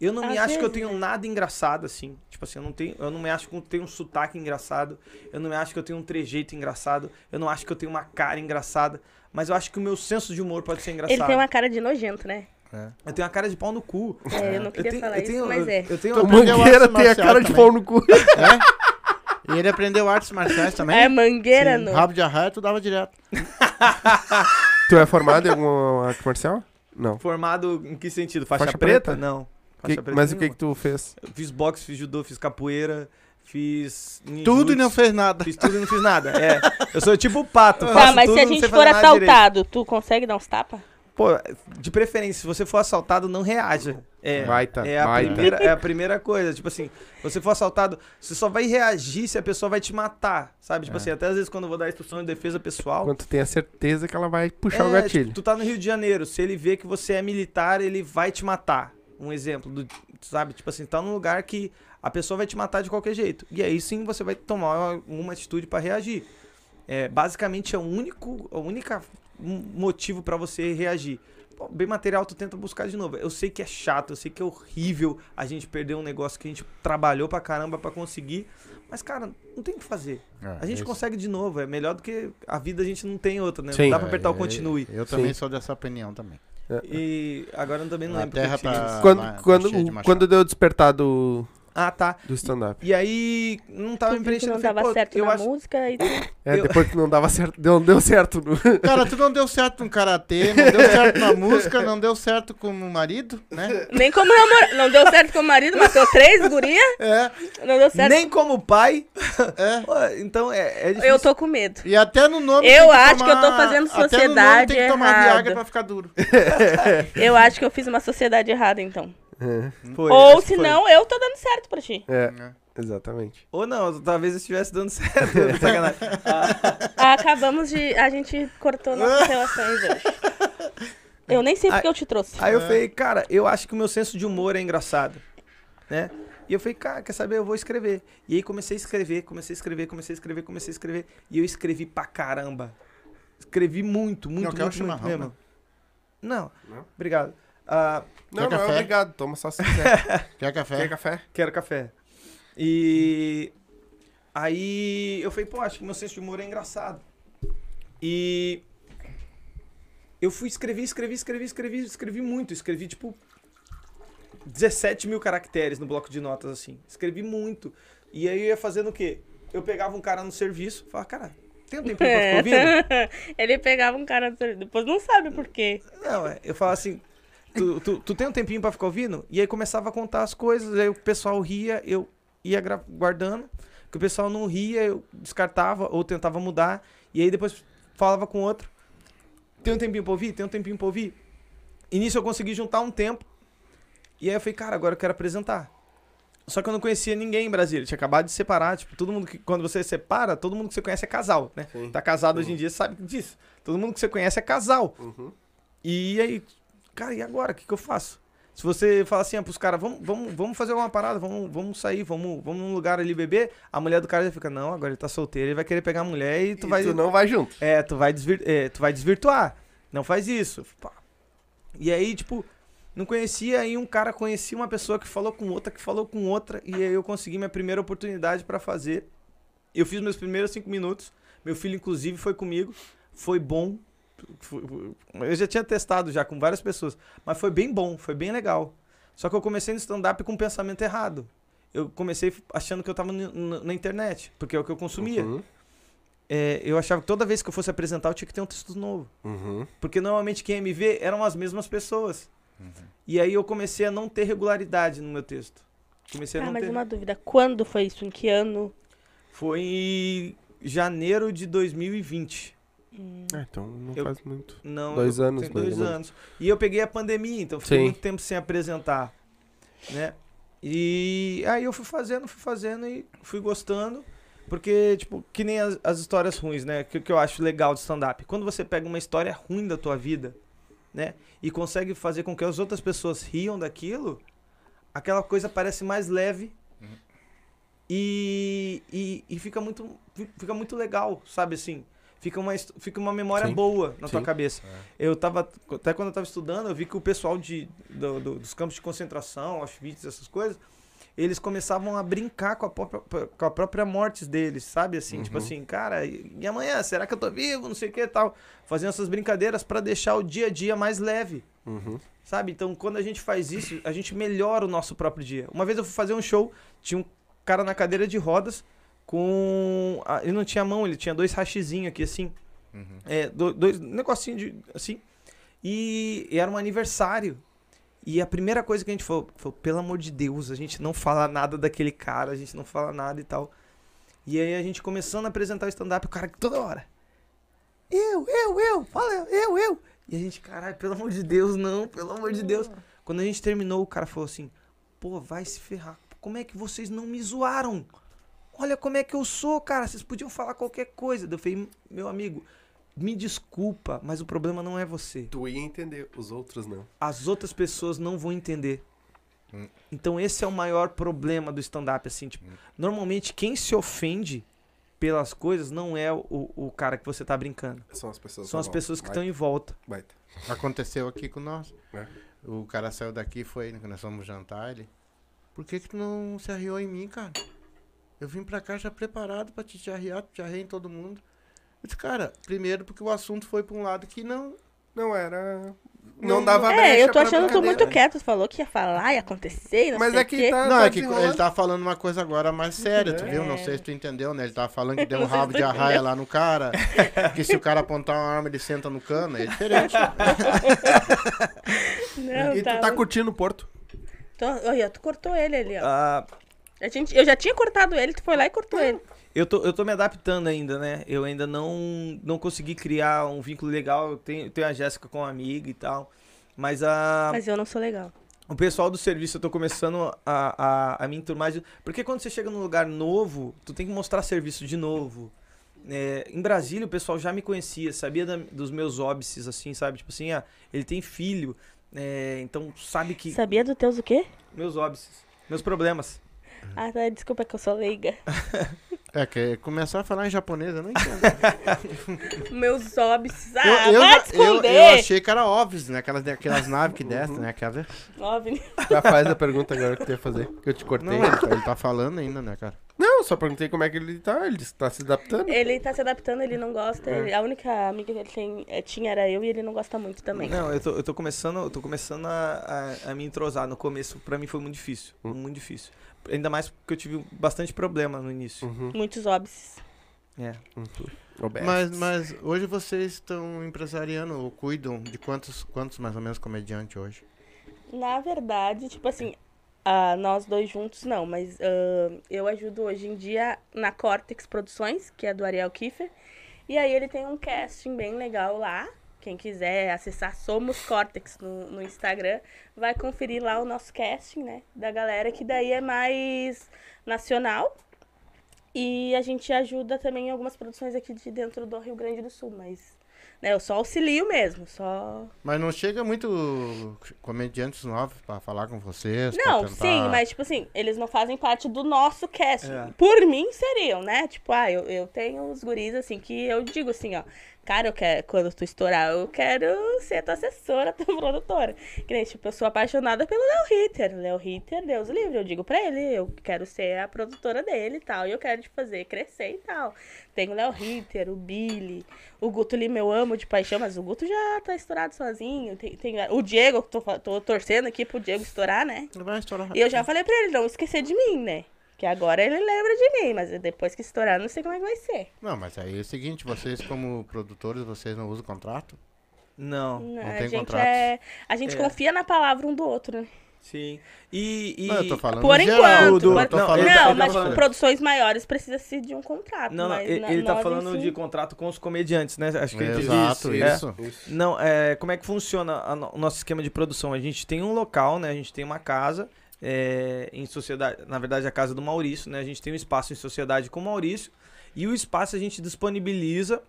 Eu não Às me acho vezes, que eu tenho né? nada engraçado, assim. Tipo assim, eu não, tenho, eu não me acho que eu tenho um sotaque engraçado. Eu não me acho que eu tenho um trejeito engraçado. Eu não acho que eu tenho uma cara engraçada. Mas eu acho que o meu senso de humor pode ser engraçado. Ele tem uma cara de nojento, né? É. Eu tenho uma cara de pau no cu. É, eu não queria eu tenho, falar eu tenho, isso, eu, mas é. Eu tenho uma Mangueira tem a cara também. de pau no cu. É? E ele aprendeu artes marciais também. É, Mangueira, Sim. não. Rabo de arraia, tu dava direto. Tu é formado em alguma arte marcial? Não. Formado em que sentido? Faixa, Faixa preta? preta? Não. Que, mas nenhuma. O que que tu fez? Eu fiz boxe, fiz judô, fiz capoeira, fiz... Ninjutsu, tudo e não fez nada. Fiz tudo e não fiz nada, é. Eu sou tipo o pato, faço Tá, mas tudo, se a gente for assaltado, direito. Tu consegue dar uns tapas? Pô, de preferência, se você for assaltado, não reaja. É, baita, é, a baita. Primeira, é a primeira coisa, tipo assim, você for assaltado, você só vai reagir se a pessoa vai te matar, sabe? Tipo é. assim, até às vezes quando eu vou dar instrução de defesa pessoal... Quando tu tem a certeza que ela vai puxar é, o gatilho. Tipo, tu tá no Rio de Janeiro, se ele vê que você é militar, ele vai te matar. Um exemplo, do, sabe? Tipo assim, tá num lugar que a pessoa vai te matar de qualquer jeito. E aí sim você vai tomar uma, uma atitude pra reagir. É, basicamente é o único, o único motivo pra você reagir. Bom, bem material, tu tenta buscar de novo. Eu sei que é chato, eu sei que é horrível a gente perder um negócio que a gente trabalhou pra caramba pra conseguir. Mas, cara, não tem o que fazer. Ah, a gente isso. consegue de novo. É melhor do que a vida, a gente não tem outra, né? Sim. Não dá pra apertar é, o continue. Eu também sim. sou dessa opinião também. E agora eu também não a lembro terra tá quando, lá, quando, de quando deu o despertar do, ah, tá. do stand-up. E, e aí não tava me preenchendo. Não dava certo eu na acho... música e... É, eu... depois que não dava certo, não deu certo no... Cara, tu não deu certo no karatê, não deu certo na música, não deu certo com o marido, né? Nem como namorado, não deu certo com o marido, matou três guria. É. Não deu certo. Nem como pai. É. Pô, então é, é difícil. Eu tô com medo. E até no nome... Eu acho que, tomar... que eu tô fazendo sociedade errada. Até no nome tem que tomar Viagra pra ficar duro. Eu acho que eu fiz uma sociedade errada, então. É. Foi, Ou se não, eu tô dando certo pra ti. É, é. Exatamente. Ou não, talvez eu estivesse dando certo. Sacanagem. Ah. Acabamos de... A gente cortou nossas relações hoje. Eu nem sei porque aí, eu te trouxe. Aí eu falei, cara, eu acho que o meu senso de humor é engraçado, né? E eu falei, cara, quer saber? Eu vou escrever. E aí comecei a escrever, comecei a escrever, comecei a escrever, comecei a escrever. E eu escrevi pra caramba. Escrevi muito, muito, não, muito, muito, muito mesmo. Não, não. Obrigado. Uh, não, não, obrigado, toma só se quiser. Quer café? Quer café? Quero café. E aí eu falei, pô, acho que meu senso de humor é engraçado. E eu fui escrever, escrevi, escrevi, escrevi, escrevi muito. Escrevi, tipo, dezessete mil caracteres no bloco de notas, assim. Escrevi muito. E aí eu ia fazendo o quê? Eu pegava um cara no serviço e falava, cara... Tem um tempinho pra ficar ouvindo? Ele pegava um cara no serviço, depois não sabe por quê. Não, eu falava assim... Tu, tu, tu tem um tempinho pra ficar ouvindo? E aí começava a contar as coisas, aí o pessoal ria, eu ia guardando. Que o pessoal não ria, eu descartava ou tentava mudar. E aí depois falava com outro. Tem um tempinho pra ouvir? Tem um tempinho pra ouvir? E nisso eu consegui juntar um tempo. E aí eu falei, cara, agora eu quero apresentar. Só que eu não conhecia ninguém em Brasília. Eu tinha acabado de separar. Tipo, todo mundo que... Quando você separa, todo mundo que você conhece é casal, né? Sim. Tá casado uhum. hoje em dia, sabe disso. Todo mundo que você conhece é casal. Uhum. E aí... Cara, e agora? O que que eu faço? Se você falar assim, ah, pros caras, vamos, vamos, vamos fazer alguma parada, vamos, vamos sair, vamos, vamos num lugar ali beber, a mulher do cara já fica, não, agora ele tá solteiro, ele vai querer pegar a mulher e tu e vai... tu não vai junto. É, tu vai, desvir... é, tu vai desvirtuar. Não faz isso. E aí, tipo, não conhecia, aí um cara conhecia uma pessoa que falou com outra, que falou com outra, e aí eu consegui minha primeira oportunidade pra fazer. Eu fiz meus primeiros cinco minutos, meu filho, inclusive, foi comigo, foi bom. Eu já tinha testado já com várias pessoas, mas foi bem bom, foi bem legal. Só que eu comecei no stand-up com um pensamento errado. Eu comecei achando que eu tava na internet, porque é o que eu consumia. Uhum. É, eu achava que toda vez que eu fosse apresentar eu tinha que ter um texto novo. Uhum. Porque normalmente quem ia me ver eram as mesmas pessoas. Uhum. E aí eu comecei a não ter regularidade no meu texto. Comecei ah, a não mas ter... uma dúvida, quando foi isso? Em que ano? Foi em janeiro de dois mil e vinte. É, então não eu, faz muito. Não, dois anos, tem dois anos. E eu peguei a pandemia, então fiquei Sim. muito tempo sem apresentar. né? E aí eu fui fazendo, fui fazendo e fui gostando. Porque, tipo, que nem as, as histórias ruins, né? Que, que eu acho legal de stand-up. Quando você pega uma história ruim da tua vida, né? E consegue fazer com que as outras pessoas riam daquilo, aquela coisa parece mais leve. Uhum. E, e, e fica, muito, fica muito legal, sabe assim? Fica uma, fica uma memória Sim. boa na Sim. tua cabeça. É. Eu tava, até quando eu tava estudando, eu vi que o pessoal de, do, do, dos campos de concentração, Auschwitz, essas coisas, eles começavam a brincar com a própria, com a própria morte deles, sabe? Assim, uhum. Tipo assim, cara, e amanhã? Será que eu tô vivo? Não sei o que e tal. Fazendo essas brincadeiras pra deixar o dia a dia mais leve, uhum. sabe? Então, quando a gente faz isso, a gente melhora o nosso próprio dia. Uma vez eu fui fazer um show, tinha um cara na cadeira de rodas, com... A, ele não tinha mão, ele tinha dois rachizinhos aqui, assim. Uhum. É, do, dois negocinhos de... Assim. E, e era um aniversário. E a primeira coisa que a gente falou, falou, pelo amor de Deus, a gente não fala nada daquele cara, a gente não fala nada e tal. E aí a gente começando a apresentar o stand-up, o cara toda hora. Eu, eu, eu, fala eu, eu, eu. E a gente, caralho, pelo amor de Deus, não, pelo amor de Deus. Quando a gente terminou, o cara falou assim, pô, vai se ferrar. Como é que vocês não me zoaram? Olha como é que eu sou, cara. Vocês podiam falar qualquer coisa. Eu falei, meu amigo, me desculpa, mas o problema não é você. Tu ia entender, os outros não. As outras pessoas não vão entender. Hum. Então esse é o maior problema do stand-up, assim. Tipo, hum. Normalmente quem se ofende pelas coisas não é o, o cara que você tá brincando. São as pessoas, São as pessoas que estão em volta. Baita. Aconteceu aqui com nós. É. O cara saiu daqui, foi, nós fomos jantar, ele... Por que que tu não se arriou em mim, cara? Eu vim pra cá já preparado pra te arriar, te arriar em todo mundo. Eu disse, cara, primeiro porque o assunto foi pra um lado que não, não era... Não, não dava brecha. É, eu tô achando tu muito quieto. Tu falou que ia falar, ia acontecer, não Mas sei é que o quê. Tá, não, tá é que ele tava falando uma coisa agora mais séria, tu é. viu? Não sei se tu entendeu, né? Ele tava falando que deu um rabo de arraia lá no cara, que se o cara apontar uma arma, ele senta no cano, é diferente. Não, e tá... tu tá curtindo o Porto? Tô, olha, tu cortou ele ali, ó. Ah... A gente, eu já tinha cortado ele, tu foi lá e cortou é. ele. Eu tô, eu tô me adaptando ainda, né? Eu ainda não, não consegui criar um vínculo legal. Eu tenho, eu tenho a Jéssica com uma amiga e tal. Mas a... Mas eu não sou legal. O pessoal do serviço, eu tô começando a, a, a me enturmar. De, porque quando você chega num lugar novo, tu tem que mostrar serviço de novo. É, em Brasília, o pessoal já me conhecia. Sabia da, dos meus óbices, assim, sabe? Tipo assim, ah, ele tem filho. É, então, sabe que... Sabia dos teus o quê? Meus óbices. Meus problemas. Ah, tá, desculpa que eu sou leiga. É, que começar a falar em japonês, eu não entendo. Meus óbices. Ah, eu, vai eu, esconder. Eu, eu achei que era óbvio, né? Aquelas, aquelas naves que descem, uhum. né? Aquelas... Óbvio. Já faz a pergunta agora que tu ia fazer. Que eu te cortei. Não, ele, tá, ele tá falando ainda, né, cara? Não, eu só perguntei como é que ele tá. Ele tá se adaptando. Ele tá se adaptando, ele não gosta. É. Ele, a única amiga que ele tem, é, tinha era eu e ele não gosta muito também. Não, eu tô, eu tô começando, eu tô começando a, a, a me entrosar. No começo, pra mim, foi muito difícil. Hum. Muito difícil. Ainda mais porque eu tive bastante problema no início. Uhum. Muitos óbices. É. Uhum. Mas, mas hoje vocês estão empresariando ou cuidam de quantos, quantos mais ou menos comediantes hoje? Na verdade, tipo assim, uh, nós dois juntos não, mas uh, eu ajudo hoje em dia na Cortex Produções, que é do Ariel Kiefer. E aí ele tem um casting bem legal lá. Quem quiser acessar Somos Cortex no, no Instagram, vai conferir lá o nosso casting, né? Da galera, que daí é mais nacional. E a gente ajuda também em algumas produções aqui de dentro do Rio Grande do Sul, mas... Né, eu só auxilio mesmo, só... Mas não chega muito comediantes novos pra falar com vocês? Não, tentar... sim, mas tipo assim, eles não fazem parte do nosso casting. É. Por mim, seriam, né? Tipo, ah, eu, eu tenho uns guris, assim, que eu digo assim, ó... Cara, eu quero, quando tu estourar, eu quero ser tua assessora, tua produtora. Que nem, tipo, eu sou apaixonada pelo Léo Ritter. Léo Ritter, Deus livre, eu digo pra ele, eu quero ser a produtora dele e tal. E eu quero te fazer crescer e tal. Tem o Léo Ritter, o Billy, o Guto Lima, eu amo de paixão, mas o Guto já tá estourado sozinho. Tem, tem o Diego, tô, tô torcendo aqui pro Diego estourar, né? Ele vai estourar. E eu já falei pra ele, não esquecer de mim, né? Que agora ele lembra de mim, mas depois que estourar, não sei como é que vai ser. Não, mas aí é o seguinte, vocês como produtores, vocês não usam contrato? Não. Não, não tem contrato. É... A gente é. confia na palavra um do outro, né? Sim. E, e... Não, eu tô falando por enquanto. Do... Por... Não, falando não mas falando. Produções maiores precisa-se de um contrato. Não, mas ele, ele tá falando si... de contrato com os comediantes, né? Acho que ele disse isso. Isso. É. isso. Não, é, como é que funciona a, o nosso esquema de produção? A gente tem um local, né? A gente tem uma casa... é, em sociedade, na verdade a casa do Maurício, né? A gente tem um espaço em sociedade com o Maurício e o espaço a gente disponibiliza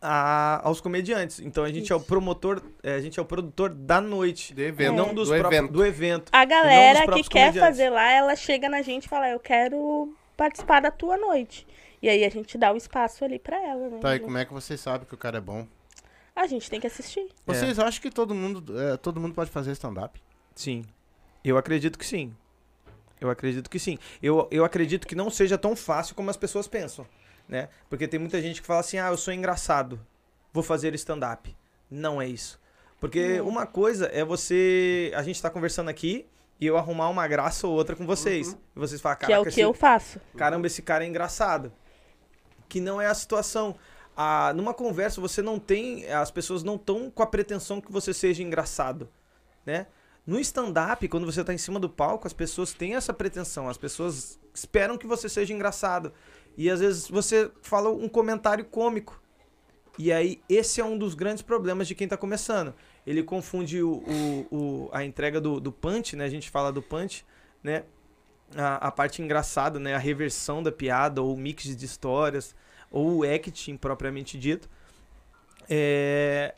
a, aos comediantes. Então a gente Isso. é o promotor, é, a gente é o produtor da noite, do evento, não dos do, próprios, evento. do evento. A galera que quer fazer lá, ela chega na gente e fala: eu quero participar da tua noite. E aí a gente dá o espaço ali pra ela, né? Tá, e como é que vocês sabem que o cara é bom? A gente tem que assistir. Vocês é. acham que todo mundo, é, todo mundo pode fazer stand-up? Sim. Eu acredito que sim. Eu acredito que sim. Eu, eu acredito que não seja tão fácil como as pessoas pensam, né? Porque tem muita gente que fala assim: ah, eu sou engraçado, vou fazer stand-up. Não é isso. Porque não. uma coisa é você... A gente tá conversando aqui e eu arrumar uma graça ou outra com vocês. Uhum. E vocês falam: caraca, que é o que esse... eu faço. Caramba, esse cara é engraçado. Que não é a situação... Ah, numa conversa você não tem, as pessoas não estão com a pretensão que você seja engraçado, né? No stand-up, quando você está em cima do palco, as pessoas têm essa pretensão, as pessoas esperam que você seja engraçado. E às vezes você fala um comentário cômico. E aí esse é um dos grandes problemas de quem está começando. Ele confunde o, o, o, a entrega do, do punch, né? A gente fala do punch, né? A, a parte engraçada, né? A reversão da piada ou o mix de histórias, ou o acting propriamente dito, é,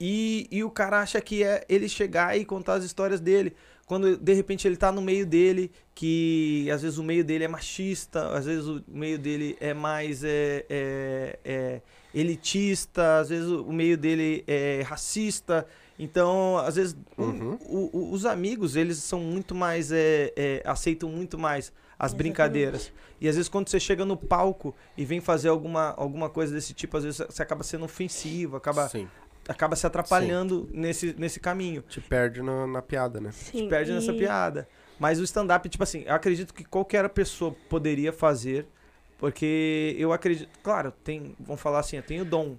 e, e o cara acha que é ele chegar e contar as histórias dele, quando de repente ele tá no meio dele, que às vezes o meio dele é machista, às vezes o meio dele é mais é, é, é, elitista, às vezes o meio dele é racista, então às vezes uhum. o, o, os amigos, eles são muito mais, é, é, aceitam muito mais as Exatamente. brincadeiras. E às vezes quando você chega no palco e vem fazer alguma, alguma coisa desse tipo, às vezes você acaba sendo ofensivo, acaba, acaba se atrapalhando nesse, nesse caminho. Te perde na, na piada, né? Sim. Te perde e... nessa piada. Mas o stand-up, tipo assim, eu acredito que qualquer pessoa poderia fazer, porque eu acredito... Claro, tem, vamos falar assim, eu tenho dom,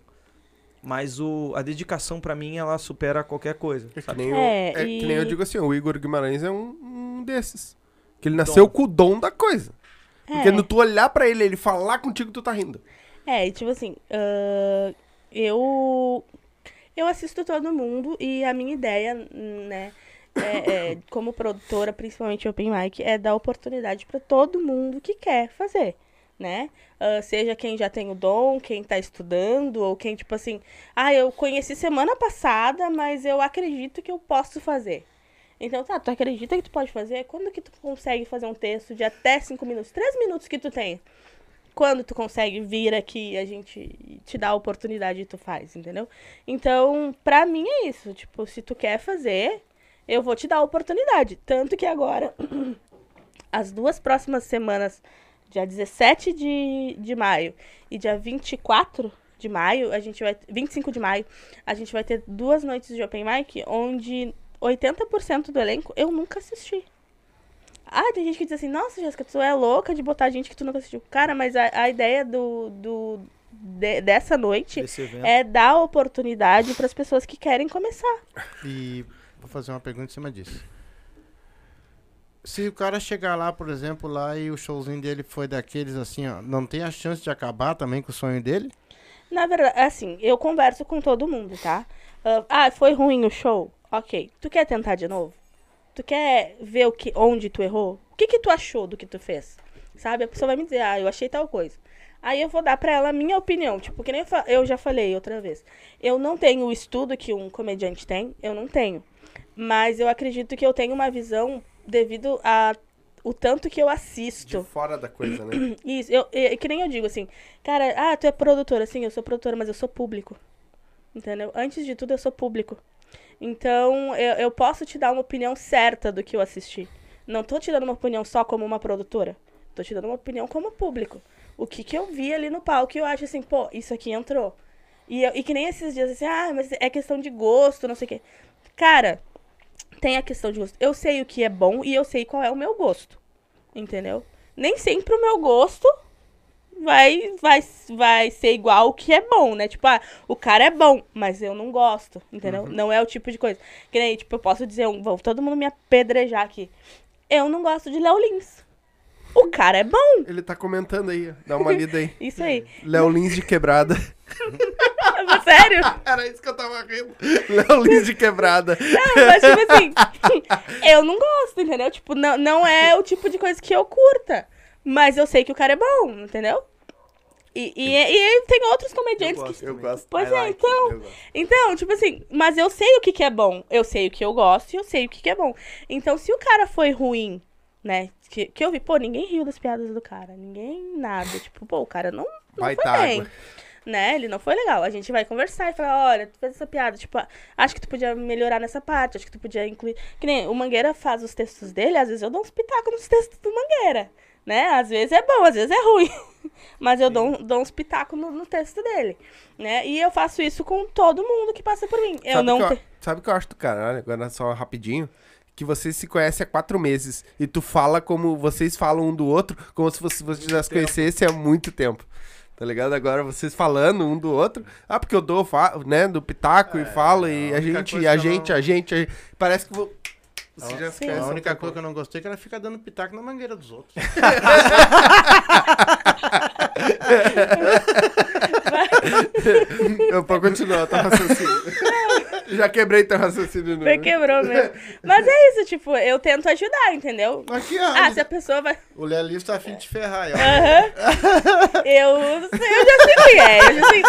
mas o, a dedicação pra mim, ela supera qualquer coisa. É, sabe? Que, nem é, eu, é e... que nem eu digo assim, o Igor Guimarães é um, um desses. Que ele nasceu dom. com o dom da coisa. É. Porque quando tu olhar pra ele, ele falar contigo, tu tá rindo. É, tipo assim, uh, eu, eu assisto todo mundo e a minha ideia, né, é, é, como produtora, principalmente Open Mic, é dar oportunidade pra todo mundo que quer fazer, né? Uh, seja quem já tem o dom, quem tá estudando, ou quem, tipo assim, ah, eu conheci semana passada, mas eu acredito que eu posso fazer. Então, tá, tu acredita que tu pode fazer? Quando que tu consegue fazer um texto de até cinco minutos? três minutos que tu tem. Quando tu consegue vir aqui e a gente te dá a oportunidade e tu faz, entendeu? Então, pra mim é isso. Tipo, se tu quer fazer, eu vou te dar a oportunidade. Tanto que agora, as duas próximas semanas, dia dezessete de, de maio e dia vinte e quatro... de maio, a gente vai... vinte e cinco de maio, a gente vai ter duas noites de Open Mic, onde... oitenta por cento do elenco eu nunca assisti. Ah, tem gente que diz assim: nossa, Jéssica, tu é louca de botar gente que tu nunca assistiu. Cara, mas a, a ideia do, do, de, dessa noite é dar oportunidade para as pessoas que querem começar. E vou fazer uma pergunta em cima disso. Se o cara chegar lá, por exemplo, lá e o showzinho dele foi daqueles assim, ó, não tem a chance de acabar também com o sonho dele? Na verdade, assim, eu converso com todo mundo, tá? Uh, ah, foi ruim o show? Ok, tu quer tentar de novo? Tu quer ver o que, onde tu errou? O que que tu achou do que tu fez? Sabe, a pessoa vai me dizer: ah, eu achei tal coisa. Aí eu vou dar pra ela a minha opinião. Tipo, que nem eu já falei outra vez, eu não tenho o estudo que um comediante tem, eu não tenho. Mas eu acredito que eu tenho uma visão devido a o tanto que eu assisto. De fora da coisa, né? Isso, eu, eu, que nem eu digo assim: cara, ah, tu é produtora. Assim, eu sou produtora, mas eu sou público. Entendeu? Antes de tudo, eu sou público. Então, eu, eu posso te dar uma opinião certa do que eu assisti. Não tô te dando uma opinião só como uma produtora. Tô te dando uma opinião como público. O que que eu vi ali no palco e eu acho assim: pô, isso aqui entrou. E, eu, e que nem esses dias assim: ah, mas é questão de gosto, não sei o quê. Cara, tem a questão de gosto. Eu sei o que é bom e eu sei qual é o meu gosto. Entendeu? Nem sempre o meu gosto vai, vai, vai ser igual o que é bom, né? Tipo, ah, o cara é bom, mas eu não gosto, entendeu? Uhum. Não é o tipo de coisa. Que nem, tipo, eu posso dizer, um, vou todo mundo me apedrejar aqui. Eu não gosto de Léo Lins. O cara é bom. Ele tá comentando aí, dá uma lida aí. Isso aí. Léo Lins de quebrada. caramba, sério? Era isso que eu tava rindo. Léo Lins de quebrada. Não, mas tipo assim, eu não gosto, entendeu? Tipo, não, não é o tipo de coisa que eu curta. Mas eu sei que o cara é bom, entendeu? E, e, e tem outros comediantes eu gosto, que... Eu gosto. Pois I é, like então... It, então, tipo assim, mas eu sei o que que é bom. Eu sei o que eu gosto e eu sei o que que é bom. Então, se o cara foi ruim, né? Que, que eu vi, pô, ninguém riu das piadas do cara. Ninguém nada. Tipo, pô, o cara não, não foi bem. Água. Né? Ele não foi legal. A gente vai conversar e falar, olha, tu fez essa piada. Tipo, acho que tu podia melhorar nessa parte. Acho que tu podia incluir... Que nem o Mangueira faz os textos dele. Às vezes eu dou uns pitacos nos textos do Mangueira. Né? Às vezes é bom, às vezes é ruim. Mas eu dou, dou uns pitacos no, no texto dele. Né? E eu faço isso com todo mundo que passa por mim. Eu sabe, não que eu, te... sabe que eu acho do caralho? Agora só rapidinho. Que vocês se conhecem há quatro meses. E tu fala como vocês falam um do outro, como se vocês, vocês já se conhecessem há muito tempo. Tá ligado? Agora vocês falando um do outro. Ah, porque eu dou, falo, né, do pitaco é, e falo. E a gente, a gente, não... a gente, a gente... Parece que... Vou... Você já se a única coisa que eu não gostei é que ela fica dando pitaco na mangueira dos outros. Eu vou continuar, tá raciocínio. Já quebrei teu raciocínio. Você quebrou mesmo. Mas é isso, tipo, eu tento ajudar, entendeu? Aqui, ah, se a pessoa vai... O Léo Lins tá afim de ferrar. Eu, uhum. eu, eu já sei o que é. Eu já sei.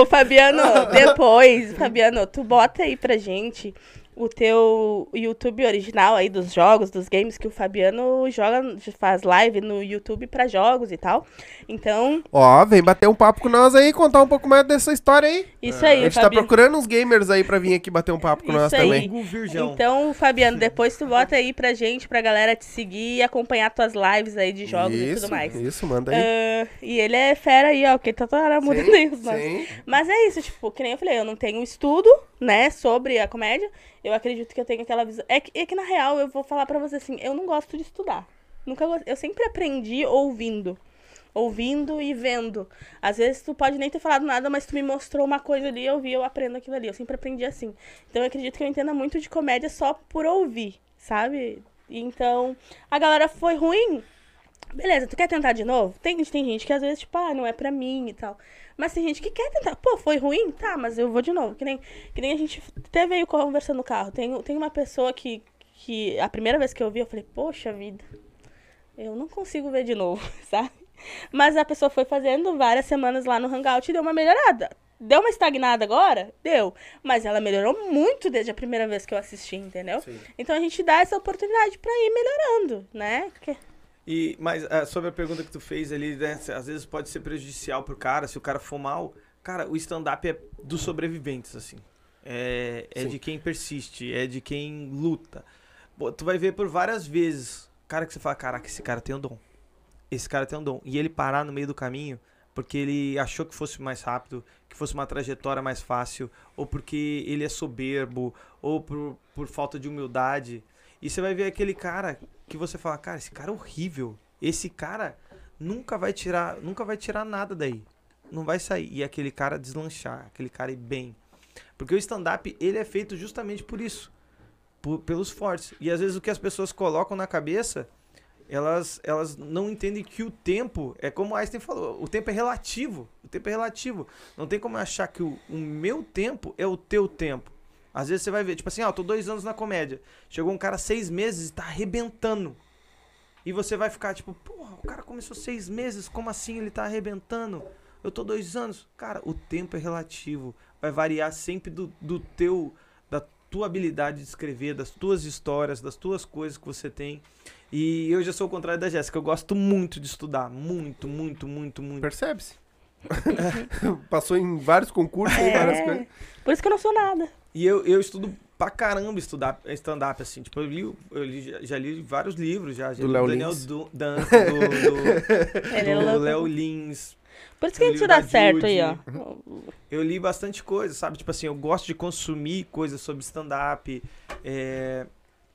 Ô, Fabiano, depois, Fabiano, tu bota aí pra gente... O teu YouTube original aí dos jogos, dos games, que o Fabiano joga, faz live no YouTube pra jogos e tal. Então... Ó, vem bater um papo com nós aí, contar um pouco mais dessa história aí. Isso aí, Fabiano. A gente Fabiano. tá procurando uns gamers aí pra vir aqui bater um papo com Isso nós aí. também. Então, Fabiano, depois tu bota aí pra gente, pra galera te seguir e acompanhar tuas lives aí de jogos isso, e tudo mais. Isso, manda aí. Uh, e ele é fera aí, ó, porque tá toda hora mudando aí os nomes. Mas é isso, tipo, que nem eu falei, eu não tenho estudo, né, sobre a comédia. Eu acredito que eu tenho aquela visão... É que, é que, na real, eu vou falar pra você assim, eu não gosto de estudar. Nunca go... Eu sempre aprendi ouvindo. Ouvindo e vendo. Às vezes, tu pode nem ter falado nada, mas tu me mostrou uma coisa ali, eu vi, eu aprendo aquilo ali. Eu sempre aprendi assim. Então, eu acredito que eu entenda muito de comédia só por ouvir, sabe? Então, a galera foi ruim... Beleza, tu quer tentar de novo? Tem, tem gente que às vezes, tipo, ah, não é pra mim e tal. Mas tem gente que quer tentar. Pô, foi ruim? Tá, mas eu vou de novo. Que nem, que nem a gente até veio conversando no carro. Tem, tem uma pessoa que, que a primeira vez que eu vi, eu falei, poxa vida, eu não consigo ver de novo, sabe? Mas a pessoa foi fazendo várias semanas lá no Hangout e deu uma melhorada. Deu uma estagnada agora? Deu. Mas ela melhorou muito desde a primeira vez que eu assisti, entendeu? Sim. Então a gente dá essa oportunidade pra ir melhorando, né? Porque... E, mas uh, sobre a pergunta que tu fez ali, né, às vezes pode ser prejudicial pro cara, se o cara for mal. Cara, o stand-up é dos sobreviventes, assim. É, é de quem persiste, é de quem luta. Pô, tu vai ver por várias vezes, cara, que você fala, caraca, esse cara tem um dom. Esse cara tem um dom. E ele parar no meio do caminho, porque ele achou que fosse mais rápido, que fosse uma trajetória mais fácil, ou porque ele é soberbo, ou por, por falta de humildade. E você vai ver aquele cara... que você fala, cara, esse cara é horrível. Esse cara nunca vai tirar, nunca vai tirar nada daí. Não vai sair. E aquele cara deslanchar, aquele cara ir bem. Porque o stand-up, ele é feito justamente por isso. Por, pelos fortes. E às vezes o que as pessoas colocam na cabeça, elas, elas não entendem que o tempo, é como Einstein falou, o tempo é relativo. O tempo é relativo. Não tem como achar que o, o meu tempo é o teu tempo. Às vezes você vai ver, tipo assim, ó, ah, tô dois anos na comédia. Chegou um cara seis meses e tá arrebentando. E você vai ficar tipo, porra, o cara começou seis meses, como assim ele tá arrebentando? Eu tô dois anos. Cara, o tempo é relativo. Vai variar sempre do, do teu, da tua habilidade de escrever, das tuas histórias, das tuas coisas que você tem. E eu já sou o contrário da Jéssica, eu gosto muito de estudar. Muito, muito, muito, muito. Percebe-se. Passou em vários concursos, é, várias coisas. Por isso que eu não sou nada. E eu, eu estudo pra caramba estudar stand-up, assim. Tipo, eu li, eu li, já li vários livros, já. já do Léo Lins. Do Daniel Dança, do Léo Lins. Por isso que a gente dá certo aí, ó. Eu li bastante coisa, sabe? Tipo assim, eu gosto de consumir coisas sobre stand-up, é,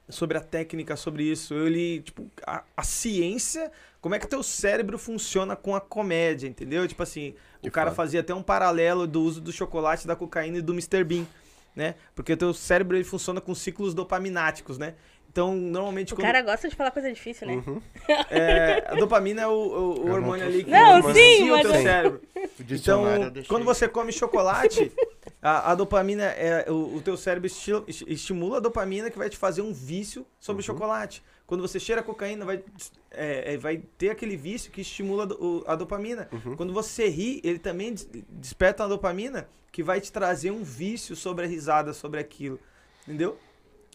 sobre a técnica, sobre isso. Eu li, tipo, a, a ciência... Como é que teu cérebro funciona com a comédia, entendeu? Tipo assim, o cara fazia até um paralelo do uso do chocolate, da cocaína e do mister Bean, né? Porque teu cérebro, ele funciona com ciclos dopamináticos, né? Então, normalmente... O quando... cara gosta de falar coisa difícil, né? Uhum. É, a dopamina é o, o, o hormônio ali que influencia o teu cérebro. Então, quando você come chocolate, a, a dopamina, é, o, o teu cérebro estil, estimula a dopamina que vai te fazer um vício sobre o uhum. chocolate. Quando você cheira cocaína, vai, é, vai ter aquele vício que estimula a dopamina. Uhum. Quando você ri, ele também desperta uma dopamina que vai te trazer um vício sobre a risada, sobre aquilo. Entendeu?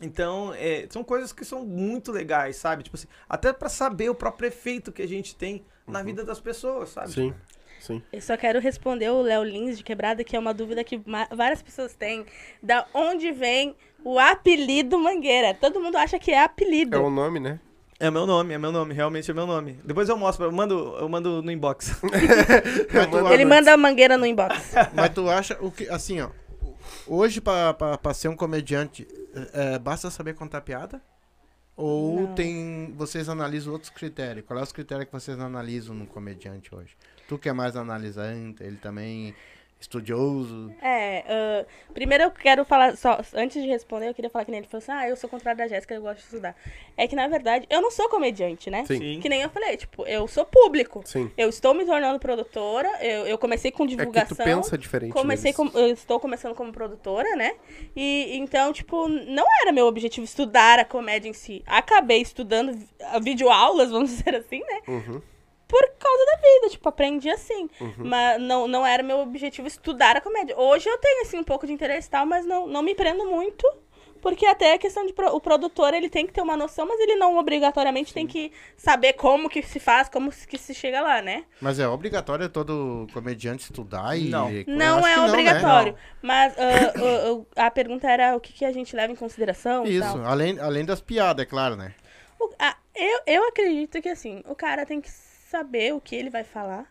Então, é, são coisas que são muito legais, sabe? Tipo assim, até pra saber o próprio efeito que a gente tem uhum. na vida das pessoas, sabe? Sim, sim. Eu só quero responder o Léo Lins de Quebrada, que é uma dúvida que várias pessoas têm. Da onde vem o apelido Mangueira? Todo mundo acha que é apelido. É o nome, né? É meu nome, é meu nome, realmente é meu nome. Depois eu mostro, eu mando, eu mando no inbox. mando Ele manda a Mangueira no inbox. Mas tu acha, o que, assim, ó. Hoje, pra, pra, pra ser um comediante... É, basta saber contar piada? Ou não. tem vocês analisam outros critérios? Qual é os critérios que vocês analisam no comediante hoje? Tu que é mais analisante, ele também estudioso? É, uh, primeiro eu quero falar, só antes de responder, eu queria falar que nem ele falou assim, ah, eu sou o contrário da Jéssica, eu gosto de estudar. É que, na verdade, eu não sou comediante, né? Sim. Sim. Que nem eu falei, tipo, eu sou público. Sim. Eu estou me tornando produtora, eu, eu comecei com divulgação. É que tu pensa diferente comecei com, Eu estou começando como produtora, né? E, então, tipo, não era meu objetivo estudar a comédia em si. Acabei estudando videoaulas, vamos dizer assim, né? Uhum. Por causa da vida, tipo, aprendi assim. Uhum. Mas não, não era meu objetivo estudar a comédia. Hoje eu tenho, assim, um pouco de interesse e tal, mas não, não me prendo muito. Porque até a questão de pro, o produtor, ele tem que ter uma noção, mas ele não obrigatoriamente Sim. tem que saber como que se faz, como que se chega lá, né? Mas é obrigatório todo comediante estudar e... Não, não é obrigatório. Não, né? Mas uh, uh, uh, a pergunta era o que, que a gente leva em consideração. Isso, tal. Além, além das piadas, é claro, né? O, a, eu, eu acredito que, assim, o cara tem que saber o que ele vai falar,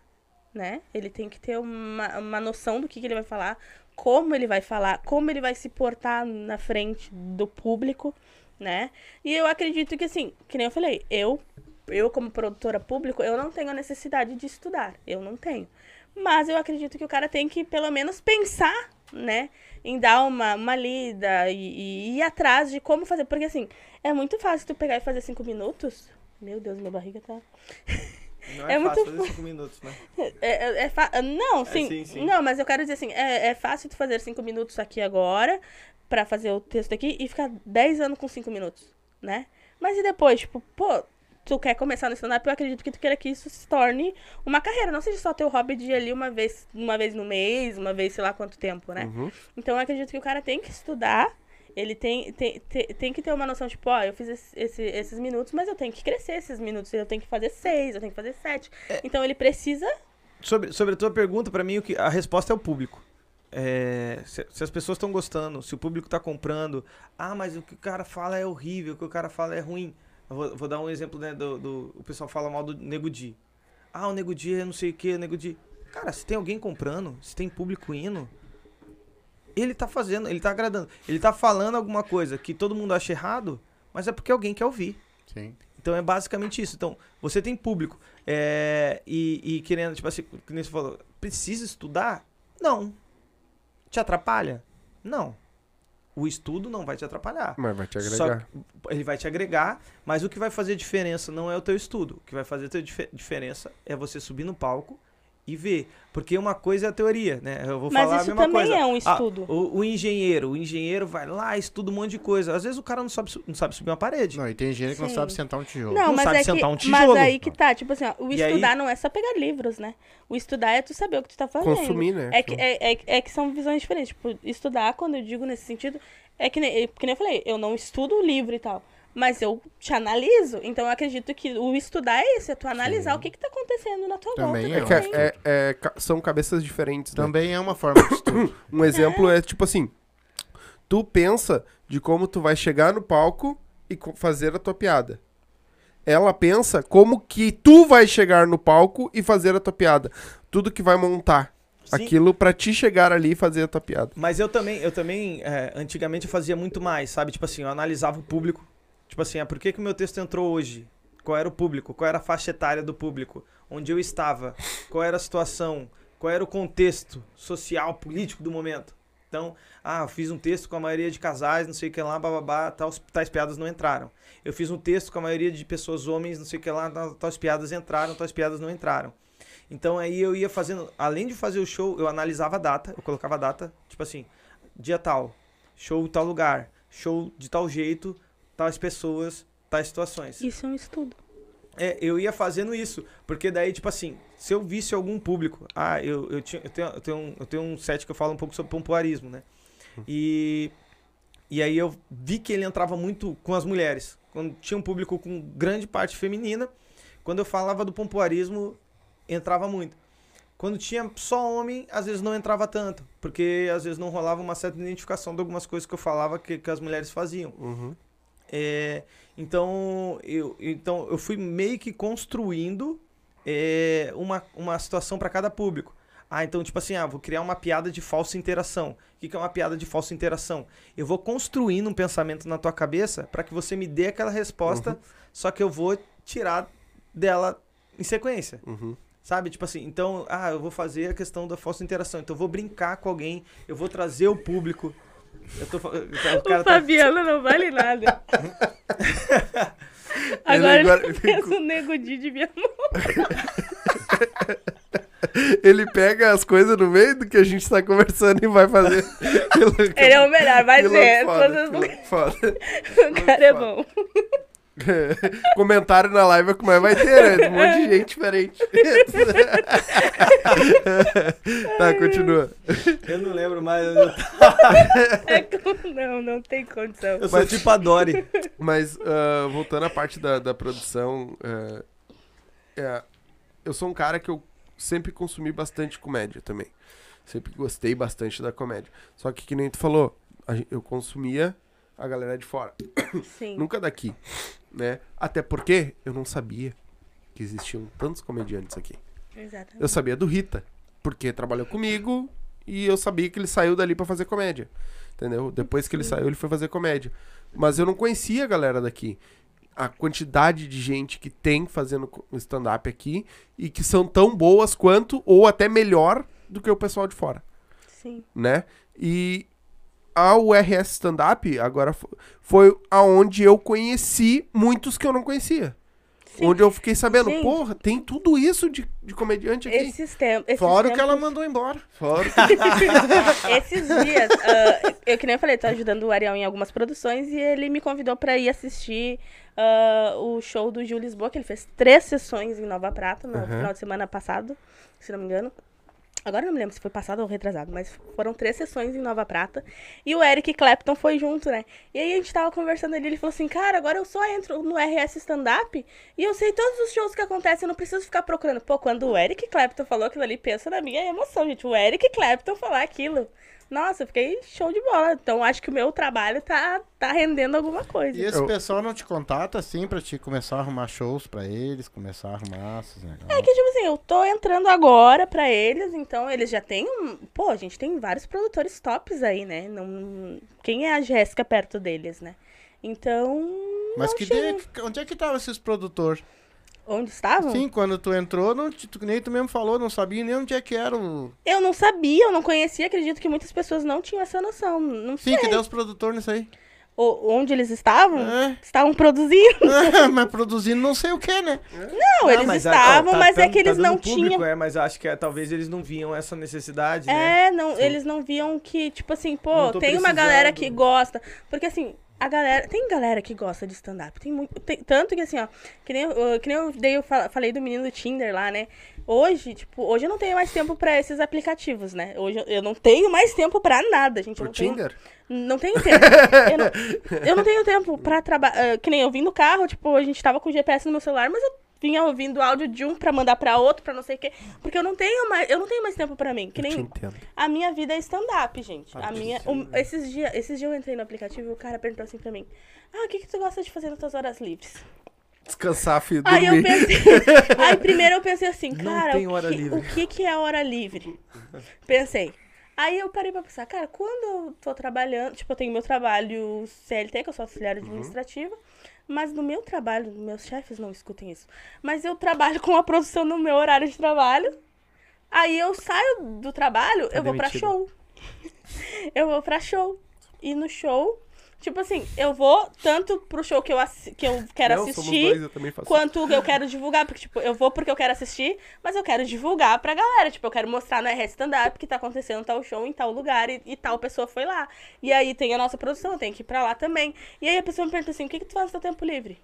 né? Ele tem que ter uma, uma noção do que, que ele vai falar, como ele vai falar, como ele vai se portar na frente do público, né? E eu acredito que, assim, que nem eu falei, eu, eu como produtora pública, eu não tenho a necessidade de estudar, eu não tenho. Mas eu acredito que o cara tem que, pelo menos, pensar, né? Em dar uma, uma lida e, e ir atrás de como fazer, porque, assim, é muito fácil tu pegar e fazer cinco minutos. Meu Deus, minha barriga tá... Não é, é fácil muito... fazer cinco minutos, né? É, é, é fa... Não, sim. É, sim, sim. Não, mas eu quero dizer assim, é, é fácil tu fazer cinco minutos aqui agora, pra fazer o texto aqui, e ficar dez anos com cinco minutos, né? Mas e depois, tipo, pô, tu quer começar no stand-up, eu acredito que tu queira que isso se torne uma carreira, não seja só teu hobby de ir ali uma vez, uma vez no mês, uma vez sei lá quanto tempo, né? Uhum. Então eu acredito que o cara tem que estudar. Ele tem, tem, tem, tem que ter uma noção, tipo, ó, eu fiz esse, esse, esses minutos, mas eu tenho que crescer esses minutos, eu tenho que fazer seis, eu tenho que fazer sete. É, então, ele precisa... Sobre, sobre a tua pergunta, pra mim, o que, a resposta é o público. É, se, se as pessoas estão gostando, se o público tá comprando, ah, mas o que o cara fala é horrível, o que o cara fala é ruim. Eu vou, vou dar um exemplo, né, do, do... O pessoal fala mal do Nego Di. Ah, o Nego Di é não sei o que, o Nego Di... Cara, se tem alguém comprando, se tem público indo... Ele tá fazendo, ele tá agradando. Ele tá falando alguma coisa que todo mundo acha errado, mas é porque alguém quer ouvir. Sim. Então é basicamente isso. Então, você tem público é, e, e querendo, tipo assim, como você falou, precisa estudar? Não. Te atrapalha? Não. O estudo não vai te atrapalhar. Mas vai te agregar. Só, ele vai te agregar, mas o que vai fazer diferença não é o teu estudo. O que vai fazer a dif- diferença é você subir no palco e ver, porque uma coisa é a teoria, né? Eu vou Mas falar a mesma coisa. Mas isso também é um estudo. Ah, o, o engenheiro, o engenheiro vai lá, estuda um monte de coisa. Às vezes o cara não sabe, não sabe subir uma parede. Não, e tem engenheiro Sim. que não sabe sentar um tijolo. Não, não mas sabe é sentar que, um tijolo. Mas aí que tá, tipo assim, ó, o e estudar aí... não é só pegar livros, né? O estudar é tu saber o que tu tá fazendo. Consumir, né? É que, é, é, é que são visões diferentes. Tipo, estudar, quando eu digo nesse sentido, é que nem, é, que nem eu falei, eu não estudo o livro e tal. Mas eu te analiso, então eu acredito que o estudar é isso, é tu analisar Sim. o que que tá acontecendo na tua também volta. É, também. É, é, é, são cabeças diferentes, né? Também é uma forma de estudo. Um exemplo é. é tipo assim, tu pensa de como tu vai chegar no palco e fazer a tua piada. Ela pensa como que tu vai chegar no palco e fazer a tua piada. Tudo que vai montar. Sim. Aquilo pra te chegar ali e fazer a tua piada. Mas eu também, eu também é, antigamente eu fazia muito mais, sabe? Tipo assim, eu analisava o público. Tipo assim, ah, por que que o meu texto entrou hoje? Qual era o público? Qual era a faixa etária do público? Onde eu estava? Qual era a situação? Qual era o contexto social, político do momento? Então, ah, fiz um texto com a maioria de casais, não sei o que lá, bababá, tal, tais piadas não entraram. Eu fiz um texto com a maioria de pessoas homens, não sei o que lá, tais piadas entraram, tais piadas não entraram. Então aí eu ia fazendo, além de fazer o show, eu analisava a data, eu colocava a data, tipo assim, dia tal, show tal lugar, show de tal jeito, tais pessoas, tais situações. Isso é um estudo. É, eu ia fazendo isso, porque daí, tipo assim, se eu visse algum público... Ah, eu, eu, tinha, eu, tenho, eu, tenho, um, eu tenho um set que eu falo um pouco sobre pompoarismo, né? E, e aí eu vi que ele entrava muito com as mulheres. Quando tinha um público com grande parte feminina, quando eu falava do pompoarismo, entrava muito. Quando tinha só homem, às vezes não entrava tanto, porque às vezes não rolava uma certa identificação de algumas coisas que eu falava que, que as mulheres faziam. Uhum. É, então, eu, então eu fui meio que construindo é, uma, uma situação para cada público. Ah, então tipo assim, ah, vou criar uma piada de falsa interação. O que, que é uma piada de falsa interação? Eu vou construindo um pensamento na tua cabeça para que você me dê aquela resposta, uhum. Só que eu vou tirar dela em sequência. Uhum. Sabe, tipo assim, então, ah, eu vou fazer a questão da falsa interação, então eu vou brincar com alguém, eu vou trazer o público. Eu tô, o cara o Fabiano tá... não vale nada. Agora ele, agora ele pensa o Nego Di de Viamão. Ele pega as coisas no meio do que a gente tá conversando e vai fazer. Ele cama, é o melhor, vai ser. Foda, vocês... foda. O cara é bom. É, comentário na live é como é, vai ter, né? Um monte de gente diferente. Tá, continua. Eu não lembro mais. Não... É, não, não tem condição. Eu sou mas, tipo a Dori. Mas uh, voltando à parte da, da produção, uh, é, eu sou um cara que eu sempre consumi bastante comédia também. Sempre gostei bastante da comédia. Só que, que nem tu falou, eu consumia a galera de fora. Sim. Nunca daqui, né? Até porque eu não sabia que existiam tantos comediantes aqui. Exatamente. Eu sabia do Rita, porque trabalhou comigo e eu sabia que ele saiu dali pra fazer comédia, entendeu? Depois que ele saiu, ele foi fazer comédia. Mas eu não conhecia a galera daqui. A quantidade de gente que tem fazendo stand-up aqui e que são tão boas quanto, ou até melhor, do que o pessoal de fora. Sim. Né? E... ao R S Stand-Up, agora foi aonde eu conheci muitos que eu não conhecia. Sim. Onde eu fiquei sabendo, gente, porra, tem tudo isso de, de comediante aqui. Esses tempos. Fora o que ela mandou embora. Fora. Esses dias, uh, eu que nem eu falei, tô ajudando o Ariel em algumas produções e ele me convidou pra ir assistir uh, o show do Gil Lisboa, que ele fez três sessões em Nova Prata no uhum. final de semana passado, se não me engano. Agora não me lembro se foi passado ou retrasado, mas foram três sessões em Nova Prata. E o Eric Clapton foi junto, né? E aí a gente tava conversando ali, ele falou assim, cara, agora eu só entro no R S Stand-Up e eu sei todos os shows que acontecem, eu não preciso ficar procurando. Pô, quando o Eric Clapton falou aquilo ali, pensa na minha emoção, gente. O Eric Clapton falar aquilo. Nossa, eu fiquei show de bola. Então acho que o meu trabalho tá, tá rendendo alguma coisa. E esse eu... pessoal não te contata, assim, pra te começar a arrumar shows pra eles, começar a arrumar esses negócios? É que, tipo assim, eu tô entrando agora pra eles, então eles já têm... Um... Pô, a gente tem vários produtores tops aí, né? Não... Quem é a Jéssica perto deles, né? Então... Mas que de... onde é que estavam esses produtores? Onde estavam? Sim, quando tu entrou, não, tu, nem tu mesmo falou, não sabia nem onde é que era o... Eu não sabia, eu não conhecia, acredito que muitas pessoas não tinham essa noção, não sei. Sim, que deu os produtores nisso aí. O, onde eles estavam? É. Estavam produzindo. Ah, mas produzindo não sei o que, né? Não, ah, eles mas estavam, tá, mas tá, é que eles tá não público, tinham... É, mas acho que é, talvez eles não viam essa necessidade, é, né? É, não, eles não viam que, tipo assim, pô, tem precisando. Uma galera que gosta, porque assim... A galera, tem galera que gosta de stand-up, tem muito, tem, tanto que assim, ó, que nem, uh, que nem eu, dei, eu falei do menino do Tinder lá, né, hoje, tipo, hoje eu não tenho mais tempo pra esses aplicativos, né, hoje eu, eu não tenho mais tempo pra nada, gente. Pro Tinder? Tenho, não tenho tempo, eu, não, eu não tenho tempo pra trabalhar, uh, que nem eu vim no carro, tipo, a gente tava com o G P S no meu celular, mas eu vinha ouvindo áudio de um pra mandar pra outro, pra não sei o quê, porque eu não tenho mais, eu não tenho mais tempo pra mim, que nem, a minha vida é stand-up, gente, a, a minha, um, esses dias, esses dias eu entrei no aplicativo e o cara perguntou assim pra mim, ah, o que que tu gosta de fazer nas tuas horas livres? Descansar, filho, dormir. Aí eu pensei, aí primeiro eu pensei assim, cara, não tem hora livre. O que que é hora livre? Pensei. Aí eu parei pra pensar, cara, quando eu tô trabalhando, tipo, eu tenho meu trabalho C L T, que eu sou auxiliar administrativa, uhum. Mas no meu trabalho, meus chefes não escutem isso, mas eu trabalho com a produção no meu horário de trabalho, aí eu saio do trabalho, tá eu demitido. Vou pra show. Eu vou pra show. E no show... Tipo assim, eu vou tanto pro show que eu, assi que eu quero não, assistir, dois, eu também faço. Quanto eu quero divulgar, porque tipo, eu vou porque eu quero assistir, mas eu quero divulgar pra galera, tipo, eu quero mostrar no R S Stand-Up que tá acontecendo tal show em tal lugar e, e tal pessoa foi lá. E aí tem a nossa produção, eu tenho que ir pra lá também. E aí a pessoa me pergunta assim, o que que tu faz no teu tempo livre?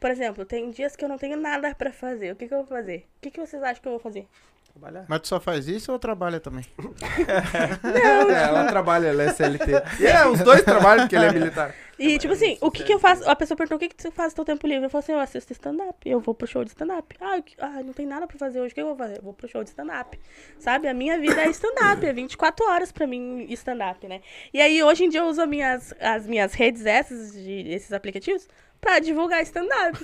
Por exemplo, tem dias que eu não tenho nada pra fazer, o que que eu vou fazer? O que que vocês acham que eu vou fazer? Trabalhar. Mas tu só faz isso ou trabalha também? Não. É, ela trabalha, ela é C L T. E é, os dois trabalham, porque ele é militar. E, tipo assim, o que que eu faço? A pessoa perguntou, o que que tu faz no teu tempo livre? Eu falo assim, eu assisto stand-up, eu vou pro show de stand-up. Ah, ah, não tem nada pra fazer hoje, o que eu vou fazer? Eu vou pro show de stand-up, sabe? A minha vida é stand-up, é vinte e quatro horas pra mim stand-up, né? E aí, hoje em dia, eu uso as minhas, as minhas redes essas, de, esses aplicativos, pra divulgar stand-up.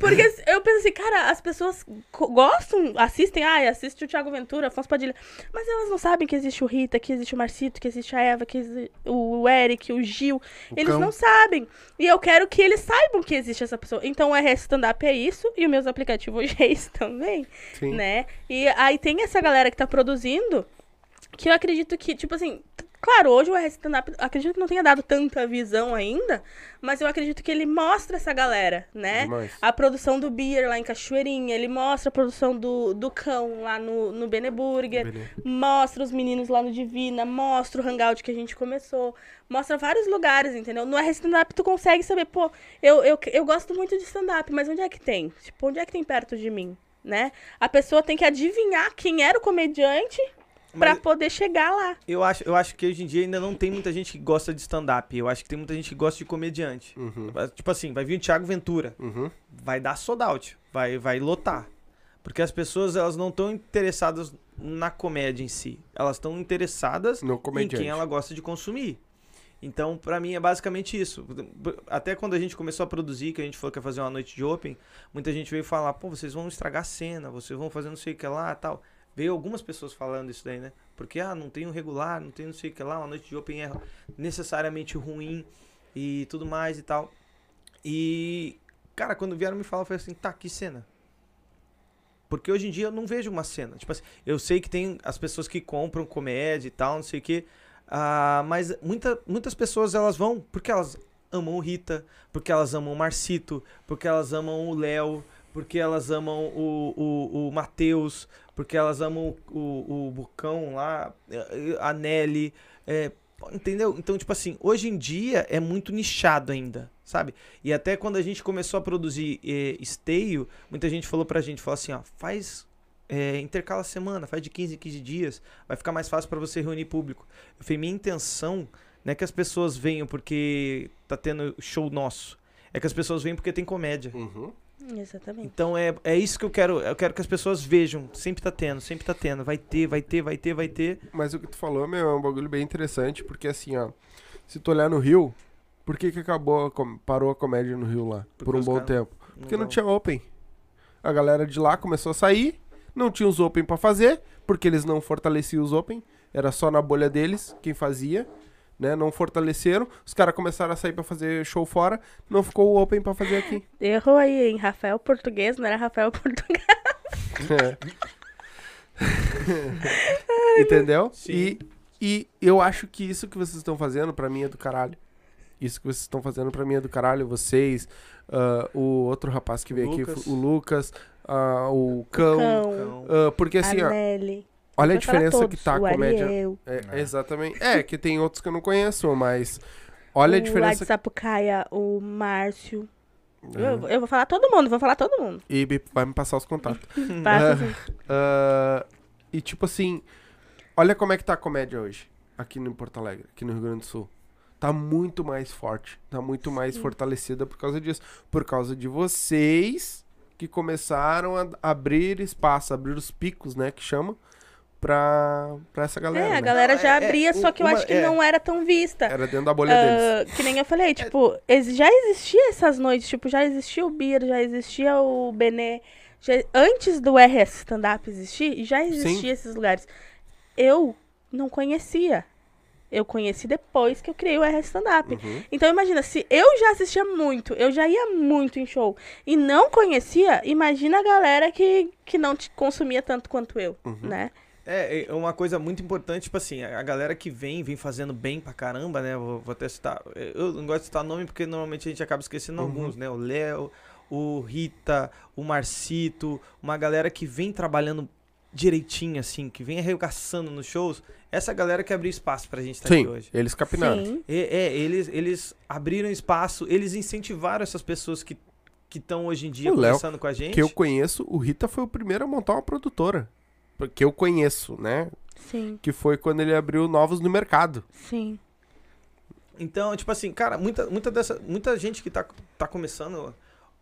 Porque eu penso assim, cara, as pessoas gostam, assistem, ah, assiste o Thiago Ventura, Afonso Padilha, mas elas não sabem que existe o Rita, que existe o Marcito, que existe a Eva, que existe o Eric, o Gil, o eles Cão. Não sabem. E eu quero que eles saibam que existe essa pessoa. Então o R S Stand-Up é isso, e os meus aplicativos hoje é isso também, sim, né? E aí tem essa galera que tá produzindo, que eu acredito que, tipo assim... Claro, hoje o R S Stand-Up, acredito que não tenha dado tanta visão ainda, mas eu acredito que ele mostra essa galera, né? Demais. A produção do Beer lá em Cachoeirinha, ele mostra a produção do, do Cão lá no, no Beneburger, Bene. Mostra os meninos lá no Divina, mostra o Hangout que a gente começou, mostra vários lugares, entendeu? No R S Stand-Up tu consegue saber, pô, eu, eu, eu gosto muito de stand-up, mas onde é que tem? Tipo, onde é que tem perto de mim, né? A pessoa tem que adivinhar quem era o comediante... Mas pra poder chegar lá. Eu acho, eu acho que hoje em dia ainda não tem muita gente que gosta de stand-up. Eu acho que tem muita gente que gosta de comediante. Uhum. Tipo assim, vai vir o Thiago Ventura. Uhum. Vai dar sold out. Vai, vai lotar. Porque as pessoas, elas não estão interessadas na comédia em si. Elas estão interessadas no comediante, em quem ela gosta de consumir. Então, pra mim, é basicamente isso. Até quando a gente começou a produzir, que a gente falou que ia fazer uma noite de open, muita gente veio falar, pô, vocês vão estragar a cena, vocês vão fazer não sei o que lá e tal. Veio algumas pessoas falando isso daí, né? Porque, ah, não tem um regular, não tem não sei o que lá, uma noite de open é necessariamente ruim e tudo mais e tal. E, cara, quando vieram me falar, eu falei assim, tá, que cena? Porque hoje em dia eu não vejo uma cena. Tipo assim, eu sei que tem as pessoas que compram comédia e tal, não sei o que, uh, mas muita, muitas pessoas, elas vão porque elas amam o Rita, porque elas amam o Marcito, porque elas amam o Léo, porque elas amam o, o, o Matheus, porque elas amam o, o, o Bucão lá, a Nelly, é, entendeu? Então, tipo assim, hoje em dia é muito nichado ainda, sabe? E até quando a gente começou a produzir é, Esteio, muita gente falou pra gente, falou assim, ó, faz, é, intercala a semana, faz de quinze em quinze dias, vai ficar mais fácil pra você reunir público. Eu falei, minha intenção não é que as pessoas venham porque tá tendo show nosso, é que as pessoas venham porque tem comédia. Uhum. Exatamente. Então é, é isso que eu quero. Eu quero que as pessoas vejam. Sempre tá tendo, sempre tá tendo. Vai ter, vai ter, vai ter, vai ter. Mas o que tu falou, meu, é um bagulho bem interessante. Porque assim, ó, se tu olhar no Rio, por que que acabou, a com... parou a comédia no Rio lá? Porque por um bom tempo. Porque não, não tinha open. A galera de lá começou a sair. Não tinha os open pra fazer, porque eles não fortaleciam os open. Era só na bolha deles quem fazia, né? Não fortaleceram, os caras começaram a sair pra fazer show fora, não ficou o open pra fazer aqui. Errou aí, hein? Rafael Português, não era Rafael Portugal. É. Entendeu? E, e eu acho que isso que vocês estão fazendo pra mim é do caralho. Isso que vocês estão fazendo pra mim é do caralho. Vocês, uh, o outro rapaz que veio Lucas. Aqui, o Lucas, uh, o Cão. O Cão. Uh, porque assim, a Nelly. Olha a diferença todos, que tá a comédia. É, exatamente. É, que tem outros que eu não conheço, mas olha o a diferença. O Lá de Sapucaia, o Márcio. Uhum. Eu, eu vou falar todo mundo, vou falar todo mundo. E vai me passar os contatos. Passa, uh, uh, e tipo assim, olha como é que tá a comédia hoje, aqui no Porto Alegre, aqui no Rio Grande do Sul. Tá muito mais forte, tá muito mais sim, fortalecida por causa disso. Por causa de vocês que começaram a abrir espaço, abrir os picos, né, que chamam. Pra, pra essa galera. É, a né? galera já abria, é, é, só que eu uma, acho que é, não era tão vista. Era dentro da bolha uh, deles. Que nem eu falei, tipo, é. já existia essas noites, tipo, já existia o Beer, já existia o Benê. Já, antes do R S Stand-Up existir, já existia sim, esses lugares. Eu não conhecia. Eu conheci depois que eu criei o R S Stand-Up. Uhum. Então, imagina, se eu já assistia muito, eu já ia muito em show e não conhecia, imagina a galera que, que não te consumia tanto quanto eu, uhum, né? É, é uma coisa muito importante, tipo assim, a galera que vem, vem fazendo bem pra caramba, né? Vou, vou até citar. Eu não gosto de citar nome porque normalmente a gente acaba esquecendo uhum. alguns, né? O Léo, o Rita, o Marcito, uma galera que vem trabalhando direitinho, assim, que vem arregaçando nos shows. Essa galera que abriu espaço pra gente estar Sim, aqui hoje. Eles capinaram. Sim. É, é eles, eles abriram espaço, eles incentivaram essas pessoas que estão hoje em dia o conversando Léo, com a gente. Que eu conheço, o Rita foi o primeiro a montar uma produtora. Porque eu conheço, né? Sim. Que foi quando ele abriu Novos no Mercado. Sim. Então, tipo assim, cara, muita, muita, dessa, muita gente que tá, tá começando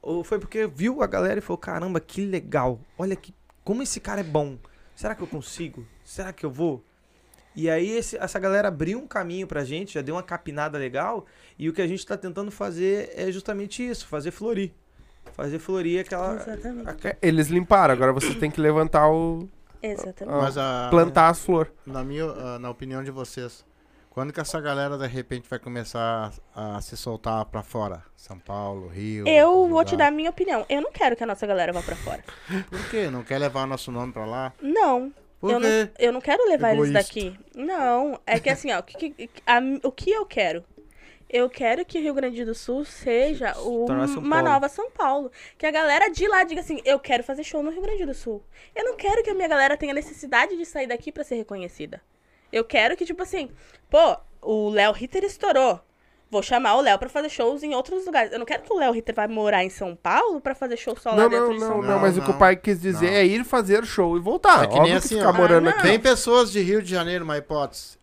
ou foi porque viu a galera e falou, caramba, que legal. Olha que como esse cara é bom. Será que eu consigo? Será que eu vou? E aí esse, essa galera abriu um caminho pra gente, já deu uma capinada legal, e o que a gente tá tentando fazer é justamente isso, fazer florir. Fazer florir aquela... Exatamente. Aquela... Eles limparam, agora você tem que levantar o... Exatamente. Mas a, plantar as flores. Na minha, na opinião de vocês, quando que essa galera de repente vai começar a, a se soltar pra fora? São Paulo, Rio... Eu vou te dar a minha opinião. Eu não quero que a nossa galera vá pra fora. Por quê? Não quer levar o nosso nome pra lá? Não. Por eu, quê? Não, eu não quero levar Egoísta. Eles daqui. Não. É que assim, ó, que, que, a, o que eu quero? Eu quero que o Rio Grande do Sul seja o, uma nova São Paulo. Que a galera de lá diga assim, eu quero fazer show no Rio Grande do Sul. Eu não quero que a minha galera tenha necessidade de sair daqui pra ser reconhecida. Eu quero que, tipo assim, pô, o Léo Ritter estourou. Vou chamar o Léo pra fazer shows em outros lugares. Eu não quero que o Léo Ritter vá morar em São Paulo pra fazer show só não, lá dentro não, de São Paulo. Não, não, mas não, o que o pai quis dizer não. é ir fazer show e voltar. É que nem assim, ficar ó, morando ah, aqui. Tem pessoas de Rio de Janeiro, uma hipótese.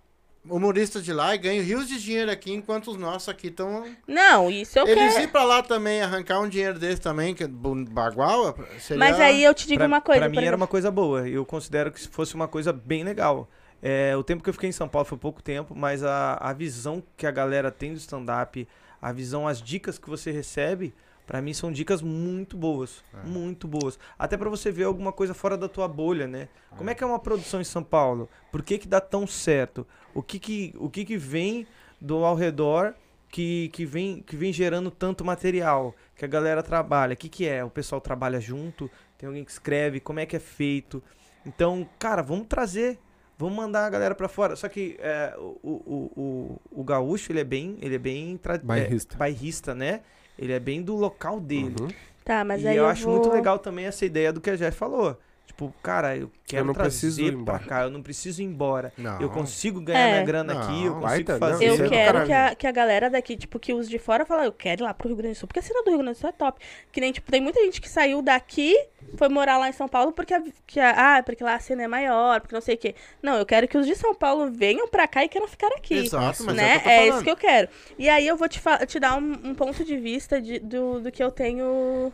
Humorista de lá e ganha rios de dinheiro aqui, enquanto os nossos aqui estão... Não, isso eu Eles quero. Eles ir pra lá também, arrancar um dinheiro desse também, que é bagual, seria... Mas aí eu te digo pra, uma coisa... Pra mim exemplo. Era uma coisa boa, eu considero que fosse uma coisa bem legal. É, o tempo que eu fiquei em São Paulo foi pouco tempo, mas a, a visão que a galera tem do stand-up, a visão, as dicas que você recebe, pra mim são dicas muito boas, é. muito boas. Até pra você ver alguma coisa fora da tua bolha, né? É. Como é que é uma produção em São Paulo? Por que que dá tão certo? O que que, o que, que vem do ao redor que, que, vem, que vem gerando tanto material? Que a galera trabalha? O que que é? O pessoal trabalha junto? Tem alguém que escreve? Como é que é feito? Então, cara, vamos trazer... Vamos mandar a galera pra fora. Só que é, o, o, o, o gaúcho, ele é bem... Ele é bem... Bairrista. É, bairrista, né? Ele é bem do local dele. Uhum. Tá, mas e aí eu, eu acho vou... muito legal também essa ideia do que a Jé falou. Tipo, cara, eu quero eu trazer pra cá. Eu não preciso ir embora. Não. Eu consigo ganhar é. minha grana não, aqui. Eu consigo tá, fazer. Eu quero que a, que a galera daqui, tipo, que os de fora fala, eu quero ir lá pro Rio Grande do Sul. Porque a cena do Rio Grande do Sul é top. Que nem, tipo, tem muita gente que saiu daqui, foi morar lá em São Paulo porque, a, que a, ah, porque lá a cena é maior, porque não sei o quê. Não, eu quero que os de São Paulo venham pra cá e queiram ficar aqui. Exato, mas né? é, é isso que eu quero. E aí eu vou te, te dar um, um ponto de vista de, do, do que eu tenho...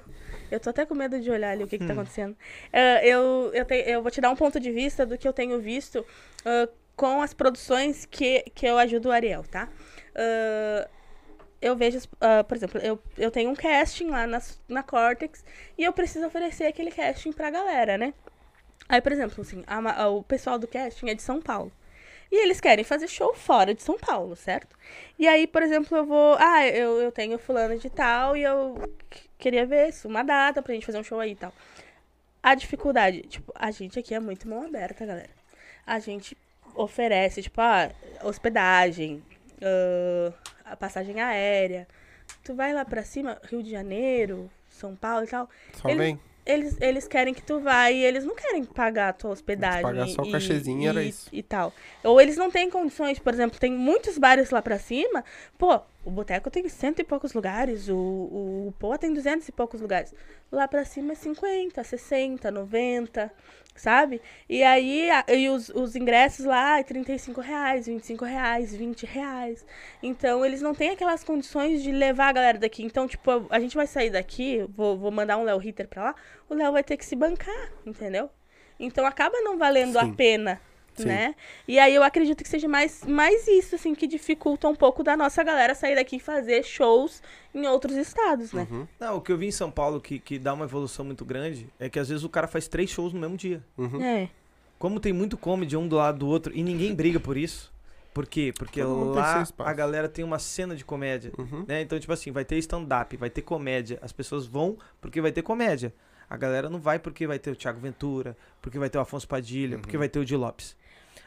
Eu tô até com medo de olhar ali o que, hum. que tá acontecendo. Uh, eu, eu, te, eu vou te dar um ponto de vista do que eu tenho visto uh, com as produções que, que eu ajudo o Ariel, tá? Uh, eu vejo, uh, por exemplo, eu, eu tenho um casting lá na, na Cortex e eu preciso oferecer aquele casting pra galera, né? Aí, por exemplo, assim, a, a, o pessoal do casting é de São Paulo. E eles querem fazer show fora de São Paulo, certo? E aí, por exemplo, eu vou... Ah, eu, eu tenho fulano de tal e eu queria ver isso, uma data pra gente fazer um show aí e tal. A dificuldade... Tipo, a gente aqui é muito mão aberta, galera. A gente oferece, tipo, ah, hospedagem, uh, a passagem aérea. Tu vai lá pra cima, Rio de Janeiro, São Paulo e tal. Só vem. Eles, eles querem que tu vá e eles não querem pagar a tua hospedagem. Pagar só o cachezinho e, era e, isso. E tal. Ou eles não têm condições, por exemplo, tem muitos bares lá pra cima. Pô, o Boteco tem cento e poucos lugares, o, o, o Pô tem duzentos e poucos lugares. Lá pra cima é cinquenta, sessenta, noventa, sabe? E aí a, e os, os ingressos lá é trinta e cinco reais, vinte e cinco reais, vinte reais. Então eles não têm aquelas condições de levar a galera daqui. Então, tipo, a gente vai sair daqui, vou, vou mandar um Léo Ritter pra lá. O Léo vai ter que se bancar, entendeu? Então acaba não valendo Sim. a pena, Sim. né? E aí eu acredito que seja mais, mais isso, assim, que dificulta um pouco da nossa galera sair daqui e fazer shows em outros estados, né? Uhum. Não, o que eu vi em São Paulo que, que dá uma evolução muito grande é que às vezes o cara faz três shows no mesmo dia. Uhum. É. Como tem muito comedy um do lado do outro e ninguém briga por isso. Por quê? Porque lá a galera tem uma cena de comédia, uhum. né? Então, tipo assim, vai ter stand-up, vai ter comédia. As pessoas vão porque vai ter comédia. A galera não vai porque vai ter o Thiago Ventura, porque vai ter o Afonso Padilha, uhum. porque vai ter o Di Lopes.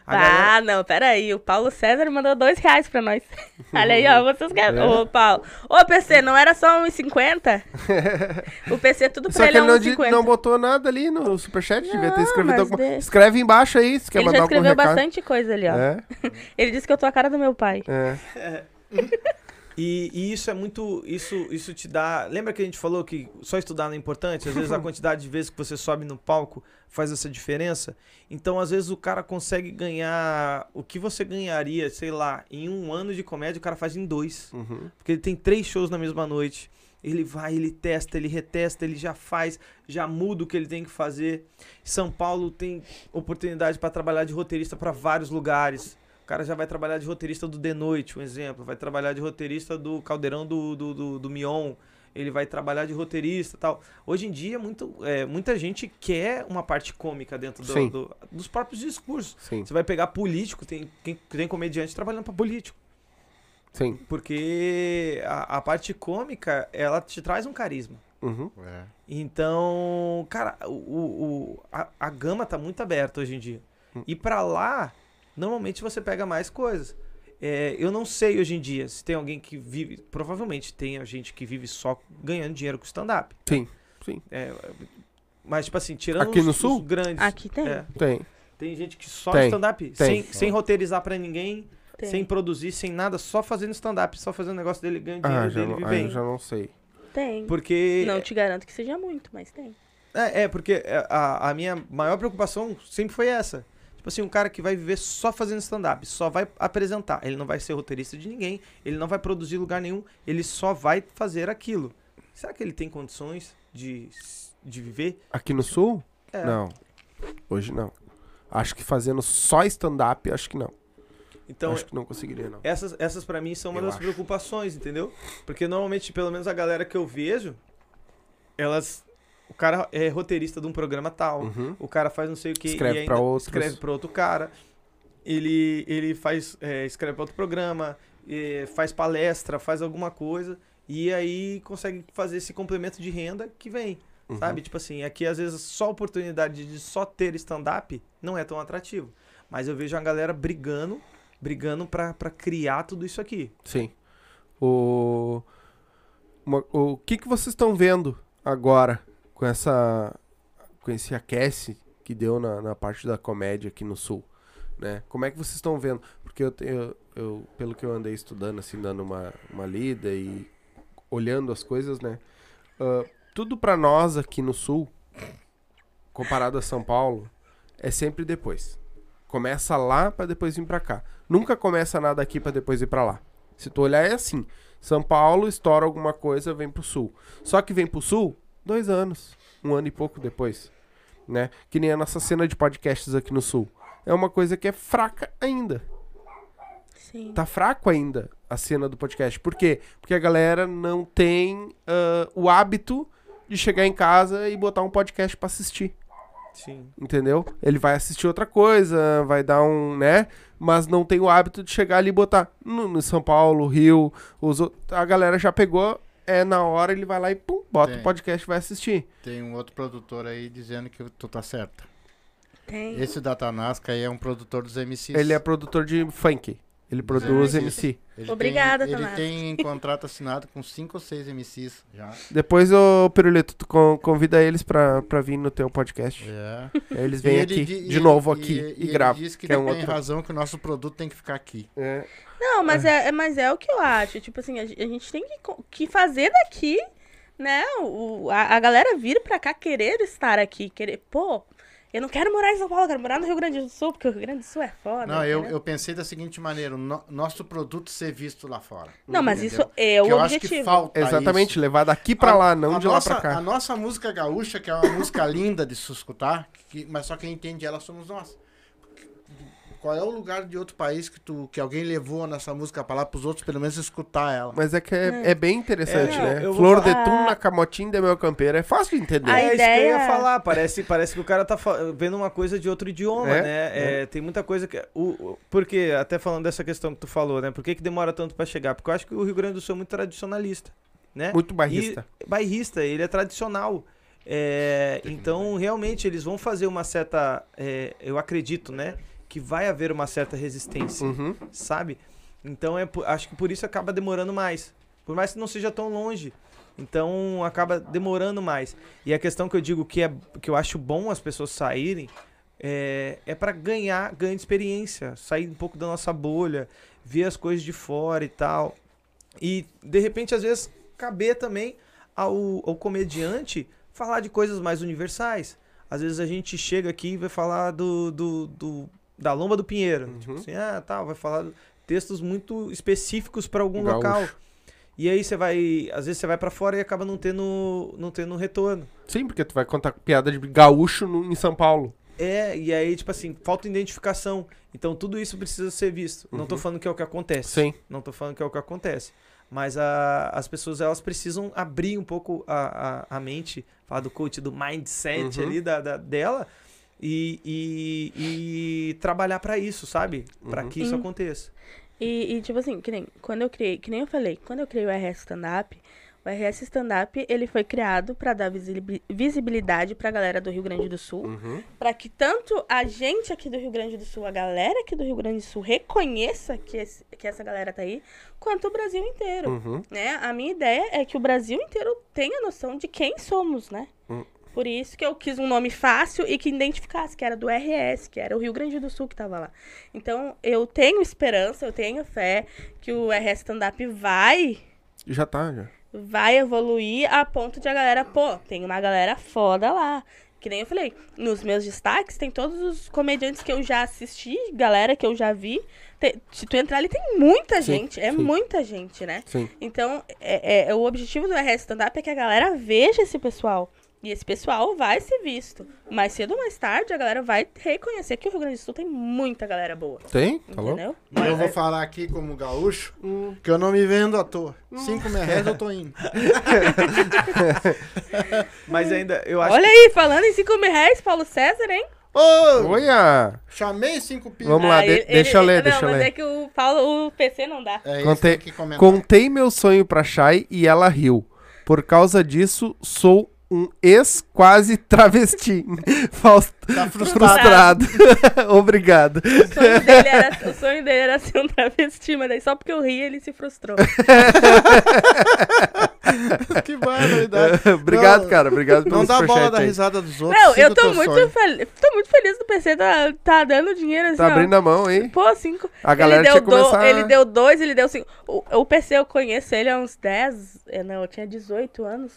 A ah, galera... não, peraí. O Paulo César mandou dois reais pra nós. Olha aí, ó, vocês querem. É. Ô, Paulo. Ô, P C, não era só um e cinquenta? O P C tudo pra só ele é um e cinquenta. Só que ele não botou nada ali no superchat. Devia ter escrevido alguma coisa. Escreve embaixo aí, se quer mandar algum recado. Ele já escreveu bastante coisa ali, ó. É. Ele disse que eu tô a cara do meu pai. É. É. E, e isso é muito... Isso, isso te dá... Lembra que a gente falou que só estudar não é importante? Às vezes a quantidade de vezes que você sobe no palco faz essa diferença. Então, às vezes, o cara consegue ganhar... O que você ganharia, sei lá, em um ano de comédia, o cara faz em dois. Uhum. Porque ele tem três shows na mesma noite. Ele vai, ele testa, ele retesta, ele já faz, já muda o que ele tem que fazer. São Paulo tem oportunidade para trabalhar de roteirista para vários lugares. O cara já vai trabalhar de roteirista do The Noite, um exemplo. Vai trabalhar de roteirista do Caldeirão do, do, do, do Mion. Ele vai trabalhar de roteirista e tal. Hoje em dia, muito, é, muita gente quer uma parte cômica dentro do, do, dos próprios discursos. Sim. Você vai pegar político, tem, tem, tem comediante trabalhando para político. Sim. Porque a, a parte cômica, ela te traz um carisma. Uhum. É. Então, cara, o, o, a, a gama tá muito aberta hoje em dia. Uhum. E para lá... Normalmente você pega mais coisas. É, eu não sei hoje em dia se tem alguém que vive... Provavelmente tem gente que vive só ganhando dinheiro com stand-up. Sim, sim. É, mas, tipo assim, tirando aqui os, no sul? Os grandes... Aqui tem. É, tem. Tem gente que só stand-up, sem, sem roteirizar pra ninguém, tem. Sem produzir, sem nada, só fazendo stand-up, só fazendo o negócio dele, ganhando dinheiro ah, dele não, e vivendo. Ah, eu já não sei. Tem. Porque... Não te garanto que seja muito, mas tem. É, é porque a, a minha maior preocupação sempre foi essa. Tipo assim, um cara que vai viver só fazendo stand-up, só vai apresentar. Ele não vai ser roteirista de ninguém, ele não vai produzir lugar nenhum, ele só vai fazer aquilo. Será que ele tem condições de, de viver? Aqui no sul? É. Não. Hoje não. Acho que fazendo só stand-up, acho que não. Então, acho que não conseguiria, não. Essas, essas pra mim são uma eu das acho. preocupações, entendeu? Porque normalmente, pelo menos a galera que eu vejo, elas... O cara é roteirista de um programa tal, uhum. o cara faz não sei o que escreve e ainda pra outros. escreve para outro cara, ele, ele faz, é, escreve para outro programa, é, faz palestra, faz alguma coisa, e aí consegue fazer esse complemento de renda que vem, uhum. sabe? Tipo assim, aqui às vezes só a oportunidade de só ter stand-up não é tão atrativo, mas eu vejo a galera brigando, brigando para para criar tudo isso aqui. Sim. O, uma, o que, que vocês estão vendo agora? Com, essa, com esse aquece que deu na, na parte da comédia aqui no sul, né? Como é que vocês estão vendo? Porque eu, eu, eu pelo que eu andei estudando, assim, dando uma, uma lida e olhando as coisas, né? Uh, tudo pra nós aqui no sul, comparado a São Paulo, é sempre depois. Começa lá pra depois vir pra cá. Nunca começa nada aqui pra depois ir pra lá. Se tu olhar é assim, São Paulo estoura alguma coisa, vem pro sul. Só que vem pro sul... Dois anos, um ano e pouco depois, né? Que nem a nossa cena de podcasts aqui no sul. É uma coisa que é fraca ainda. Sim. Tá fraco ainda a cena do podcast. Por quê? Porque a galera não tem uh, o hábito de chegar em casa e botar um podcast pra assistir. Sim. Entendeu? Ele vai assistir outra coisa, vai dar um, né? Mas não tem o hábito de chegar ali e botar no, no São Paulo, Rio, os outros. A galera já pegou... É, na hora ele vai lá e pum, bota tem. o podcast e vai assistir. Tem um outro produtor aí dizendo que tu tá certa. Tem. Esse da Tanasca aí é um produtor dos M Cs. Ele é produtor de funk. Ele produz M C. Ele Obrigada, tem, Tanasca. Ele tem contrato assinado com cinco ou seis M Cs já. Depois, ô Pirulito, tu convida eles pra, pra vir no teu podcast. É. Eles vêm ele, aqui, de, de novo ele, aqui, e, e, e gravam. Ele diz que, que é um tem outro... razão que o nosso produto tem que ficar aqui. É. Não, mas é. É, é, mas é o que eu acho. Tipo assim, a, a gente tem que, que fazer daqui, né? O, a, a galera vir pra cá querer estar aqui. Querer, pô, eu não quero morar em São Paulo, eu quero morar no Rio Grande do Sul, porque o Rio Grande do Sul é foda. Não, eu, eu pensei da seguinte maneira, no, nosso produto ser visto lá fora. Não, mas entendeu? Isso é o eu objetivo. Acho que falta exatamente, isso. levar daqui pra a, lá, não de nossa, lá pra cá. A nossa música gaúcha, que é uma música linda de se escutar, que, mas só quem entende ela somos nós. Qual é o lugar de outro país que, tu, que alguém levou nessa música pra lá, pros outros pelo menos escutar ela? Mas é que é, hum. é bem interessante, é, né? Flor de tuna, camotim de meu campeiro. É fácil de entender. É ideia... isso que eu ia falar. Parece, parece que o cara tá vendo uma coisa de outro idioma, é? né? É, é. Tem muita coisa que... O, o, porque, até falando dessa questão que tu falou, né? Por que, que demora tanto pra chegar? Porque eu acho que o Rio Grande do Sul é muito tradicionalista, né? Muito bairrista. E, bairrista, ele é tradicional. É, então, realmente, eles vão fazer uma certa... É, eu acredito, né? Que vai haver uma certa resistência, uhum. sabe? Então, é, acho que por isso acaba demorando mais. Por mais que não seja tão longe. Então, acaba demorando mais. E a questão que eu digo que, é, que eu acho bom as pessoas saírem é, é para ganhar, ganhar experiência. Sair um pouco da nossa bolha. Ver as coisas de fora e tal. E, de repente, às vezes, caber também ao, ao comediante... falar de coisas mais universais. Às vezes a gente chega aqui e vai falar do, do, do, da Lomba do Pinheiro. Uhum. Tipo assim, ah, tá, vai falar textos muito específicos para algum Gaúcho. Local. E aí você vai, às vezes você vai para fora e acaba não tendo, não tendo retorno. Sim, porque tu vai contar piada de gaúcho no, em São Paulo. É, e aí, tipo assim, falta identificação. Então tudo isso precisa ser visto. Uhum. Não tô falando que é o que acontece. Sim. Não tô falando que é o que acontece. Mas a, as pessoas, elas precisam abrir um pouco a, a, a mente, falar do coach, do mindset uhum. ali da, da, dela e, e, e trabalhar pra isso, sabe? Pra uhum. que isso e, aconteça. E, e, tipo assim, que nem, quando eu criei, que nem eu falei, quando eu criei o R S Stand-Up, o R S Stand-Up, ele foi criado pra dar visibilidade pra galera do Rio Grande do Sul, uhum. pra que tanto a gente aqui do Rio Grande do Sul, a galera aqui do Rio Grande do Sul reconheça que, esse, que essa galera tá aí, quanto o Brasil inteiro, uhum. né? A minha ideia é que o Brasil inteiro tenha noção de quem somos, né? Uhum. Por isso que eu quis um nome fácil e que identificasse que era do R S, que era o Rio Grande do Sul que tava lá. Então, eu tenho esperança, eu tenho fé que o R S Stand-Up vai... Já tá, já. Vai evoluir a ponto de a galera... Pô, tem uma galera foda lá. Que nem eu falei, nos meus destaques tem todos os comediantes que eu já assisti, galera que eu já vi. Tem, se tu entrar ali, tem muita sim, gente. É sim. muita gente, né? Sim. Então, é, é, o objetivo do R S Stand-Up é que a galera veja esse pessoal. E esse pessoal vai ser visto. Mais cedo ou mais tarde, a galera vai reconhecer que o Rio Grande do Sul tem muita galera boa. Tem? Tá entendeu? Mas eu vou falar aqui como gaúcho, hum. que eu não me vendo à toa. Hum. Cinco mil reais eu tô indo. Mas ainda, eu acho Olha que... aí, falando em cinco mil reais, Paulo César, hein? Ô! Olha! Chamei cinco pila. Vamos lá, ah, de ele, deixa eu ler, não, deixa eu ler. Não, mas é que o Paulo, o P C não dá. É contei, que contei meu sonho pra Chay e ela riu. Por causa disso, sou... um ex quase travesti. Fausto, tá frustrado. frustrado. Obrigado. O sonho dele era, o sonho dele era ser um travesti, mas daí só porque eu ri ele se frustrou. Que barbaridade. Obrigado, não, cara. Obrigado pelo Não dá bola aí. Da risada dos outros. Não, eu tô muito, tô muito feliz do P C. Tá, tá dando dinheiro assim. Tá abrindo ó. A mão, hein? Pô, cinco. A galera ele deu, do, começar... ele deu dois, ele deu cinco. O, o P C eu conheço ele há uns dez. Não, eu tinha dezoito anos.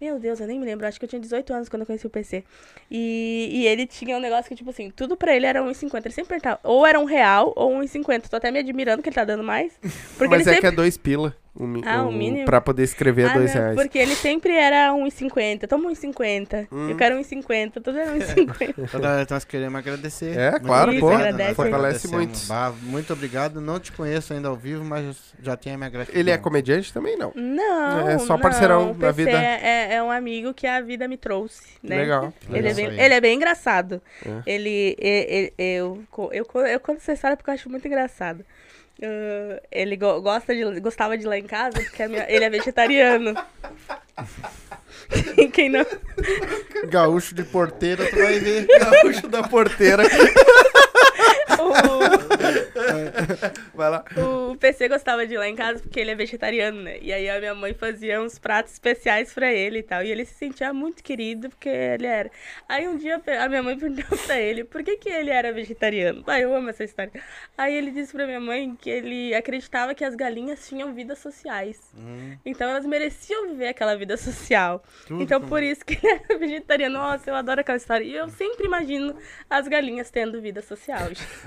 Meu Deus, eu nem me lembro, acho que eu tinha dezoito anos quando eu conheci o P C. E, e ele tinha um negócio que, tipo assim, tudo pra ele era um real e cinquenta. Ele sempre perguntava, ou era um real ou um real e cinquenta. Tô até me admirando que ele tá dando mais. Porque Mas ele é sempre... que é dois pila. Um, ah, um, um mínimo. Pra poder escrever ah, dois não, reais. Porque ele sempre era um real e cinquenta. Toma um real e cinquenta. Hum. Eu quero um real e cinquenta. Tudo era um real e cinquenta. Toda hora nós queremos agradecer. É, muito claro, pô. Fortalece muito. Muito obrigado. Não te conheço ainda ao vivo, mas já tinha minha gratidão. Ele é comediante também, não? Não. É só não, parceirão da vida. É, é um amigo que a vida me trouxe, né? Legal. Ele, legal. É, bem, ele é bem engraçado. É. Ele, ele, ele. Eu conto eu, eu, eu essa história porque eu acho muito engraçado. Uh, ele go gosta de, gostava de ir lá em casa porque a minha, ele é vegetariano. Quem não? Gaúcho de porteira, tu vai ver. Gaúcho da porteira. O... Vai lá. O P C gostava de ir lá em casa porque ele é vegetariano, né? E aí a minha mãe fazia uns pratos especiais pra ele e tal. E ele se sentia muito querido porque ele era. Aí um dia a minha mãe perguntou pra ele por que que ele era vegetariano. Pai, eu amo essa história. Aí ele disse pra minha mãe que ele acreditava que as galinhas tinham vidas sociais. Hum. Então elas mereciam viver aquela vida social. Tudo então por isso que ele era vegetariano. Nossa, eu adoro aquela história. E eu sempre imagino as galinhas tendo vida social.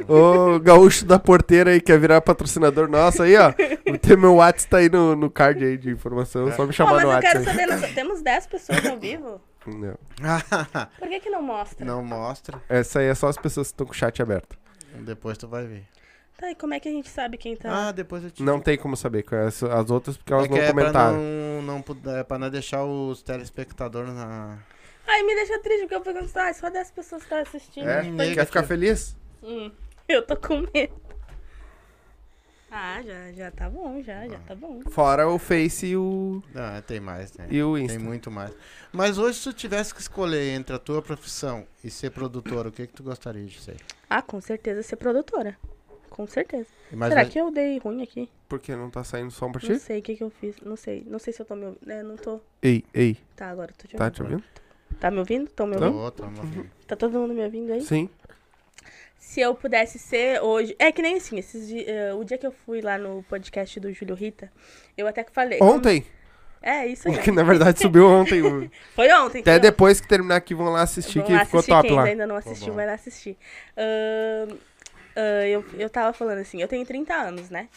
Ô, gaúcho da porteira aí, quer virar patrocinador nosso aí, ó. O meu WhatsApp tá aí no, no card aí de informação, é só me chamar oh, mas no WhatsApp. Eu quero saber, nós temos dez pessoas ao vivo? Não. Por que que não mostra? Não mostra. Essa aí é só as pessoas que estão com o chat aberto. Depois tu vai ver. Tá, e como é que a gente sabe quem tá? Ah, depois eu te Não digo. Tem como saber as, as outras, porque elas é não é comentaram. Pra não, não, é pra não deixar os telespectadores na... Ai, me deixa triste, porque eu pergunto, ah, só dez pessoas que tá assistindo. É, quer ficar feliz? Hum, eu tô com medo. Ah, já, já tá bom, já, ah. já tá bom. Fora o Face e o... Ah, tem mais, tem. E o Insta. Tem muito mais. Mas hoje, se tu tivesse que escolher entre a tua profissão e ser produtora, o que que tu gostaria de ser? Ah, com certeza ser produtora. Com certeza. Mas será vai... que eu dei ruim aqui? Porque não tá saindo som pra ti? Não sei o que que eu fiz, não sei. Não sei se eu tô me ouvindo, é, não tô... Ei, ei. Tá, agora eu tô te ouvindo. Tá te ouvindo? Tá me ouvindo? Tão me ouvindo? Tô, tô me ouvindo. Tá todo mundo me ouvindo aí? Sim. Se eu pudesse ser hoje... É que nem assim, esses, uh, o dia que eu fui lá no podcast do Julio Rita, eu até que falei... Ontem? Como... É, isso aí. Que na verdade subiu ontem. O... Foi ontem. Até foi depois ontem. Que terminar aqui, vão lá assistir, vão que lá ficou assistir, top lá. Ainda não assistiu, vai lá assistir. Uh, uh, eu, eu tava falando assim, eu tenho trinta anos, né?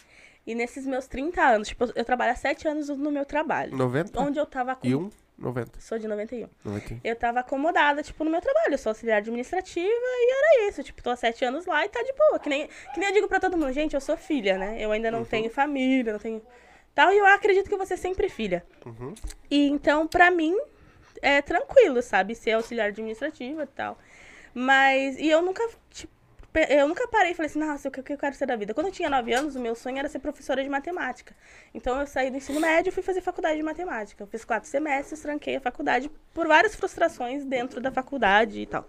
E nesses meus trinta anos, tipo, eu trabalho há sete anos no meu trabalho. noventa? Onde eu tava com... E um? noventa. Sou de noventa e um. noventa. Eu tava acomodada, tipo, no meu trabalho. Eu sou auxiliar administrativa e era isso. Tipo, tô há sete anos lá e tá de boa. Que nem, que nem eu digo pra todo mundo, gente, eu sou filha, né? Eu ainda não uhum. tenho família, não tenho... Tal, e eu acredito que eu vou ser sempre filha. Uhum. E então, pra mim, é tranquilo, sabe? Ser auxiliar administrativa e tal. Mas... E eu nunca, tipo, eu nunca parei e falei assim, nossa, o que eu quero ser da vida? Quando eu tinha nove anos, o meu sonho era ser professora de matemática. Então eu saí do ensino médio e fui fazer faculdade de matemática. Eu fiz quatro semestres, tranquei a faculdade por várias frustrações dentro da faculdade e tal.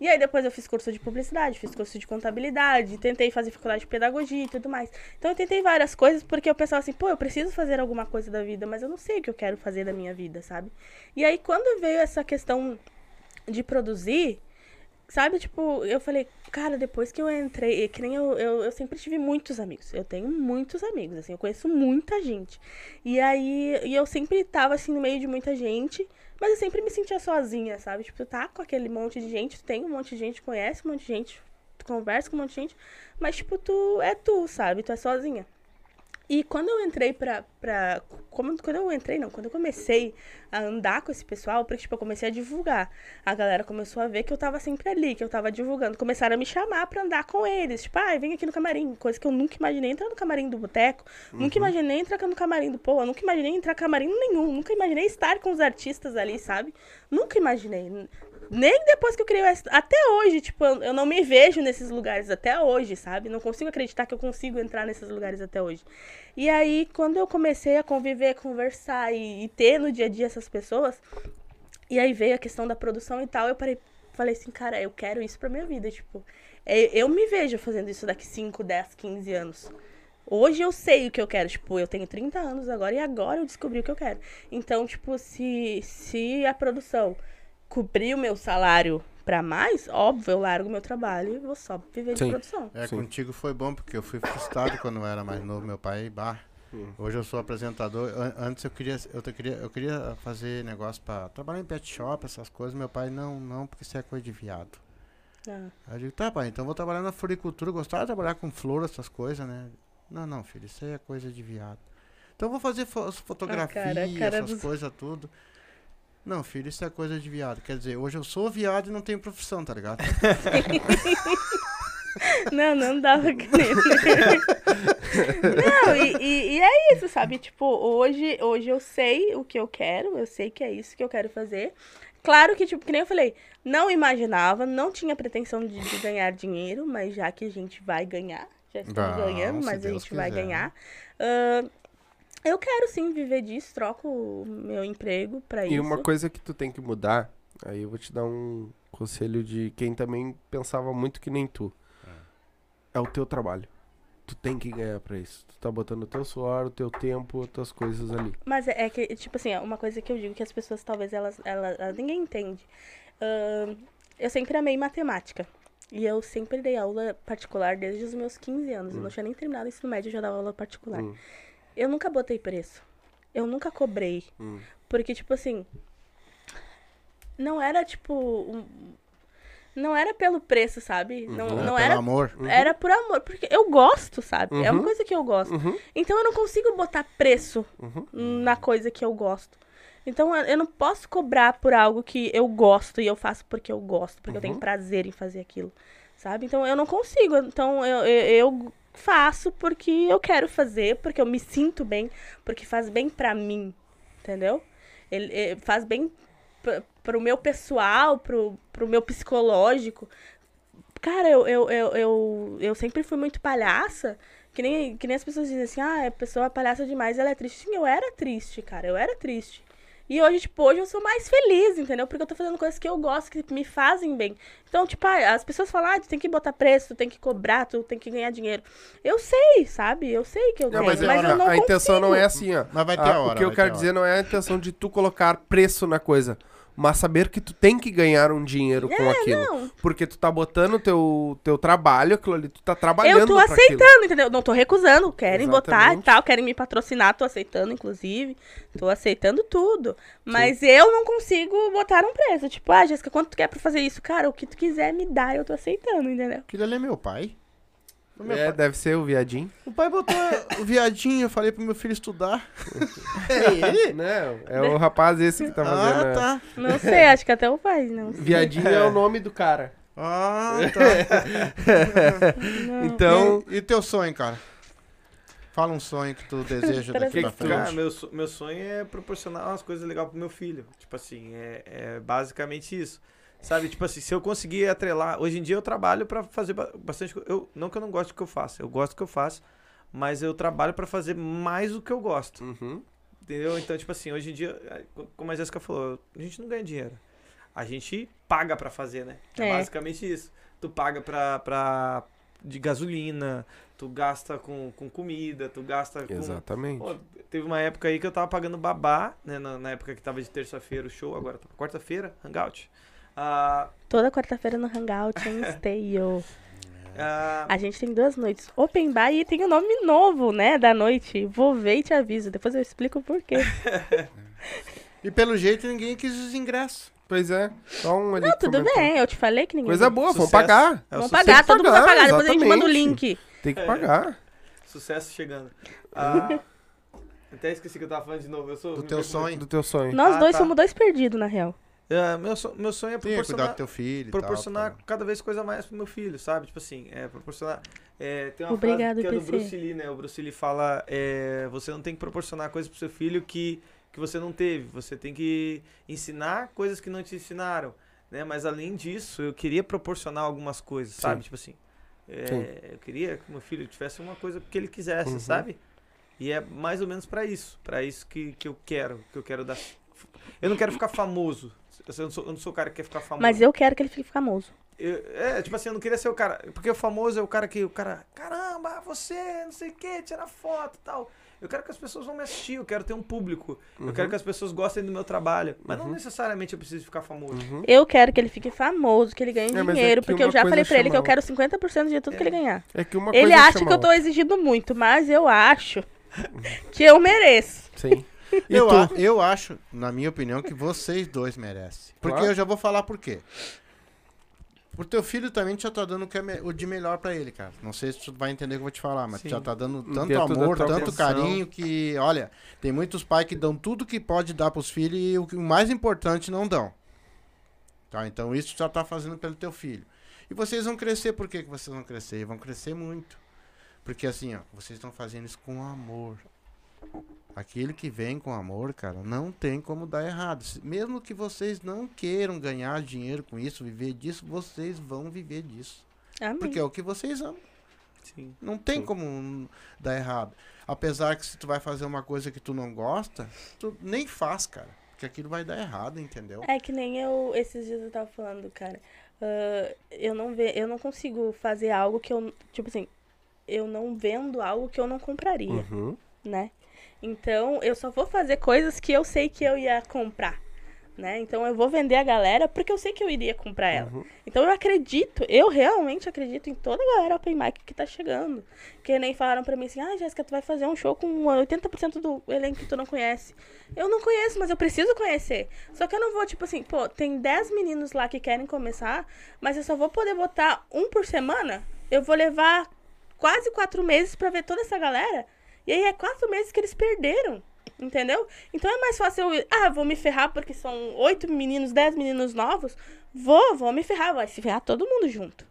E aí depois eu fiz curso de publicidade, fiz curso de contabilidade, tentei fazer faculdade de pedagogia e tudo mais. Então eu tentei várias coisas porque eu pensava assim, pô, eu preciso fazer alguma coisa da vida, mas eu não sei o que eu quero fazer da minha vida, sabe? E aí quando veio essa questão de produzir, sabe, tipo, eu falei, cara, depois que eu entrei, que nem eu, eu, eu sempre tive muitos amigos, eu tenho muitos amigos, assim, eu conheço muita gente. E aí, e eu sempre tava, assim, no meio de muita gente, mas eu sempre me sentia sozinha, sabe? Tipo, tu tá com aquele monte de gente, tu tem um monte de gente, conhece um monte de gente, tu conversa com um monte de gente, mas, tipo, tu é tu, sabe? Tu é sozinha. E quando eu entrei pra... pra como, quando eu entrei, não. Quando eu comecei a andar com esse pessoal, porque, tipo, eu comecei a divulgar. A galera começou a ver que eu tava sempre ali, que eu tava divulgando. Começaram a me chamar pra andar com eles. Tipo, ai, ah, vem aqui no camarim. Coisa que eu nunca imaginei entrar no camarim do Boteco. Uhum. Nunca imaginei entrar no camarim do Pô. Nunca imaginei entrar no camarim nenhum. Nunca imaginei estar com os artistas ali, sabe? Nunca imaginei. Nem depois que eu criei o... Até hoje, tipo, eu não me vejo nesses lugares até hoje, sabe? Não consigo acreditar que eu consigo entrar nesses lugares até hoje. E aí, quando eu comecei a conviver, a conversar e, e ter no dia a dia essas pessoas, e aí veio a questão da produção e tal, eu parei, falei assim, cara, eu quero isso pra minha vida, tipo... Eu me vejo fazendo isso daqui cinco, dez, quinze anos. Hoje eu sei o que eu quero, tipo, eu tenho trinta anos agora e agora eu descobri o que eu quero. Então, tipo, se, se a produção... cobrir o meu salário pra mais, óbvio, eu largo o meu trabalho e vou só viver Sim. de produção. É, Sim. contigo foi bom, porque eu fui frustrado quando eu era mais novo, meu pai, bah, hoje eu sou apresentador, antes eu queria, eu queria, eu queria fazer negócio pra trabalhar em pet shop, essas coisas, meu pai, não, não, porque isso é coisa de viado. Ah. Aí eu digo, tá pai, então vou trabalhar na floricultura, gostava de trabalhar com flor, essas coisas, né? Não, não, filho, isso aí é coisa de viado. Então eu vou fazer fo fotografia, ah, cara, cara essas dos... coisas, tudo. Não, filho, isso é coisa de viado. Quer dizer, hoje eu sou viado e não tenho profissão, tá ligado? Não, não dava. Não, e, e, e é isso, sabe? Tipo, hoje, hoje eu sei o que eu quero, eu sei que é isso que eu quero fazer. Claro que, tipo, que nem eu falei, não imaginava, não tinha pretensão de, de ganhar dinheiro, mas já que a gente vai ganhar, já estamos não, ganhando, mas Deus a gente quiser. Vai ganhar. Uh, Eu quero sim viver disso, troco o meu emprego pra isso. E uma coisa que tu tem que mudar, aí eu vou te dar um conselho de quem também pensava muito que nem tu. É, é o teu trabalho. Tu tem que ganhar pra isso. Tu tá botando o teu suor, o teu tempo, as tuas coisas ali. Mas é, é que, tipo assim, uma coisa que eu digo que as pessoas talvez elas, elas, elas ninguém entende. Uh, eu sempre amei matemática. E eu sempre dei aula particular desde os meus quinze anos. Hum. Eu não tinha nem terminado o ensino médio, eu já dava aula particular. Hum. Eu nunca botei preço. Eu nunca cobrei. Hum. Porque, tipo assim... Não era, tipo... Um, não era pelo preço, sabe? Não, uhum. não era, era pelo amor. Uhum. Era por amor. Porque eu gosto, sabe? Uhum. É uma coisa que eu gosto. Uhum. Então, eu não consigo botar preço uhum. na coisa que eu gosto. Então, eu não posso cobrar por algo que eu gosto e eu faço porque eu gosto. Porque uhum. eu tenho prazer em fazer aquilo. Sabe? Então, eu não consigo. Então, eu... eu, eu faço porque eu quero fazer, porque eu me sinto bem, porque faz bem pra mim, entendeu? Ele, ele faz bem pra, pro meu pessoal, pro, pro meu psicológico. Cara, eu, eu, eu, eu, eu sempre fui muito palhaça Que nem, que nem as pessoas dizem assim, ah, a pessoa é palhaça demais, ela é triste. Sim, eu era triste, cara, eu era triste. E hoje, tipo, hoje eu sou mais feliz, entendeu? Porque eu tô fazendo coisas que eu gosto, que me fazem bem. Então, tipo, as pessoas falam, ah, tu tem que botar preço, tu tem que cobrar, tu tem que ganhar dinheiro. Eu sei, sabe? Eu sei que eu ganho, não, mas, mas eu não, não a consigo. Intenção não é assim, ó. Mas vai ter a, a hora. O que eu quero dizer não é a intenção de tu colocar preço na coisa, mas saber que tu tem que ganhar um dinheiro é, com aquilo. Não. Porque tu tá botando o teu, teu trabalho, aquilo ali, tu tá trabalhando. Eu tô aceitando, aquilo. Entendeu? Não tô recusando, querem Exatamente. Botar e tal, querem me patrocinar, tô aceitando, inclusive. Tô aceitando tudo. Mas Sim. eu não consigo botar um preço. Tipo, ah, Jéssica, quanto tu quer pra fazer isso? Cara, o que tu quiser me dá, eu tô aceitando, entendeu? Aquilo ali é meu pai. Meu é, pai. Deve ser o viadinho. O pai botou o viadinho, eu falei pro meu filho estudar. É ele? Não, é o rapaz esse que tá fazendo. Ah, tá. Não sei, acho que até o pai, não sei. Viadinho é, é o nome do cara. Ah, tá. Então... E, e teu sonho, cara? Fala um sonho que tu deseja daqui pra frente. Cara, meu, meu sonho é proporcionar umas coisas legais pro meu filho. Tipo assim, é, é basicamente isso. Sabe, tipo assim, se eu conseguir atrelar... Hoje em dia eu trabalho pra fazer bastante coisa. Eu, não que eu não goste do que eu faço, eu gosto do que eu faço, mas eu trabalho pra fazer mais o que eu gosto. Uhum. Entendeu? Então, tipo assim, hoje em dia, como a Jéssica falou, a gente não ganha dinheiro. A gente paga pra fazer, né? É, é basicamente isso. Tu paga pra... pra de gasolina, tu gasta com, com comida, tu gasta com... Exatamente. Pô, teve uma época aí que eu tava pagando babá, né? Na, na época que tava de terça-feira o show, agora tá quarta-feira, hangout. Uh... Toda quarta-feira no Hangout em Esteio. uh... A gente tem duas noites Open Bar e tem o um nome novo, né? Da noite. Vou ver e te aviso. Depois eu explico o porquê. E pelo jeito ninguém quis os ingressos. Pois é. Só um ali. Não, tudo comentou. Bem. Eu te falei que ninguém... Coisa boa, vamos pagar. É vamos pagar, todo mundo vai pagar. Depois a gente manda o link. Tem que pagar. É. Sucesso chegando. Uh... Até esqueci que eu tava falando de novo. Eu sou do teu sonho. Do teu sonho. Nós ah, dois tá. somos dois perdidos, na real. É, meu, sonho, meu sonho é proporcionar, do teu filho proporcionar tal, cada vez coisa mais pro meu filho, sabe? Tipo assim, é proporcionar... É, tem uma Obrigado, frase que é do Bruce Lee, né? O Bruce Lee fala, é, você não tem que proporcionar coisas pro seu filho que, que você não teve. Você tem que ensinar coisas que não te ensinaram, né? Mas além disso, eu queria proporcionar algumas coisas, Sim. sabe? Tipo assim, é, eu queria que meu filho tivesse uma coisa que ele quisesse, uhum. sabe? E é mais ou menos pra isso, pra isso que, que eu quero, que eu quero dar... Eu não quero ficar famoso. Eu não, sou, eu não sou o cara que quer ficar famoso. Mas eu quero que ele fique famoso. Eu, é, tipo assim, eu não queria ser o cara... Porque o famoso é o cara que... O cara... Caramba, você, não sei o quê, tirar foto e tal. Eu quero que as pessoas vão me assistir. Eu quero ter um público. Uhum. Eu quero que as pessoas gostem do meu trabalho. Mas uhum. não necessariamente eu preciso ficar famoso. Uhum. Eu quero que ele fique famoso, que ele ganhe é, dinheiro. É porque eu já falei pra ele que eu quero cinquenta por cento de tudo é. que ele ganhar. É que uma ele coisa acha que eu tô exigindo muito, mas eu acho que eu mereço. Sim. Eu, a, eu acho, na minha opinião, que vocês dois merecem. Porque claro. Eu já vou falar por quê. Por teu filho também, tu já tá dando o, que é me, o de melhor pra ele, cara. Não sei se tu vai entender o que eu vou te falar, mas Sim. tu já tá dando tanto Dentro amor, tanto atenção. Carinho que, olha, tem muitos pais que dão tudo que pode dar pros filhos e o, que, o mais importante não dão. Tá? Então isso tu já tá fazendo pelo teu filho. E vocês vão crescer, por que que vocês vão crescer? Vão crescer muito. Porque assim, ó, vocês estão fazendo isso com amor. Aquele que vem com amor, cara, não tem como dar errado. Mesmo que vocês não queiram ganhar dinheiro com isso, viver disso, vocês vão viver disso. Amém. Porque é o que vocês amam. Sim. Não tem Sim. como dar errado. Apesar que se tu vai fazer uma coisa que tu não gosta, tu nem faz, cara. Porque aquilo vai dar errado, entendeu? É que nem eu, esses dias eu tava falando, cara. Uh, eu, não ve eu não consigo fazer algo que eu, tipo assim, eu não vendo algo que eu não compraria, uhum. né? Então, eu só vou fazer coisas que eu sei que eu ia comprar, né? Então, eu vou vender a galera porque eu sei que eu iria comprar ela. Uhum. Então, eu acredito, eu realmente acredito em toda a galera open mic que tá chegando. Que nem falaram pra mim assim, ah, Jéssica, tu vai fazer um show com oitenta por cento do elenco que tu não conhece. Eu não conheço, mas eu preciso conhecer. Só que eu não vou, tipo assim, pô, tem dez meninos lá que querem começar, mas eu só vou poder botar um por semana. Eu vou levar quase quatro meses pra ver toda essa galera. E aí é quatro meses que eles perderam, entendeu? Então é mais fácil eu... Ah, vou me ferrar porque são oito meninos, dez meninos novos. Vou, vou me ferrar, vai se ferrar todo mundo junto.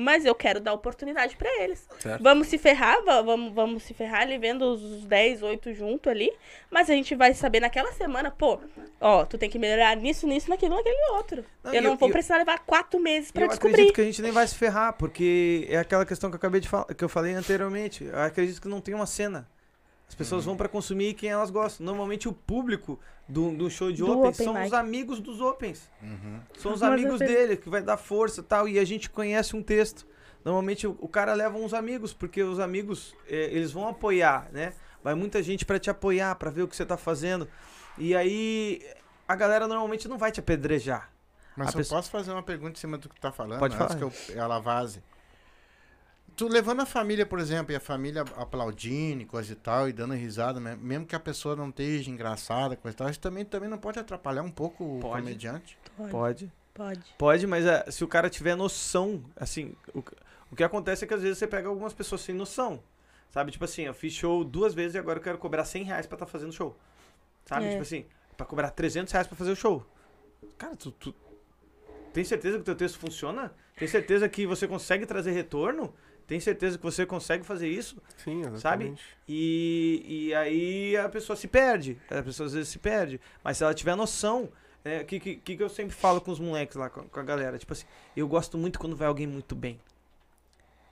Mas eu quero dar oportunidade pra eles. Certo. Vamos se ferrar, vamos, vamos se ferrar ali vendo os dez, oito junto ali. Mas a gente vai saber naquela semana, pô, ó, tu tem que melhorar nisso, nisso, naquilo, naquele outro. Não, eu não eu, vou eu, precisar levar quatro meses pra eu descobrir. Eu acredito que a gente nem vai se ferrar, porque é aquela questão que eu acabei de falar, que eu falei anteriormente. Eu acredito que não tem uma cena. As pessoas hum. vão pra consumir quem elas gostam. Normalmente o público do, do show de do Open são Mike. Os amigos dos Opens. Uhum. São os Mas amigos dele, que vai dar força e tal. E a gente conhece um texto. Normalmente o, o cara leva uns amigos, porque os amigos, é, eles vão apoiar, né? Vai muita gente pra te apoiar, pra ver o que você tá fazendo. E aí a galera normalmente não vai te apedrejar. Mas a eu pessoa... posso fazer uma pergunta em cima do que tu tá falando? Pode falar. Antes que eu, ela vaze. Tu levando a família, por exemplo, e a família aplaudindo e coisa e tal, e dando risada, mesmo que a pessoa não esteja engraçada, coisa e tal, isso também, também não pode atrapalhar um pouco pode. o comediante? Pode. Pode. Pode, pode mas é, se o cara tiver noção, assim, o, o que acontece é que às vezes você pega algumas pessoas sem noção, sabe? Tipo assim, eu fiz show duas vezes e agora eu quero cobrar cem reais pra estar tá fazendo show, sabe? É. Tipo assim, pra cobrar trezentos reais pra fazer o show. Cara, tu, tu tem certeza que o teu texto funciona? Tem certeza que você consegue trazer retorno? Tem certeza que você consegue fazer isso? Sim, exatamente. Sabe? E, e aí a pessoa se perde. A pessoa às vezes se perde. Mas se ela tiver noção... O é, que, que, que eu sempre falo com os moleques lá, com, com a galera? Tipo assim, eu gosto muito quando vai alguém muito bem.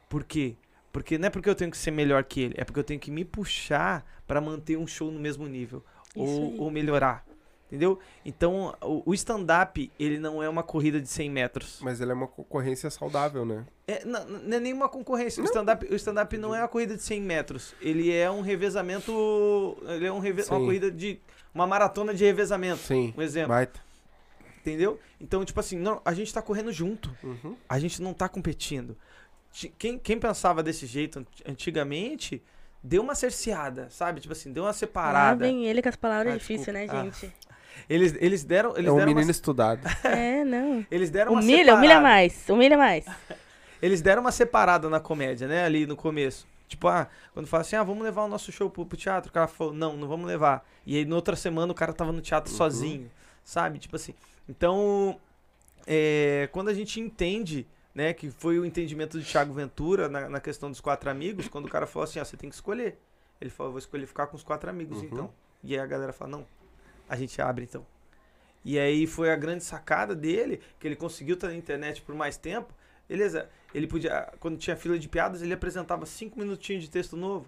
Por quê? Porque não é porque eu tenho que ser melhor que ele. É porque eu tenho que me puxar pra manter um show no mesmo nível. Ou, ou melhorar. Entendeu? Então, o stand-up, ele não é uma corrida de cem metros. Mas ele é uma concorrência saudável, né? É, não, não é nenhuma concorrência. Não. O stand-up, o stand-up não é uma corrida de cem metros. Ele é um revezamento... Ele é um reve... uma corrida de... Uma maratona de revezamento. Sim. Um exemplo. Baita. Entendeu? Então, tipo assim, não, a gente tá correndo junto. Uhum. A gente não tá competindo. Quem, quem pensava desse jeito antigamente... Deu uma cerceada, sabe? Tipo assim, deu uma separada. Ah, vem ele com as palavras ah, difíceis, né, gente? Ah. Eles, eles deram... Eles é um deram menino uma... estudado. É, não. Eles deram humilha, uma separada. Humilha mais, humilha mais. Eles deram uma separada na comédia, né? Ali no começo. Tipo, ah, quando fala assim, ah, vamos levar o nosso show pro, pro teatro. O cara falou, não, não vamos levar. E aí, na outra semana, o cara tava no teatro uhum. sozinho, sabe? Tipo assim. Então, é, quando a gente entende... Né, que foi o entendimento do Thiago Ventura na, na questão dos quatro amigos, quando o cara falou assim, ó, você tem que escolher. Ele falou, eu vou escolher ficar com os quatro amigos, uhum. então. E aí a galera fala, não, a gente abre, então. E aí foi a grande sacada dele, que ele conseguiu estar na internet por mais tempo. Beleza, ele podia, quando tinha fila de piadas, ele apresentava cinco minutinhos de texto novo.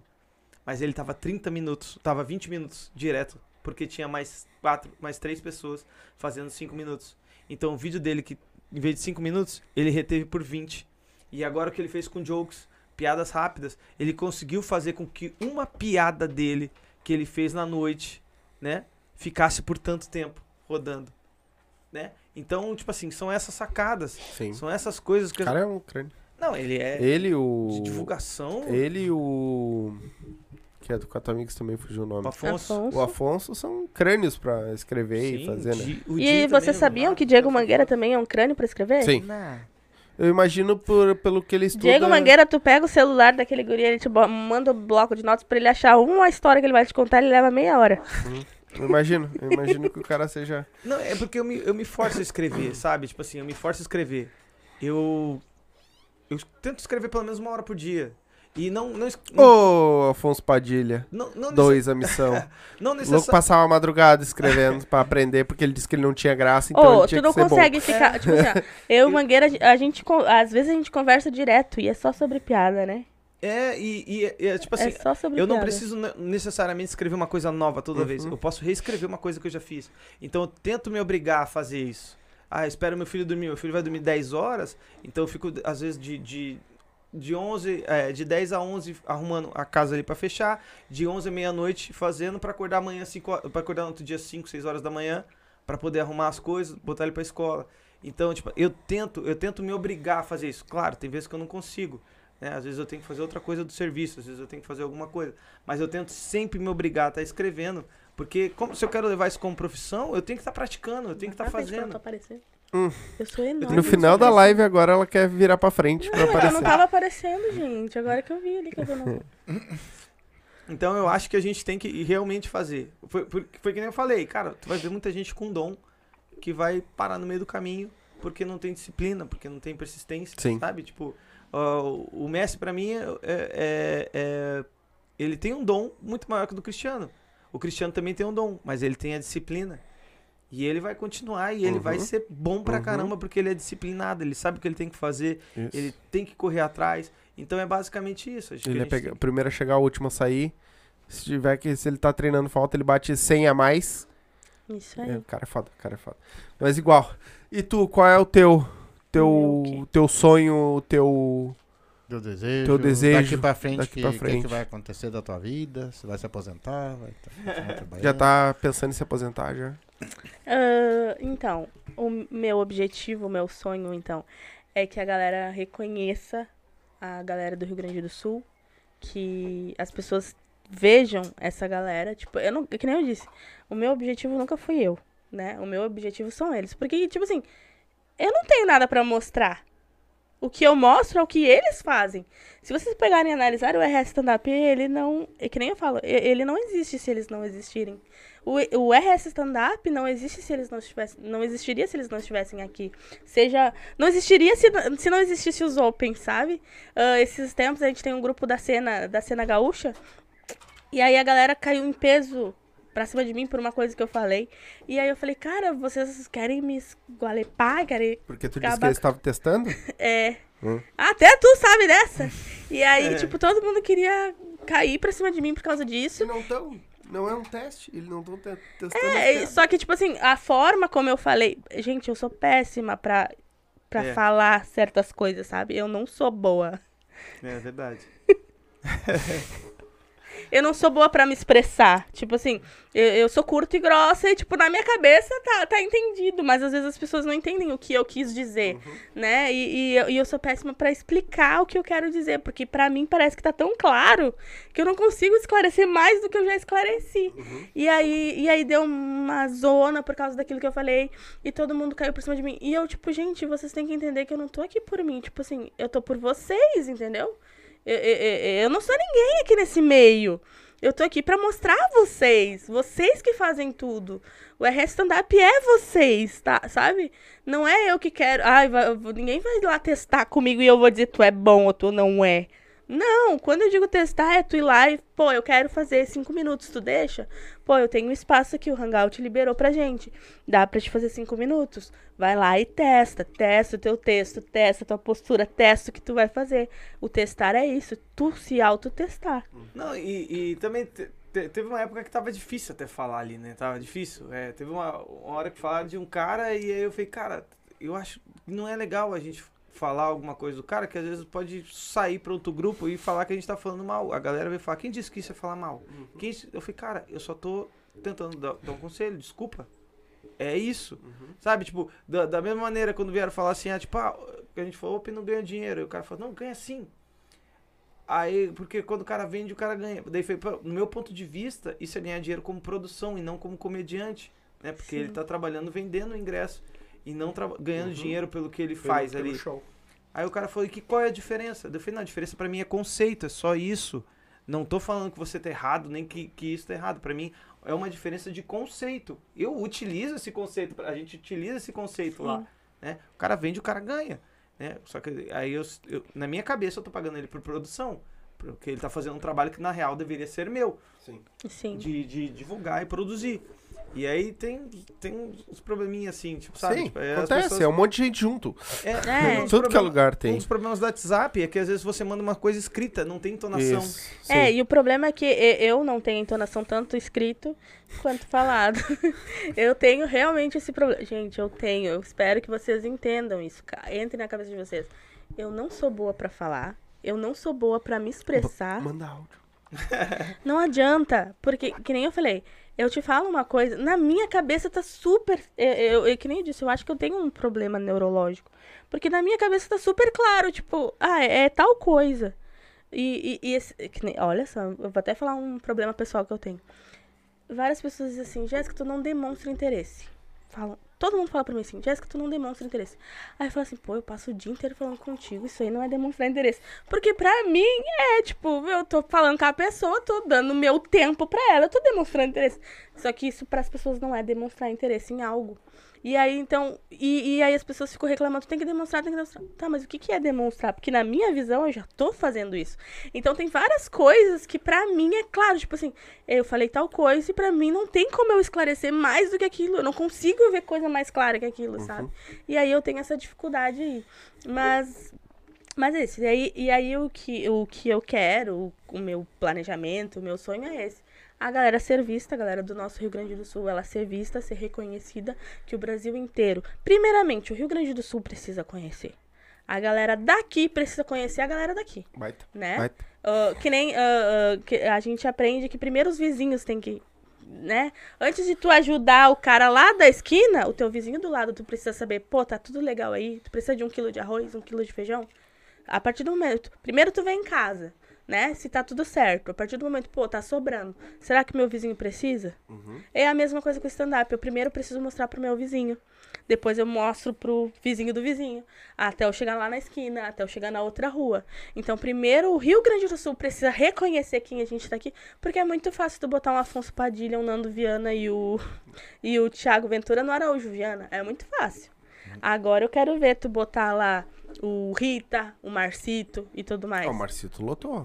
Mas ele tava trinta minutos, tava vinte minutos direto, porque tinha mais quatro, mais três pessoas fazendo cinco minutos. Então o vídeo dele que em vez de cinco minutos, ele reteve por vinte. E agora o que ele fez com jokes, piadas rápidas, ele conseguiu fazer com que uma piada dele, que ele fez na noite, né, ficasse por tanto tempo rodando, né? Então, tipo assim, são essas sacadas. Sim. São essas coisas que... O cara é um crânio. Não, ele é... Ele o... De divulgação. Ele o... Que é do Quatro Amigos também fugiu o nome. O Afonso. Afonso. O Afonso são crânios pra escrever Sim, e fazer, né? Di, e vocês sabiam que Diego Mangueira também é um crânio pra escrever? Sim. Não. Eu imagino por, pelo que ele estuda... Diego Mangueira, tu pega o celular daquele guri, ele te manda um bloco de notas pra ele achar uma história que ele vai te contar, ele leva meia hora. Uhum. Eu imagino. Eu imagino que o cara seja... Não, é porque eu me, eu me forço a escrever, sabe? Tipo assim, eu me forço a escrever. Eu... Eu tento escrever pelo menos uma hora por dia. E não... Ô, oh, Afonso Padilha. Não, não Dois, a missão. Não necessari... Louco passar uma madrugada escrevendo pra aprender, porque ele disse que ele não tinha graça, então oh, ele tinha que ser bom. Ô, tu não consegue ficar... É. Tipo assim, eu e Mangueira, a gente, às vezes a gente conversa direto, e é só sobre piada, né? É, e, e é tipo assim... É só sobre eu piada. Não preciso necessariamente escrever uma coisa nova toda uhum. vez. Eu posso reescrever uma coisa que eu já fiz. Então eu tento me obrigar a fazer isso. Ah, espero meu filho dormir. Meu filho vai dormir dez horas, então eu fico, às vezes, de... de De, onze, é, de dez a onze arrumando a casa ali pra fechar, de onze à meia-noite fazendo pra acordar amanhã cinco, pra acordar no outro dia cinco, seis horas da manhã pra poder arrumar as coisas, botar ele pra escola. Então, tipo, eu tento, eu tento me obrigar a fazer isso. Claro, tem vezes que eu não consigo, né? Às vezes eu tenho que fazer outra coisa do serviço, às vezes eu tenho que fazer alguma coisa, mas eu tento sempre me obrigar a estar escrevendo, porque como, se eu quero levar isso como profissão, eu tenho que estar praticando, eu tenho que estar fazendo. Hum. Eu sou enorme. No final da live agora ela quer virar pra frente não, pra aparecer. Eu não tava aparecendo, gente. Agora que eu vi ali que eu não... Então eu acho que a gente tem que realmente fazer. Foi, foi, foi que nem eu falei, cara, tu vai ver muita gente com dom que vai parar no meio do caminho porque não tem disciplina, porque não tem persistência, Sim. sabe? Tipo, Uh, o Messi, pra mim, é, é, é, ele tem um dom muito maior que o do Cristiano. O Cristiano também tem um dom, mas ele tem a disciplina. E ele vai continuar e ele uhum. vai ser bom pra uhum. caramba, porque ele é disciplinado, ele sabe o que ele tem que fazer, isso. ele tem que correr atrás. Então é basicamente isso. Acho ele que a é tem... primeiro a chegar, o último a sair. Se tiver que, se ele tá treinando falta, ele bate cem a mais. Isso aí. É, cara é foda, cara é foda. Mas igual. E tu, qual é o teu... Teu, teu sonho, teu... Teu desejo. Teu desejo. Daqui pra frente, daqui que, pra frente. Que, que vai acontecer da tua vida? Você vai se aposentar? Vai tá, já tá pensando em se aposentar, já? Uh, então, o meu objetivo, o meu sonho, então, é que a galera reconheça a galera do Rio Grande do Sul, que as pessoas vejam essa galera. Tipo, eu não... Que nem eu disse, o meu objetivo nunca fui eu, né? O meu objetivo são eles. Porque, tipo assim... Eu não tenho nada pra mostrar. O que eu mostro é o que eles fazem. Se vocês pegarem e analisarem o R S Stand-Up, ele não... É que nem eu falo, ele não existe se eles não existirem. O, o R S Stand-Up não existe se eles não estivessem... Não existiria se eles não estivessem aqui. Seja... Não existiria se, se não existisse os Open, sabe? Uh, esses tempos a gente tem um grupo da cena, da cena gaúcha. E aí a galera caiu em peso... pra cima de mim por uma coisa que eu falei. E aí eu falei, cara, vocês querem me esgualepar? Querem... Porque tu disse que eles estavam testando? É. Hum. Até tu sabe dessa. E aí, é. tipo, todo mundo queria cair pra cima de mim por causa disso. Não tão... Não é um teste, eles não estão te testando. É, só que, tipo assim, a forma como eu falei... Gente, eu sou péssima pra, pra é. falar certas coisas, sabe? Eu não sou boa. É verdade. Eu não sou boa pra me expressar. Tipo assim, eu, eu sou curta e grossa e, tipo, na minha cabeça tá, tá entendido. Mas às vezes as pessoas não entendem o que eu quis dizer, uhum. né? E, e, eu, e eu sou péssima pra explicar o que eu quero dizer. Porque pra mim parece que tá tão claro que eu não consigo esclarecer mais do que eu já esclareci. Uhum. E, aí, e aí deu uma zona por causa daquilo que eu falei. E todo mundo caiu por cima de mim. E eu, tipo, gente, vocês têm que entender que eu não tô aqui por mim. Tipo assim, eu tô por vocês, entendeu? Eu, eu, eu não sou ninguém aqui nesse meio. Eu tô aqui pra mostrar a vocês. Vocês que fazem tudo. O R S Stand-Up é vocês, tá? Sabe? Não é eu que quero... Ai, vai, ninguém vai lá testar comigo e eu vou dizer tu é bom ou tu não é. Não, quando eu digo testar é tu ir lá e... Pô, eu quero fazer cinco minutos, tu deixa? Pô, eu tenho um espaço aqui, o Hangout liberou pra gente. Dá pra te fazer cinco minutos? Vai lá e testa. Testa o teu texto, testa a tua postura, testa o que tu vai fazer. O testar é isso, tu se autotestar. Não, e, e também te, te, teve uma época que tava difícil até falar ali, né? Tava difícil. É, teve uma, uma hora que falaram de um cara e aí eu falei, cara, eu acho que não é legal a gente... falar alguma coisa do cara, que às vezes pode sair para outro grupo e falar que a gente tá falando mal. A galera vai falar, quem disse que isso é falar mal? Uhum. Quem... Eu falei, cara, eu só tô tentando dar, dar um conselho, desculpa. É isso. Uhum. Sabe, tipo, da, da mesma maneira, quando vieram falar assim, ah, tipo, ah, a gente falou, opa, não ganha dinheiro. E o cara falou, não, ganha sim. Aí, porque quando o cara vende, o cara ganha. Daí foi, no meu ponto de vista, isso é ganhar dinheiro como produção e não como comediante, né? Porque sim. ele tá trabalhando vendendo o ingresso. E não ganhando uhum. dinheiro pelo que ele pelo, faz pelo ali. Show. Aí o cara falou, e que, qual é a diferença? Eu falei, não, a diferença pra mim é conceito, é só isso. Não tô falando que você tá errado, nem que, que isso tá errado. Pra mim é uma diferença de conceito. Eu utilizo esse conceito, a gente utiliza esse conceito Sim. lá. Né? O cara vende, o cara ganha. Né? Só que aí eu, eu, na minha cabeça eu tô pagando ele por produção. Porque ele tá fazendo um trabalho que na real deveria ser meu. Sim. Sim. De, de divulgar e produzir. E aí tem, tem uns probleminhas assim, tipo, sabe? Sim, tipo, acontece, pessoas... é um monte de gente junto. É, é. Tudo problema, que é lugar tem. Um dos problemas do WhatsApp é que às vezes você manda uma coisa escrita, não tem entonação. Isso, é, sim. E o problema é que eu não tenho entonação tanto escrito quanto falado. Eu tenho realmente esse problema. Gente, eu tenho, eu espero que vocês entendam isso. Entre na cabeça de vocês. Eu não sou boa pra falar, eu não sou boa pra me expressar. Manda áudio. Não adianta, porque, que nem eu falei... Eu te falo uma coisa, na minha cabeça tá super... Eu, eu, eu, que nem eu disse, eu acho que eu tenho um problema neurológico. Porque na minha cabeça tá super claro, tipo, ah, é, é tal coisa. E, e, e esse, que nem, olha só, eu vou até falar um problema pessoal que eu tenho. Várias pessoas dizem assim, Jéssica, tu não demonstra interesse. Falam, todo mundo fala pra mim assim, Jéssica, tu não demonstra interesse. Aí eu falo assim, pô, eu passo o dia inteiro falando contigo, isso aí não é demonstrar interesse. Porque pra mim é, tipo, eu tô falando com a pessoa, tô dando meu tempo pra ela, eu tô demonstrando interesse. Só que isso para as pessoas não é demonstrar interesse em algo. E aí, então, e, e aí as pessoas ficam reclamando, tem que demonstrar, tem que demonstrar. Tá, mas o que, que é demonstrar? Porque na minha visão, eu já tô fazendo isso. Então tem várias coisas que pra mim é claro, tipo assim, eu falei tal coisa e pra mim não tem como eu esclarecer mais do que aquilo. Eu não consigo ver coisa mais clara que aquilo, uhum. sabe? E aí eu tenho essa dificuldade aí. Mas... Mas é isso. E aí, e aí o, que, o que eu quero, o, o meu planejamento, o meu sonho é esse. A galera ser vista, a galera do nosso Rio Grande do Sul, ela ser vista, ser reconhecida, que o Brasil inteiro... Primeiramente, o Rio Grande do Sul precisa conhecer. A galera daqui precisa conhecer a galera daqui. Baita, né? Baita. Uh, que nem uh, uh, que a gente aprende que primeiro os vizinhos têm que... Né? Antes de tu ajudar o cara lá da esquina, o teu vizinho do lado, tu precisa saber, pô, tá tudo legal aí, tu precisa de um quilo de arroz, um quilo de feijão. A partir do momento... Primeiro tu vem em casa, né? Se tá tudo certo. A partir do momento, pô, tá sobrando. Será que meu vizinho precisa? Uhum. É a mesma coisa com o stand-up. Eu primeiro preciso mostrar pro meu vizinho. Depois eu mostro pro vizinho do vizinho. Até eu chegar lá na esquina, até eu chegar na outra rua. Então, primeiro, o Rio Grande do Sul precisa reconhecer quem a gente tá aqui. Porque é muito fácil tu botar um Afonso Padilha, um Nando Viana e o, e o Thiago Ventura no Araújo Viana. É muito fácil. Agora eu quero ver tu botar lá... O Rita, o Marcito e tudo mais. Ah, o Marcito lotou.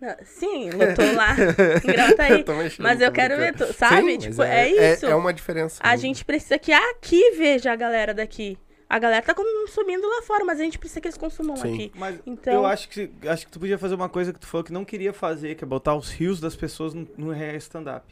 Não, sim, lotou lá. Aí. Eu mexendo, mas eu quero ver, tu, sabe? Sim, tipo, é, é isso. É, é uma diferença. A mesmo. Gente precisa que aqui veja a galera daqui. A galera tá consumindo lá fora, mas a gente precisa que eles consumam sim. aqui. Mas então... eu acho que, acho que tu podia fazer uma coisa que tu falou que não queria fazer, que é botar os rios das pessoas no, no stand-up.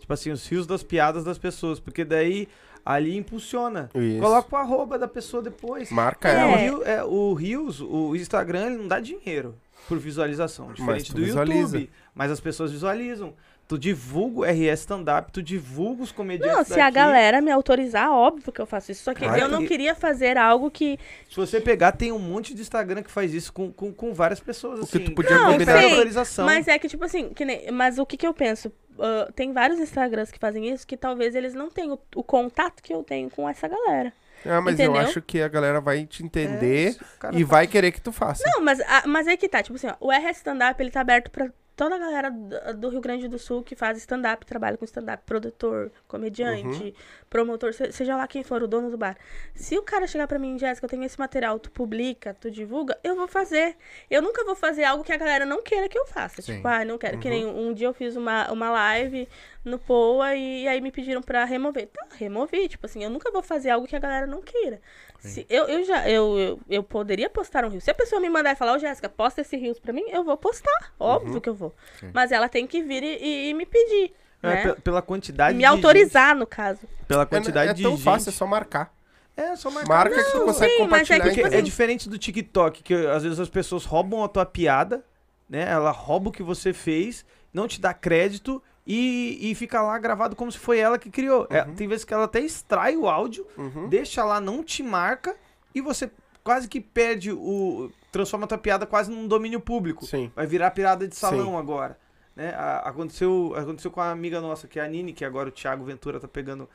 Tipo assim, os rios das piadas das pessoas. Porque daí... Ali impulsiona. Isso. Coloca o arroba da pessoa depois. Marca ela. É. O, Rio, é, o Rios, o Instagram, ele não dá dinheiro por visualização. Diferente do visualiza. YouTube. Mas as pessoas visualizam. Tu divulga o R S Stand-Up, tu divulga os comediantes Não, se daqui. A galera me autorizar, óbvio que eu faço isso. Só que Ai, eu não queria fazer algo que... Se você pegar, tem um monte de Instagram que faz isso com, com, com várias pessoas, assim. O que tu podia não, sim, autorização. Mas é que, tipo assim, que nem, mas o que que eu penso? Uh, tem vários Instagrams que fazem isso que talvez eles não tenham o, o contato que eu tenho com essa galera. Ah, mas entendeu? Eu acho que a galera vai te entender é, e tá. vai querer que tu faça. Não, mas, a, mas é que tá, tipo assim, ó, o R S Stand-Up, ele tá aberto pra... Toda a galera do Rio Grande do Sul que faz stand-up, trabalha com stand-up, produtor, comediante, uhum. promotor, seja lá quem for, o dono do bar. Se o cara chegar pra mim, Jéssica, eu tenho esse material, tu publica, tu divulga, eu vou fazer. Eu nunca vou fazer algo que a galera não queira que eu faça. Sim. Tipo, ah, não quero. Uhum. Que nem um dia eu fiz uma, uma live no Poa e aí me pediram pra remover. Tá, removi. Tipo assim, eu nunca vou fazer algo que a galera não queira. Se, eu, eu, já, eu, eu, eu poderia postar um Reels. Se a pessoa me mandar e falar, ô, oh, Jéssica, posta esse Reels pra mim, eu vou postar. Óbvio uhum. que eu vou. Sim. Mas ela tem que vir e, e, e me pedir. É, né? Pela quantidade me de autorizar, gente. No caso. Pela quantidade é, é de. É tão gente. Fácil, é só marcar. É, só marcar. Marca não, que tu consegue sim, compartilhar. É, que, tipo, é diferente do TikTok, que às vezes as pessoas roubam a tua piada, né? Ela rouba o que você fez, não te dá crédito e, e fica lá gravado como se foi ela que criou. Uhum. É, tem vezes que ela até extrai o áudio, uhum. deixa lá, não te marca e você quase que perde o. Transforma a tua piada quase num domínio público. Sim. Vai virar piada de salão Sim. agora. Né? A, aconteceu, aconteceu com a amiga nossa, que é a Nini, que agora o Thiago Ventura tá pegando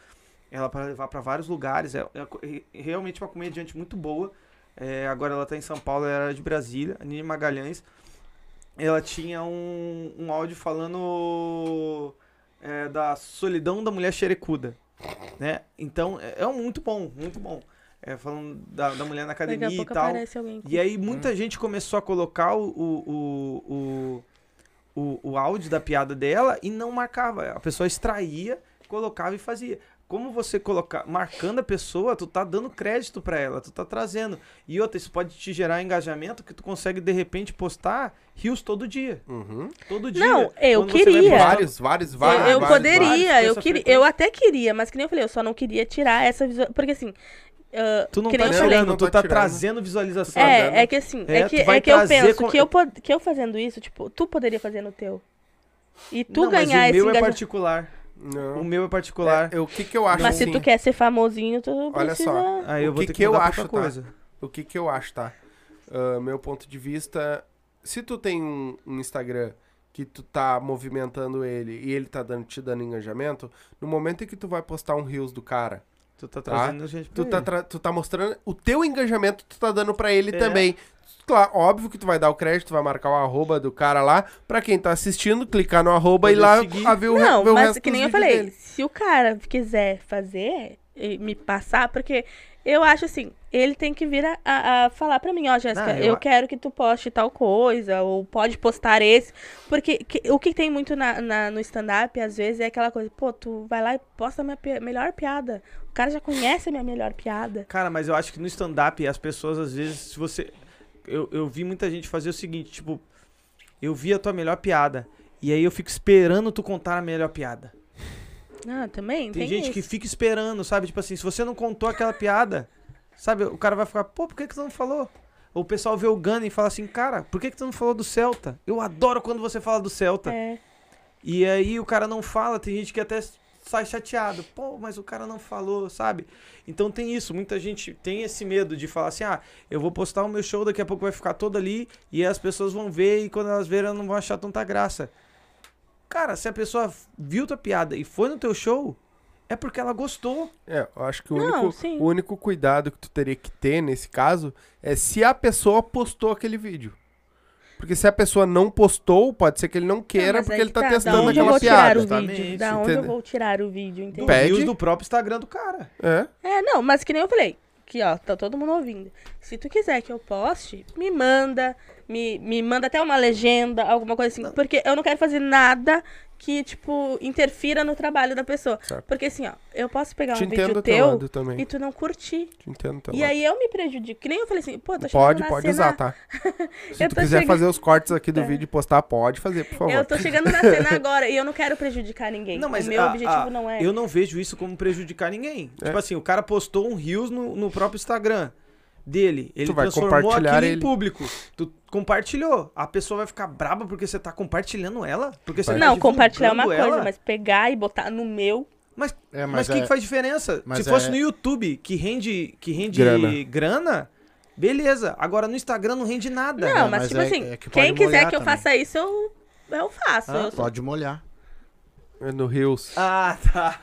ela para levar para vários lugares. É, é, é realmente uma comediante muito boa. É, agora ela tá em São Paulo, ela era de Brasília, a Nini Magalhães. Ela tinha um, um áudio falando é, da solidão da mulher xerecuda. Né? Então, é, é muito bom, muito bom. É, falando da, da mulher na academia e tal. E aí muita hum. gente começou a colocar o, o, o, o, o áudio da piada dela e não marcava. A pessoa extraía, colocava e fazia. Como você colocar, marcando a pessoa, tu tá dando crédito pra ela, tu tá trazendo. E outra, isso pode te gerar engajamento que tu consegue, de repente, postar rios todo dia. Uhum. Todo dia. Não, eu queria. Vários, vários, vários. Eu, eu vários, poderia, vários, eu, queria, eu até queria, mas que nem eu falei, eu só não queria tirar essa visão. Porque assim... Uh, tu não tá tirando, tu tá tirando. Trazendo visualização. É, né? É que assim, é, é que, é que eu penso com... que, eu, que eu fazendo isso, tipo, tu poderia fazer no teu. E tu não, ganhar mas esse meu engajamento. É particular. Não. O meu é particular. É, o que que eu acho? Mas assim, se tu quer ser famosinho, tu olha precisa... só, aí eu o vou que ter que, que eu acho, coisa. Tá? O que que eu acho, tá? Uh, meu ponto de vista, se tu tem um, um Instagram que tu tá movimentando ele e ele tá dando, te dando engajamento, no momento em que tu vai postar um Reels do cara... Tu tá trazendo tá? gente pra tu ele. Tá tu tá mostrando... O teu engajamento tu tá dando pra ele é. também. Claro, óbvio que tu vai dar o crédito, vai marcar o arroba do cara lá. Pra quem tá assistindo, clicar no arroba e lá a ver o resto. Não, mas que nem eu falei, dele. Se o cara quiser fazer, me passar, porque... Eu acho assim, ele tem que vir a, a falar pra mim, ó, Jéssica, eu... eu quero que tu poste tal coisa, ou pode postar esse, porque que, o que tem muito na, na, no stand-up, às vezes, é aquela coisa, pô, tu vai lá e posta a minha pi- melhor piada, o cara já conhece a minha melhor piada. Cara, mas eu acho que no stand-up, as pessoas, às vezes, se você... Eu, eu vi muita gente fazer o seguinte, tipo, eu vi a tua melhor piada, e aí eu fico esperando tu contar a melhor piada. Ah, também tem, tem gente isso. que fica esperando, sabe? Tipo assim, se você não contou aquela piada, sabe? O cara vai ficar, pô, por que que tu não falou? Ou o pessoal vê o Gana e fala assim, cara, por que que tu não falou do Celta? Eu adoro quando você fala do Celta. É. E aí o cara não fala, tem gente que até sai chateado. Pô, mas o cara não falou, sabe? Então tem isso, muita gente tem esse medo de falar assim, ah, eu vou postar o meu show, daqui a pouco vai ficar todo ali e as pessoas vão ver e quando elas verem elas não vão achar tanta graça. Cara, se a pessoa viu tua piada e foi no teu show, é porque ela gostou. É, eu acho que o, não, único, o único cuidado que tu teria que ter nesse caso é se a pessoa postou aquele vídeo. Porque se a pessoa não postou, pode ser que ele não queira, não, porque ele tá, tá testando aquela piada. Da onde eu vou tirar o vídeo, da onde eu vou tirar o vídeo, entendeu? Pede do próprio Instagram do cara. É? É, não, mas que nem eu falei. Aqui, ó, tá todo mundo ouvindo. Se tu quiser que eu poste, me manda, me, me manda até uma legenda, alguma coisa assim, porque eu não quero fazer nada que, tipo, interfira no trabalho da pessoa. Certo. Porque assim, ó, eu posso pegar Te um vídeo teu, teu também. E tu não curtir. Te entendo teu E lado. Aí eu me prejudico. Que nem eu falei assim, pô, tô chegando pode, na pode cena... Pode, pode usar, tá? Se tu quiser chegando... fazer os cortes aqui do é. vídeo e postar, pode fazer, por favor. Eu tô chegando na cena agora e eu não quero prejudicar ninguém. Não, mas o meu a, objetivo a, não é... Eu não vejo isso como prejudicar ninguém. É. Tipo assim, o cara postou um Reels no, no próprio Instagram dele. Ele tu vai transformou aquilo ele... em público. Tu compartilhou. A pessoa vai ficar braba porque você tá compartilhando ela? Porque você não, tá compartilhar é uma coisa, ela. Mas pegar e botar no meu... Mas é, mas, mas é... que faz diferença? Mas Se é... fosse no YouTube, que rende, que rende grana. grana, beleza. Agora no Instagram não rende nada. Não, é, mas, mas tipo é, assim, é que quem quiser que eu também. faça isso, eu, eu faço. Ah, eu pode sou... molhar. É no Reels. Ah, tá.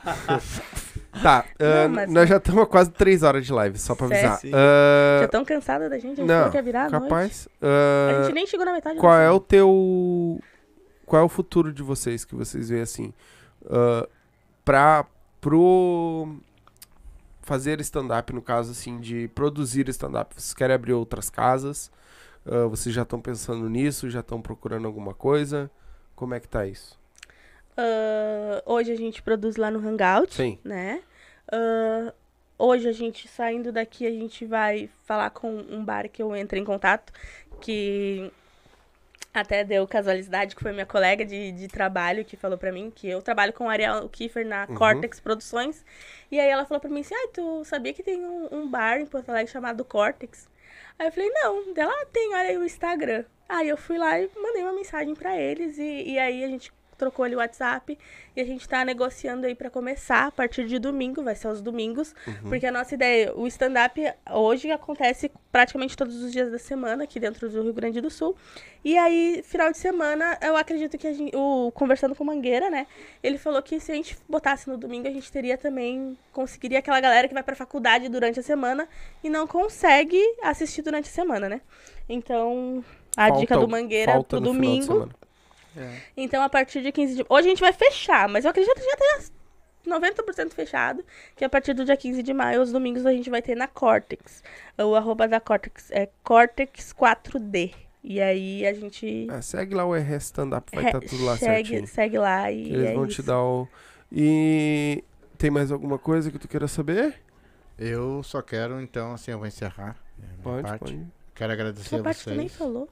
Tá, não, uh, mas... nós já estamos quase três horas de live, só pra avisar. Uh... Já estão cansados da gente, a gente não quer virar a capaz. noite. Uh... A gente nem chegou na metade. Qual é o teu... Qual é o futuro de vocês, que vocês veem assim? Uh, pra... Pro... Fazer stand-up, no caso, assim, de produzir stand-up. Vocês querem abrir outras casas? Uh, vocês já estão pensando nisso? Já estão procurando alguma coisa? Como é que tá isso? Uh, hoje a gente produz lá no Hangout, Sim. né? Uh, hoje a gente, saindo daqui, a gente vai falar com um bar que eu entrei em contato, que até deu casualidade, que foi minha colega de, de trabalho que falou pra mim, que eu trabalho com o Ariel Kiefer na uhum. Cortex Produções, e aí ela falou pra mim assim, ah, tu sabia que tem um, um bar em Porto Alegre chamado Cortex? Aí eu falei, não, dela ah, tem, olha aí o Instagram. Aí eu fui lá e mandei uma mensagem pra eles, e, e aí a gente trocou ali o WhatsApp e a gente tá negociando aí pra começar a partir de domingo, vai ser aos domingos, uhum. porque a nossa ideia, o stand-up hoje acontece praticamente todos os dias da semana aqui dentro do Rio Grande do Sul, e aí final de semana eu acredito que a gente, o, conversando com o Mangueira, né, ele falou que se a gente botasse no domingo a gente teria também, conseguiria aquela galera que vai pra faculdade durante a semana e não consegue assistir durante a semana, né, então a falta, dica do Mangueira pro domingo. É. Então, a partir de quinze de... Hoje a gente vai fechar, mas eu acredito que já tem noventa por cento fechado, que a partir do dia quinze de maio, os domingos, a gente vai ter na Cortex. O arroba da Cortex é Cortex quatro D. E aí a gente... Ah, segue lá o R S Stand-Up, vai estar tá tudo lá segue, certinho. Segue lá e Eles é vão isso. te dar o... E tem mais alguma coisa que tu queira saber? Eu só quero, então, assim, eu vou encerrar. Pode, parte. pode. Quero agradecer a vocês. Tu nem falou.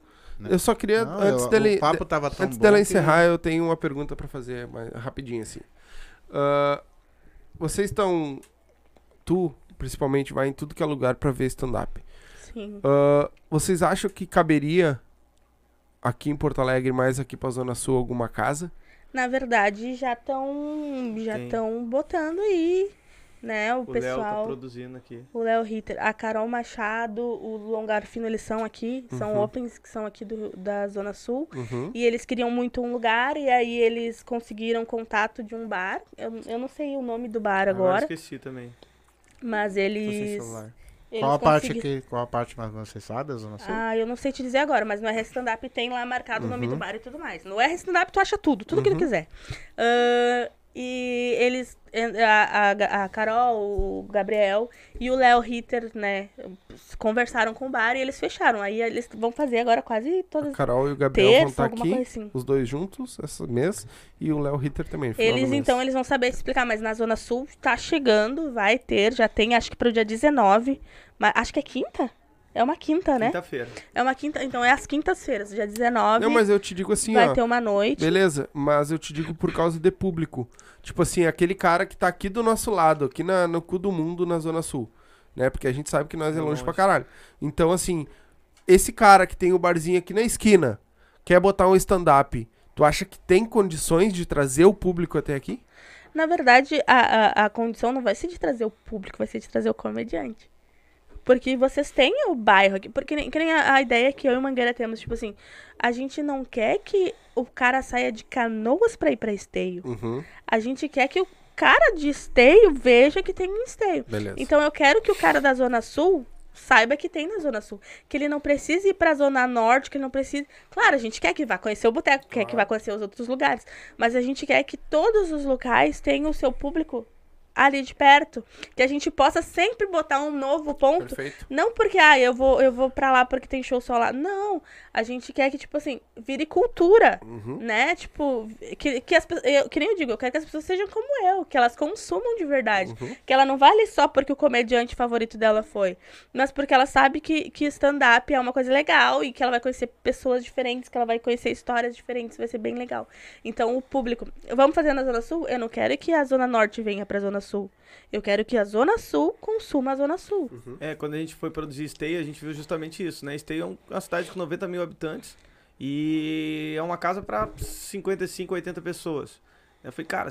Eu só queria, não, antes eu, dele, papo tava tão antes bom dela encerrar, que... eu tenho uma pergunta pra fazer, mais, rapidinho assim. Uh, vocês estão, tu principalmente, vai em tudo que é lugar pra ver stand-up. Sim. Uh, vocês acham que caberia aqui em Porto Alegre, mais aqui pra Zona Sul, alguma casa? Na verdade, já estão já estão botando aí. Né, o, o pessoal, Léo tá produzindo aqui. O Léo Ritter, a Carol Machado, o Longarfino, eles são aqui, uhum. são opens que são aqui do, da Zona Sul, uhum. e eles queriam muito um lugar, e aí eles conseguiram contato de um bar, eu, eu não sei o nome do bar ah, agora. Eu esqueci também. Mas eles... Eles qual a consegui... parte que, qual a parte mais acessada? Eu não sei. Ah, eu não sei te dizer agora, mas no R S Stand-Up tem lá marcado uhum. o nome do bar e tudo mais. No R S Stand-Up tu acha tudo, tudo uhum. que tu quiser. Uh, e eles, a, a, a Carol, o Gabriel e o Léo Ritter, né, conversaram com o bar e eles fecharam. Aí eles vão fazer agora quase todas... A Carol e o Gabriel terço, vão estar aqui, assim. Os dois juntos, esse mês, e o Léo Ritter também. Eles, então, eles vão saber explicar, mas na Zona Sul tá chegando, vai ter, já tem, acho que pro dia dezenove, mas acho que é quinta? É uma quinta, né? Quinta-feira. É uma quinta, então é às quintas-feiras, dia dezenove. Não, mas eu te digo assim, vai ó. Vai ter uma noite. Beleza, mas eu te digo por causa de público. Tipo assim, aquele cara que tá aqui do nosso lado, aqui na, no cu do mundo, na Zona Sul, né? Porque a gente sabe que nós é, é longe, longe pra caralho. Então, assim, esse cara que tem o barzinho aqui na esquina, quer botar um stand-up, tu acha que tem condições de trazer o público até aqui? Na verdade, a, a, a condição não vai ser de trazer o público, vai ser de trazer o comediante. Porque vocês têm o bairro aqui. Porque nem, que nem a, a ideia que eu e o Mangueira temos. Tipo assim, a gente não quer que o cara saia de Canoas pra ir pra Esteio. Uhum. A gente quer que o cara de Esteio veja que tem um Esteio. Beleza. Então eu quero que o cara da Zona Sul saiba que tem na Zona Sul. Que ele não precise ir pra Zona Norte, que ele não precise... Claro, a gente quer que vá conhecer o boteco, claro. Quer que vá conhecer os outros lugares. Mas a gente quer que todos os locais tenham o seu público... ali de perto, que a gente possa sempre botar um novo ponto. Perfeito. Não porque, ah, eu vou, eu vou pra lá porque tem show só lá. Não, a gente quer que, tipo assim, vire cultura, uhum. né? Tipo, que, que as pessoas, que nem eu digo, eu quero que as pessoas sejam como eu, que elas consumam de verdade, uhum. que ela não vale só porque o comediante favorito dela foi, mas porque ela sabe que, que stand-up é uma coisa legal e que ela vai conhecer pessoas diferentes, que ela vai conhecer histórias diferentes, vai ser bem legal. Então, o público, vamos fazer na Zona Sul? Eu não quero que a Zona Norte venha pra Zona Sul. Sul. Eu quero que a Zona Sul consuma a Zona Sul. Uhum. É, quando a gente foi produzir Esteio, a gente viu justamente isso, né? Esteio é uma cidade com noventa mil habitantes e é uma casa para cinquenta e cinco, oitenta pessoas. Eu falei, cara,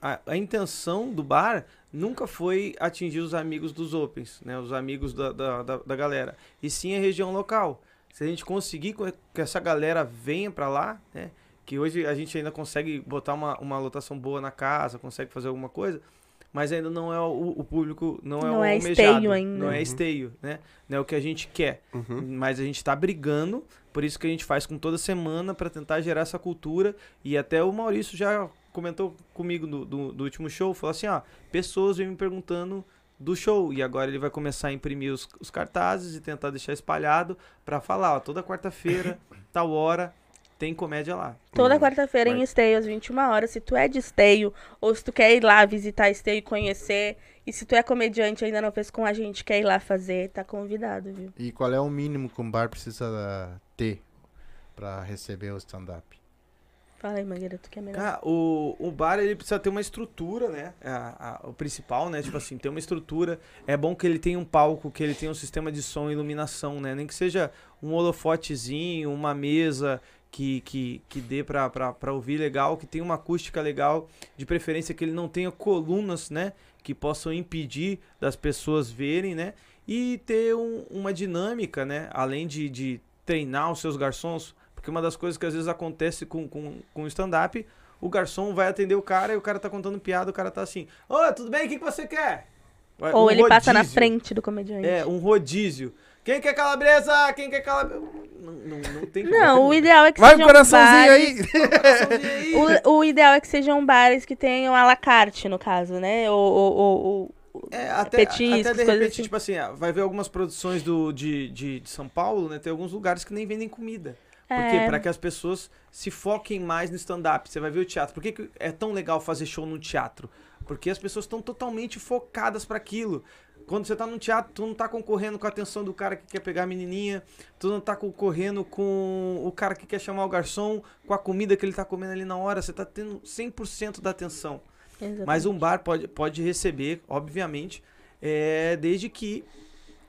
a, a intenção do bar nunca foi atingir os amigos dos opens, né? Os amigos da, da, da, da galera, e sim a região local. Se a gente conseguir que essa galera venha para lá, né? Que hoje a gente ainda consegue botar uma, uma lotação boa na casa, consegue fazer alguma coisa, mas ainda não é o, o público, não é o almejado, ainda. Não é Esteio, né? Não é o que a gente quer, uhum. mas a gente está brigando, por isso que a gente faz com toda semana para tentar gerar essa cultura, e até o Maurício já comentou comigo do, do, do último show, falou assim, ó, pessoas vêm me perguntando do show, e agora ele vai começar a imprimir os, os cartazes e tentar deixar espalhado para falar, ó, toda quarta-feira, tal hora, tem comédia lá. Toda uhum. quarta-feira em Esteio, às vinte e uma horas. Se tu é de Esteio, ou se tu quer ir lá visitar Esteio e conhecer, e se tu é comediante e ainda não fez com a gente, quer ir lá fazer, tá convidado, viu? E qual é o mínimo que um bar precisa ter pra receber o stand-up? Fala aí, Mangueira, tu que é melhor. Ah, o, o bar, ele precisa ter uma estrutura, né? A, a, o principal, né? Tipo assim, ter uma estrutura. É bom que ele tenha um palco, que ele tenha um sistema de som e iluminação, né? Nem que seja um holofotezinho, uma mesa... Que, que, que dê pra, pra, pra ouvir legal, que tenha uma acústica legal, de preferência que ele não tenha colunas, né, que possam impedir das pessoas verem, né, e ter um, uma dinâmica, né, além de, de treinar os seus garçons, porque uma das coisas que às vezes acontece com, com, com o stand-up, o garçom vai atender o cara e o cara tá contando piada, o cara tá assim, ô, tudo bem, o que, que você quer? Ou um ele rodízio. Passa na frente do comediante. É, um rodízio. Quem quer calabresa? Quem quer calabresa? Não, não, não tem como. Não, o ideal é que Vai sejam um coraçãozinho bares... Vai um coraçãozinho aí! O, o ideal é que sejam bares que tenham à la carte, no caso, né? Ou... ou, ou é, até, petiscos, até de repente, assim. Tipo assim, vai ver algumas produções do, de, de, de São Paulo, né? Tem alguns lugares que nem vendem comida. Porque é. Para que as pessoas se foquem mais no stand-up. Você vai ver o teatro. Por que, que é tão legal fazer show no teatro? Porque as pessoas estão totalmente focadas para aquilo. Quando você tá no teatro, tu não tá concorrendo com a atenção do cara que quer pegar a menininha, tu não tá concorrendo com o cara que quer chamar o garçom, com a comida que ele tá comendo ali na hora, você tá tendo cem por cento da atenção. Exatamente. Mas um bar pode, pode receber, obviamente, é, desde que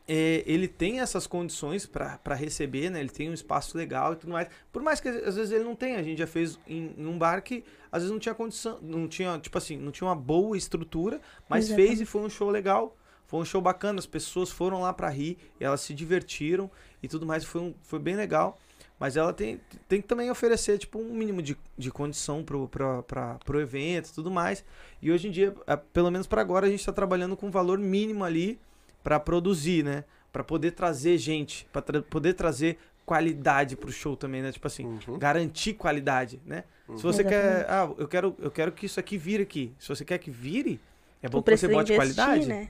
é, ele tenha essas condições para receber, né? Ele tem um espaço legal e tudo mais. Por mais que às vezes ele não tenha, a gente já fez em, em um bar que às vezes não tinha condição, não tinha, tipo assim, não tinha uma boa estrutura, mas Exatamente. Fez e foi um show legal. Foi um show bacana, as pessoas foram lá pra rir, elas se divertiram e tudo mais, foi, um, foi bem legal. Mas ela tem, tem que também oferecer, tipo, um mínimo de, de condição pro, pra, pra, pro evento e tudo mais. E hoje em dia, pelo menos pra agora, a gente tá trabalhando com um valor mínimo ali pra produzir, né? Pra poder trazer gente, pra tra- poder trazer qualidade pro show também, né? Tipo assim, uhum. garantir qualidade, né? Uhum. Se você Exatamente. quer... Ah, eu quero, eu quero que isso aqui vire aqui. Se você quer que vire, é bom que você bote investir, qualidade. Né?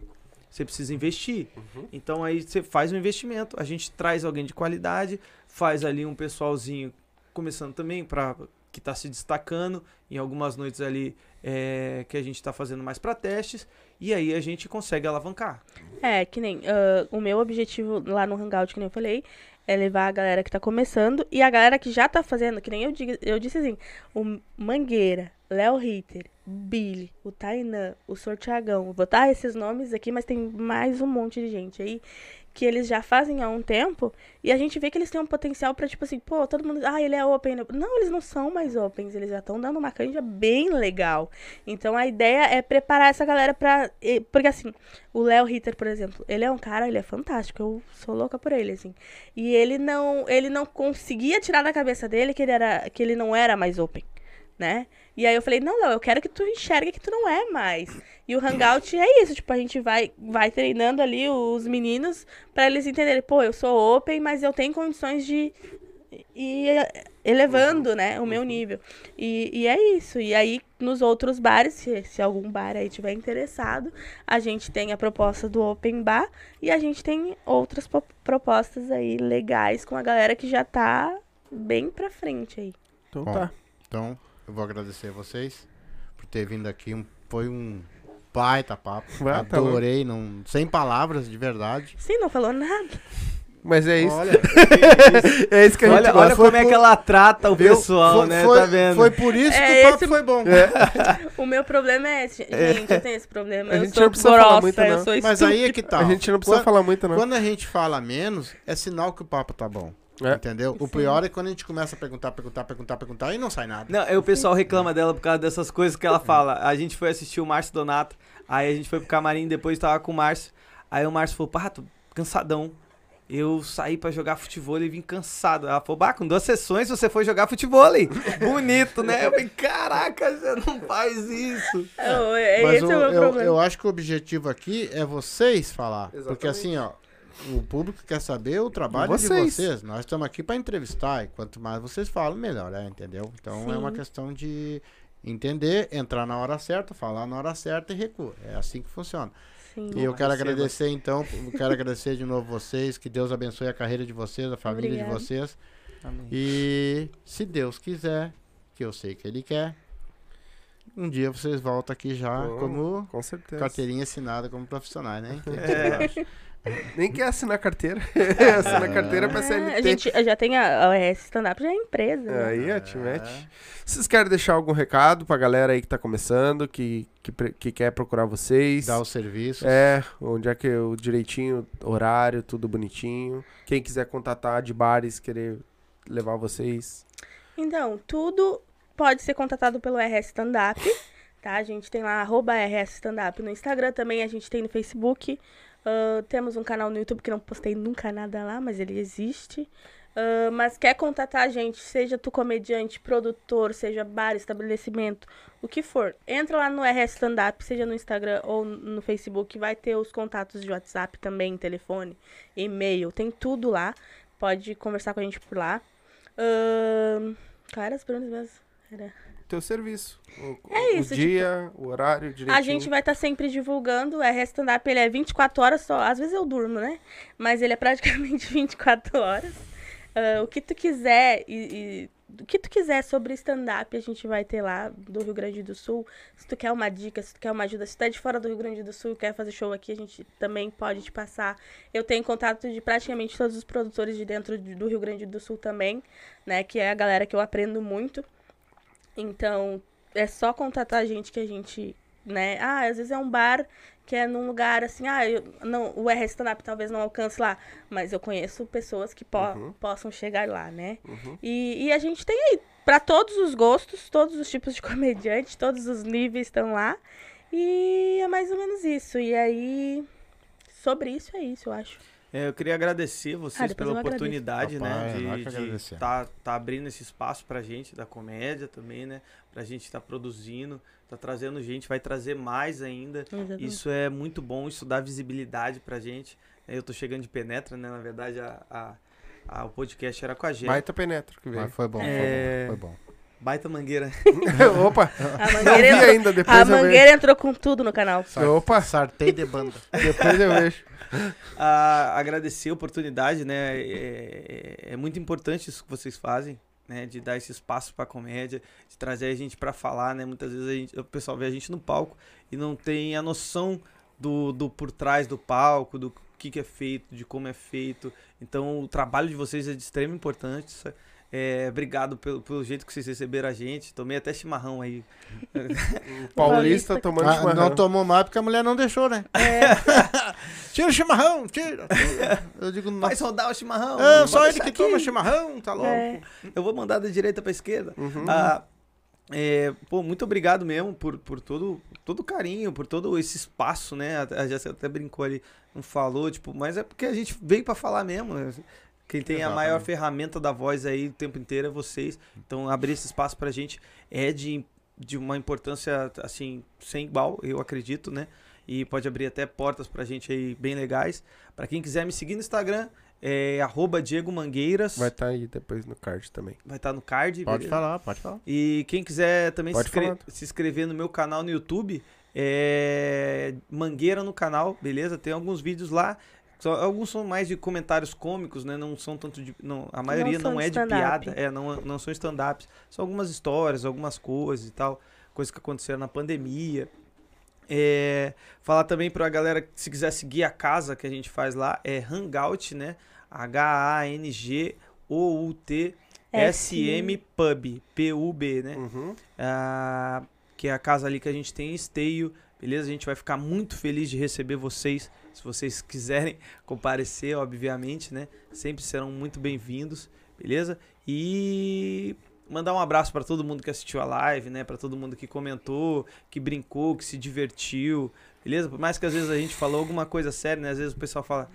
Você precisa investir. Uhum. Então aí você faz um investimento. A gente traz alguém de qualidade, faz ali um pessoalzinho começando também para que está se destacando em algumas noites ali é, que a gente está fazendo mais para testes. E aí a gente consegue alavancar. É, que nem... Uh, o meu objetivo lá no Hangout, que nem eu falei, é levar a galera que está começando e a galera que já está fazendo, que nem eu, eu disse assim, o Mangueira, Léo Ritter, Billy, o Tainan, o Sortiagão, vou botar esses nomes aqui, mas tem mais um monte de gente aí que eles já fazem há um tempo e a gente vê que eles têm um potencial pra, tipo assim, pô, todo mundo, ah, ele é open. Não, eles não são mais opens, eles já estão dando uma canja bem legal. Então, a ideia é preparar essa galera pra... Porque, assim, o Léo Ritter, por exemplo, ele é um cara, ele é fantástico, eu sou louca por ele, assim. E ele não, ele não conseguia tirar da cabeça dele que ele, era, que ele não era mais open, né? E aí eu falei, não, Léo, eu quero que tu enxergue que tu não é mais. E o Hangout é isso, tipo, a gente vai, vai treinando ali os meninos pra eles entenderem, pô, eu sou open, mas eu tenho condições de ir elevando, né, o meu nível. E, e é isso. E aí, nos outros bares, se, se algum bar aí tiver interessado, a gente tem a proposta do Open Bar e a gente tem outras propostas aí legais com a galera que já tá bem pra frente aí. Então Bom, tá. Então... Eu vou agradecer a vocês por ter vindo aqui. Foi um baita papo. Vai, Adorei, tá não, sem palavras, de verdade. Sim, não falou nada. Mas é isso. Olha, é isso, é isso que a gente olha, gosta. Olha como por... é que ela trata o Viu? pessoal, foi, né? Foi, tá vendo? Foi por isso é, que o papo esse... foi bom. É. O meu problema é esse. Gente, é. eu tenho esse problema. A gente eu não precisa grossa, falar muito, não. Mas aí é que tá. A gente não precisa quando, falar muito, não. Quando a gente fala menos, é sinal que o papo tá bom. É. Entendeu? O Sim. pior é quando a gente começa a perguntar, perguntar, perguntar, perguntar e não sai nada. Não, o pessoal reclama dela por causa dessas coisas que ela fala. A gente foi assistir o Márcio Donato, aí a gente foi pro camarim, depois tava com o Márcio. Aí o Márcio falou, pá, tô cansadão. Eu saí pra jogar futebol e vim cansado. Ela falou, bah, com duas sessões você foi jogar futebol. Bonito, né? Eu falei, caraca, você não faz isso. Não, é, Mas esse o, é o meu eu, problema. Eu acho que o objetivo aqui é vocês falar. Exatamente. Porque assim, ó. O público quer saber o trabalho vocês. de vocês. Nós estamos aqui para entrevistar. E quanto mais vocês falam, melhor, é, entendeu? Então Sim. é uma questão de entender, entrar na hora certa, falar na hora certa e recuar. É assim que funciona. Sim. E eu quero agradecer, então, eu quero agradecer de novo vocês. Que Deus abençoe a carreira de vocês, a família Obrigada. de vocês. Amém. E se Deus quiser, que eu sei que Ele quer, um dia vocês voltam aqui já oh, como com carteirinha assinada como profissionais, né? É. Nem quer assinar carteira. Assinar é. carteira pra C L T. A gente já tem a R S Stand-Up, já é empresa. Né? Aí, a Timete. Vocês querem deixar algum recado pra galera aí que tá começando, que, que, que quer procurar vocês? Dar o serviço. É, onde é que eu direitinho, horário, tudo bonitinho. Quem quiser contatar de bares, querer levar vocês. Então, tudo pode ser contatado pelo R S Stand-Up, tá? A gente tem lá, arroba R S Stand-Up no Instagram também, a gente tem no Facebook. Uh, temos um canal no YouTube que não postei nunca nada lá, mas ele existe. Uh, mas quer contatar a gente, seja tu comediante, produtor, seja bar, estabelecimento, o que for. Entra lá no R S Stand-Up, seja no Instagram ou no Facebook, vai ter os contatos de WhatsApp também, telefone, e-mail, tem tudo lá. Pode conversar com a gente por lá. Uh, cara, as perguntas mesmo. Era... teu serviço, o, é isso, o dia, tipo, o horário direitinho. A gente vai estar tá sempre divulgando, o R S Stand-Up ele é vinte e quatro horas só, às vezes eu durmo, né? Mas ele é praticamente vinte e quatro horas. Uh, o que tu quiser, e, e, o que tu quiser sobre stand-up a gente vai ter lá do Rio Grande do Sul. Se tu quer uma dica, se tu quer uma ajuda, se tu é de fora do Rio Grande do Sul e quer fazer show aqui, a gente também pode te passar. Eu tenho contato de praticamente todos os produtores de dentro do Rio Grande do Sul também, né? Que é a galera que eu aprendo muito. Então, é só contatar a gente que a gente, né? Ah, às vezes é um bar que é num lugar assim, ah, eu, não, o R S Stand-Up talvez não alcance lá, mas eu conheço pessoas que po uhum. possam chegar lá, né? Uhum. E, e a gente tem aí, pra todos os gostos, todos os tipos de comediante, todos os níveis estão lá. E é mais ou menos isso. E aí, sobre isso é isso, eu acho. É, eu queria agradecer vocês ah, pela oportunidade, Papai, né, de estar tá, tá abrindo esse espaço pra gente, da comédia também, né, pra gente estar tá produzindo, tá trazendo gente, vai trazer mais ainda. Exatamente. Isso é muito bom, isso dá visibilidade pra gente. Eu tô chegando de penetra, né, na verdade a, a, a, o podcast era com a gente. Baita penetra que veio. Mas foi bom, é... foi bom, foi bom. Baita Mangueira. Opa, a Mangueira, eu vi entrou, ainda, depois a Mangueira vejo. Entrou com tudo no canal. Sart, Opa, sartei de banda. Depois eu vejo. Ah, agradecer a oportunidade, né? É, é, é muito importante isso que vocês fazem, né? De dar esse espaço pra comédia, de trazer a gente pra falar, né? Muitas vezes a gente, o pessoal vê a gente no palco e não tem a noção do, do por trás do palco, do que, que é feito, de como é feito. Então o trabalho de vocês é de extrema importância. É, obrigado pelo, pelo jeito que vocês receberam a gente. Tomei até chimarrão aí. O paulista tomando ah, chimarrão. Não tomou mais porque a mulher não deixou, né? É. Tira o chimarrão, tira. Eu digo, vai rodar o chimarrão. Ah, só ele que aqui. Toma chimarrão, tá louco. É. Eu vou mandar da direita pra esquerda. Uhum. Ah, é, pô, muito obrigado mesmo por, por todo todo carinho, por todo esse espaço, né? A Jéssica até brincou ali, não falou, tipo, mas é porque a gente veio pra falar mesmo, né? Quem tem Exatamente. A maior ferramenta da voz aí o tempo inteiro é vocês. Então, abrir esse espaço pra gente é de, de uma importância, assim, sem igual, eu acredito, né? E pode abrir até portas pra gente aí bem legais. Pra quem quiser me seguir no Instagram, é arroba Diego Mangueiras. Vai estar tá aí depois no card também. Vai estar tá no card. Pode beleza? Falar, pode falar. E quem quiser também se, inscre- se inscrever no meu canal no YouTube, é Mangueira no canal, beleza? Tem alguns vídeos lá. Só, alguns são mais de comentários cômicos, né? Não são tanto de... Não, a maioria não, não é de piada. É, não, não são stand-ups. São algumas histórias, algumas coisas e tal. Coisas que aconteceram na pandemia. É, falar também pra galera, se quiser seguir a casa que a gente faz lá, é Hangout, né? H A N G O U T S M Pub. P U B, né? Uhum. Ah, que é a casa ali que a gente tem em Esteio. Beleza? A gente vai ficar muito feliz de receber vocês. Se vocês quiserem comparecer, obviamente, né? Sempre serão muito bem-vindos, beleza? E mandar um abraço para todo mundo que assistiu a live, né? Para todo mundo que comentou, que brincou, que se divertiu, beleza? Por mais que às vezes a gente falou alguma coisa séria, né? Às vezes o pessoal fala...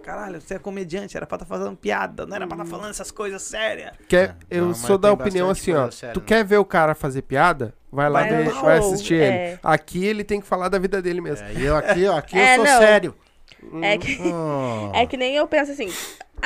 Caralho, você é comediante, era pra estar tá fazendo piada, não era pra estar tá falando essas coisas sérias. Quer, eu não, sou da opinião assim, ó, séria, tu não. Quer ver o cara fazer piada? Vai lá, vai, deixa, vai assistir é. Ele. Aqui ele tem que falar da vida dele mesmo. É, e eu aqui, ó, aqui é, eu sou não. sério. É que, oh. é que nem eu penso assim,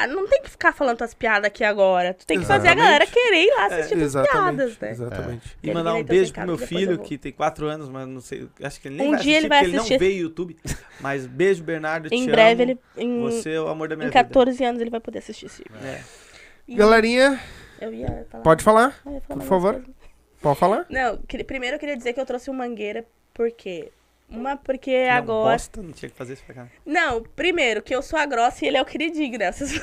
não tem que ficar falando tuas piadas aqui agora, tu tem que exatamente. Fazer a galera querer ir lá assistir é, as piadas, né? Exatamente. É. E mandar um beijo pro meu filho, que tem quatro anos, mas não sei, acho que ele nem um vai assistir, ele vai porque assistir. Ele não vê YouTube, mas beijo, Bernardo, te amo. Em breve ele, em, você é o amor da minha vida. Em catorze anos ele vai poder assistir esse filme. É. E, galerinha, eu ia falar. Pode falar, eu ia falar por favor, coisa. Pode falar? Não, que, primeiro eu queria dizer que eu trouxe o Mangueira porque... Uma porque não, agora... Bosta, não tinha que fazer isso pra cá. Não, primeiro, que eu sou a grossa e ele é o queridinho, né? Vocês,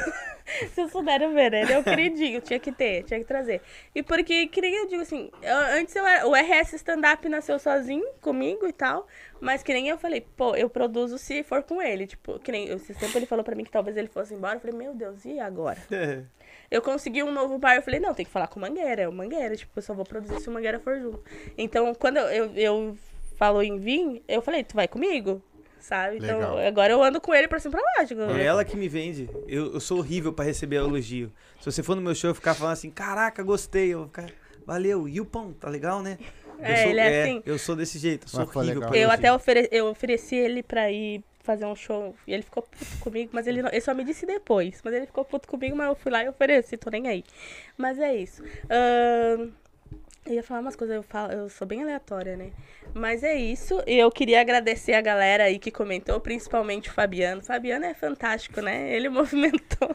vocês souberam ver, né? Ele é o queridinho, tinha que ter, tinha que trazer. E porque, que nem eu digo assim, eu, antes eu era, o R S Stand-Up nasceu sozinho, comigo e tal, mas que nem eu falei, pô, eu produzo se for com ele. Tipo, que nem esse tempo ele falou pra mim que talvez ele fosse embora, eu falei, meu Deus, e agora? É. Eu consegui um novo bar, eu falei, não, tem que falar com o Mangueira, é o Mangueira, tipo, eu só vou produzir se o Mangueira for junto. Então, quando eu... eu, eu falou em vir, eu falei, tu vai comigo? Sabe? Legal. Então, agora eu ando com ele pra cima pra lá. Tipo, é ela que me vende. Eu, eu sou horrível pra receber elogio. Se você for no meu show, eu ficar falando assim, caraca, gostei. Eu vou ficar, valeu, e o pão, tá legal, né? É, eu sou, ele é assim. É, eu sou desse jeito, eu sou mas horrível pra eu até ofere- eu ofereci ele pra ir fazer um show, e ele ficou puto comigo, mas ele, não, ele só me disse depois. Mas ele ficou puto comigo, mas eu fui lá e ofereci, tô nem aí. Mas é isso. Ahn... Uh... Eu ia falar umas coisas, eu, falo, eu sou bem aleatória, né? Mas é isso, eu queria agradecer a galera aí que comentou, principalmente o Fabiano. O Fabiano é fantástico, né? Ele movimentou.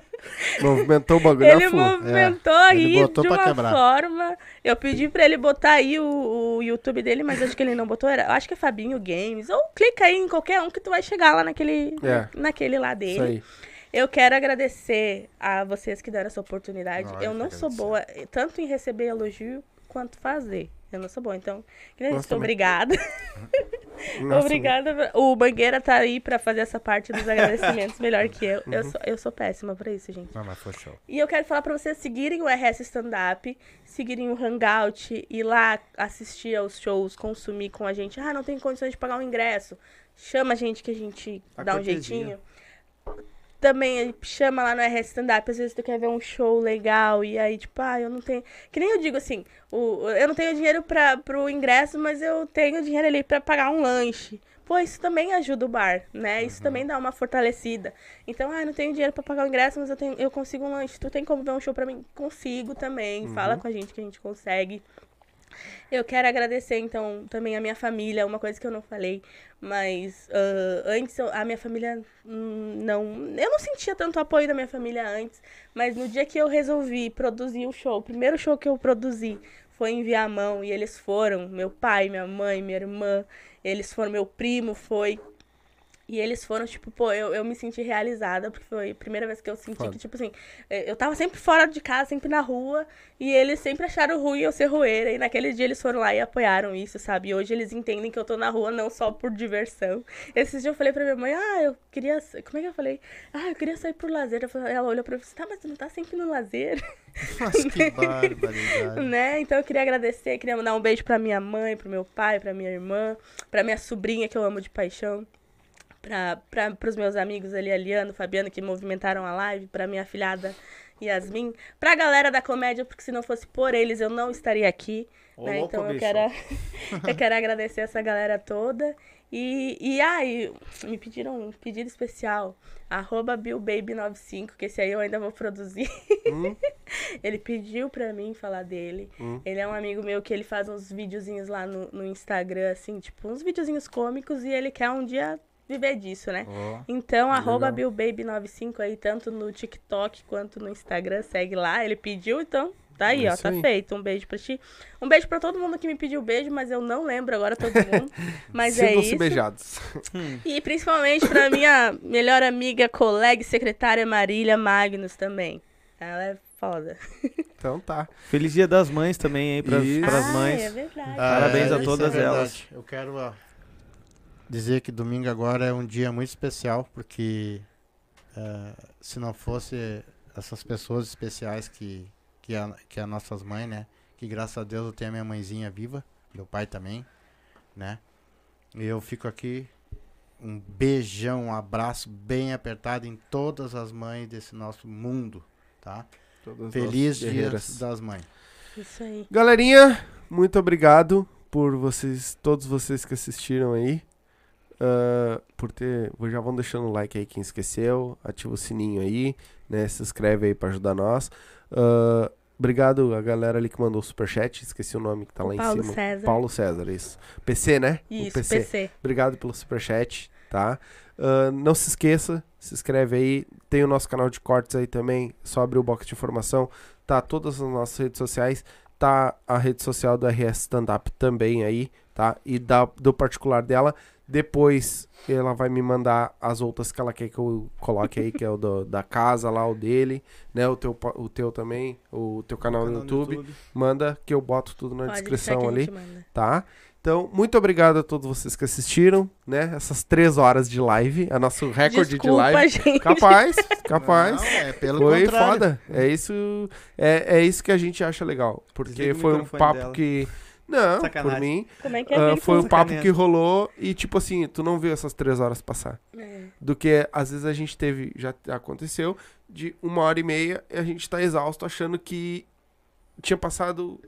Movimentou o bagulho. Ele movimentou é. Aí ele de uma quebrar. Forma. Eu pedi pra ele botar aí o, o YouTube dele, mas acho que ele não botou. Era, acho que é Fabinho Games. Ou clica aí em qualquer um que tu vai chegar lá naquele, é. Naquele lá dele. Isso aí. Eu quero agradecer a vocês que deram essa oportunidade. Nossa, eu não sou boa tanto em receber elogio, quanto fazer. Eu não sou boa, então... Nossa, obrigada. Nossa, obrigada. O Mangueira tá aí pra fazer essa parte dos agradecimentos melhor que eu. Uhum. Eu, sou, eu sou péssima pra isso, gente. Não, mas foi show. E eu quero falar pra vocês seguirem o R S Stand-Up, seguirem o Hangout, ir lá assistir aos shows, consumir com a gente. Ah, não tem condições de pagar um ingresso. Chama a gente que a gente a dá um jeitinho. também chama lá no R S Stand-Up, às vezes tu quer ver um show legal, e aí, tipo, ah, eu não tenho... Que nem eu digo, assim, o... eu não tenho dinheiro pra... pro ingresso, mas eu tenho dinheiro ali pra pagar um lanche. Pô, isso também ajuda o bar, né? Isso uhum. também dá uma fortalecida. Então, ah, não tenho dinheiro pra pagar o ingresso, mas eu, tenho... eu consigo um lanche. Tu tem como ver um show pra mim? Consigo também. Uhum. Fala com a gente que a gente consegue. Eu quero agradecer, então, também a minha família, uma coisa que eu não falei, mas uh, antes eu, a minha família não... Eu não sentia tanto apoio da minha família antes, mas no dia que eu resolvi produzir o show, o primeiro show que eu produzi foi em Viamão, e eles foram, meu pai, minha mãe, minha irmã, eles foram, meu primo foi... E eles foram, tipo, pô, eu, eu me senti realizada, porque foi a primeira vez que eu senti Foda. que, tipo assim, eu tava sempre fora de casa, sempre na rua, e eles sempre acharam ruim eu ser rueira, e naquele dia eles foram lá e apoiaram isso, sabe? E hoje eles entendem que eu tô na rua não só por diversão. Esses dias eu falei pra minha mãe, ah, eu queria... Como é que eu falei? Ah, eu queria sair pro lazer. Eu falei, ela olhou pra mim e disse, tá, mas tu não tá sempre no lazer? Nossa, que barbaridade. Né? Então eu queria agradecer, queria mandar um beijo pra minha mãe, pro meu pai, pra minha irmã, pra minha sobrinha, que eu amo de paixão. Para os meus amigos ali, Aliano, Fabiano, que movimentaram a live, para minha afilhada Yasmin, para a galera da comédia, porque se não fosse por eles, eu não estaria aqui. Ô, né? Então, eu quero, eu quero agradecer essa galera toda. E, e aí, ah, me pediram um pedido especial, arroba Bill Baby nove cinco, que esse aí eu ainda vou produzir. Hum? Ele pediu pra mim falar dele. Hum? Ele é um amigo meu que ele faz uns videozinhos lá no, no Instagram, assim, tipo, uns videozinhos cômicos, e ele quer um dia... viver disso, né? Oh, então, arroba Bill Baby nove cinco aí, tanto no TikTok quanto no Instagram, segue lá. Ele pediu, então tá aí, é ó, tá aí. feito. Um beijo pra ti. Um beijo pra todo mundo que me pediu beijo, mas eu não lembro agora todo mundo. Mas é isso. Beijados. E principalmente pra minha melhor amiga, colega e secretária Marília Magnus também. Ela é foda. Então tá. Feliz Dia das Mães também aí pras, pras ah, mães. É verdade. Parabéns é, a todas é elas. Eu quero... Uh... dizer que domingo agora é um dia muito especial, porque uh, se não fosse essas pessoas especiais que que a, que a nossas mães, né? Que graças a Deus eu tenho a minha mãezinha viva, meu pai também, né? E eu fico aqui, um beijão, um abraço bem apertado em todas as mães desse nosso mundo, tá? Todas Feliz Dia das Mães. Isso aí. Galerinha, muito obrigado por vocês, todos vocês que assistiram aí. Uh, por ter, já vão deixando o like aí quem esqueceu, ativa o sininho aí, né, se inscreve aí pra ajudar nós. Uh, obrigado a galera ali que mandou o superchat, esqueci o nome que tá o lá Paulo em cima. César. Paulo César, isso. P C, né? Isso, o P C. P C. Obrigado pelo superchat, tá? Uh, não se esqueça, se inscreve aí, tem o nosso canal de cortes aí também, só abrir o box de informação, tá? Todas as nossas redes sociais, tá? A rede social do R S Stand-Up também aí, tá? E da, do particular dela. Depois ela vai me mandar as outras que ela quer que eu coloque aí, que é o do, da casa lá, o dele, né? O teu, o teu também, o teu canal, o canal no YouTube. YouTube. Manda que eu boto tudo na Pode descrição ali, tá? Então, muito obrigado a todos vocês que assistiram, né? Essas três horas de live, a nosso recorde Desculpa, de live. Gente. Capaz, capaz. Não, é pelo foi contrário. Foda. É isso, é, é isso que a gente acha legal, porque Desliga foi um papo dela. que... Não, Sacanagem. por mim, Como é que é uh, foi o papo que rolou e, tipo assim, tu não viu essas três horas passar. É. Do que, às vezes, a gente teve, já aconteceu, de uma hora e meia e a gente tá exausto achando que tinha passado,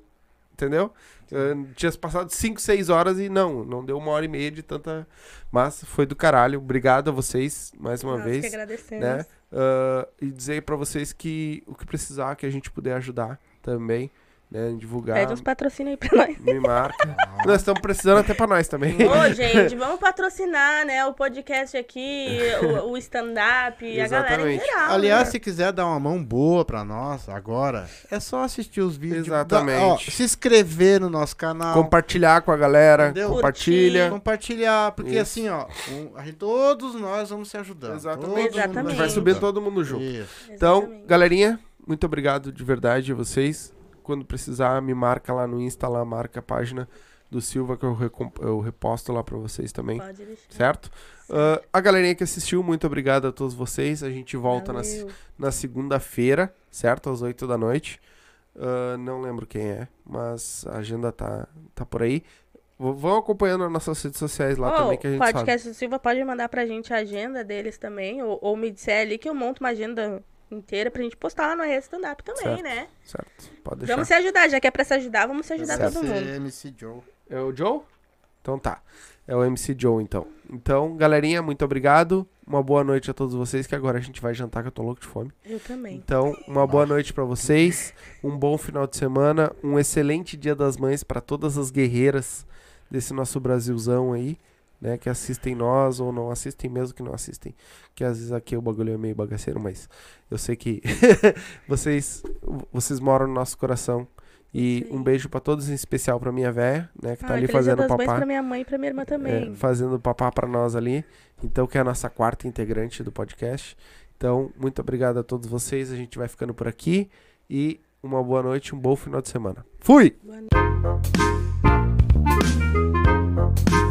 entendeu? Uh, tinha passado cinco, seis horas e não, não deu uma hora e meia de tanta... Mas foi do caralho. Obrigado a vocês, mais uma Nós vez. Nós que agradecemos. Né? Uh, e dizer pra vocês que o que precisar, que a gente puder ajudar também. Né, divulgar. Pede uns patrocínios aí pra nós. Me marca. Nós estamos precisando até pra nós também. Ô, gente, vamos patrocinar, né? O podcast aqui, o, o stand-up, a galera em geral. Aliás, né? Se quiser dar uma mão boa pra nós agora, é só assistir os vídeos. Exatamente. Da, ó, se inscrever no nosso canal. Compartilhar com a galera. Entendeu? Compartilha. Curtir. Compartilhar, porque Isso. assim, ó, um, a gente, todos nós vamos se ajudando. Exatamente. Exatamente. Vai subir todo mundo junto. Isso. Então, Exatamente. galerinha, muito obrigado de verdade a vocês. Quando precisar, me marca lá no Insta, lá marca a página do Silva, que eu, eu reposto lá pra vocês também. Pode deixar. Certo? Uh, a galerinha que assistiu, muito obrigado a todos vocês. A gente volta na, na segunda-feira, certo? Às oito da noite. Uh, não lembro quem é, mas a agenda tá, tá por aí. Vão acompanhando nossas redes sociais lá oh, também, que a gente sabe. O Podcast do Silva pode mandar pra gente a agenda deles também, ou, ou me disser ali que eu monto uma agenda inteira pra gente postar lá no R S Stand-Up também, certo, né? Certo, pode deixar. Vamos se ajudar, já que é pra se ajudar, vamos se ajudar certo. todo mundo. Esse é M C Joe. É o Joe? Então tá, é o M C Joe então. Então, galerinha, muito obrigado. Uma boa noite a todos vocês, que agora a gente vai jantar, que eu tô louco de fome. Eu também. Então, uma boa noite pra vocês, um bom final de semana, um excelente Dia das Mães pra todas as guerreiras desse nosso Brasilzão aí, né, que assistem nós ou não assistem, mesmo que não assistem, que às vezes aqui o bagulho é meio bagaceiro, mas eu sei que vocês, vocês moram no nosso coração. E Sim. um beijo pra todos, em especial pra minha véia, né, que ah, tá ali fazendo papá. Beijo pra minha mãe e pra minha irmã também. É, fazendo papá pra nós ali, então, que é a nossa quarta integrante do podcast. Então, muito obrigado a todos vocês, a gente vai ficando por aqui e uma boa noite, um bom final de semana. Fui! Boa noite.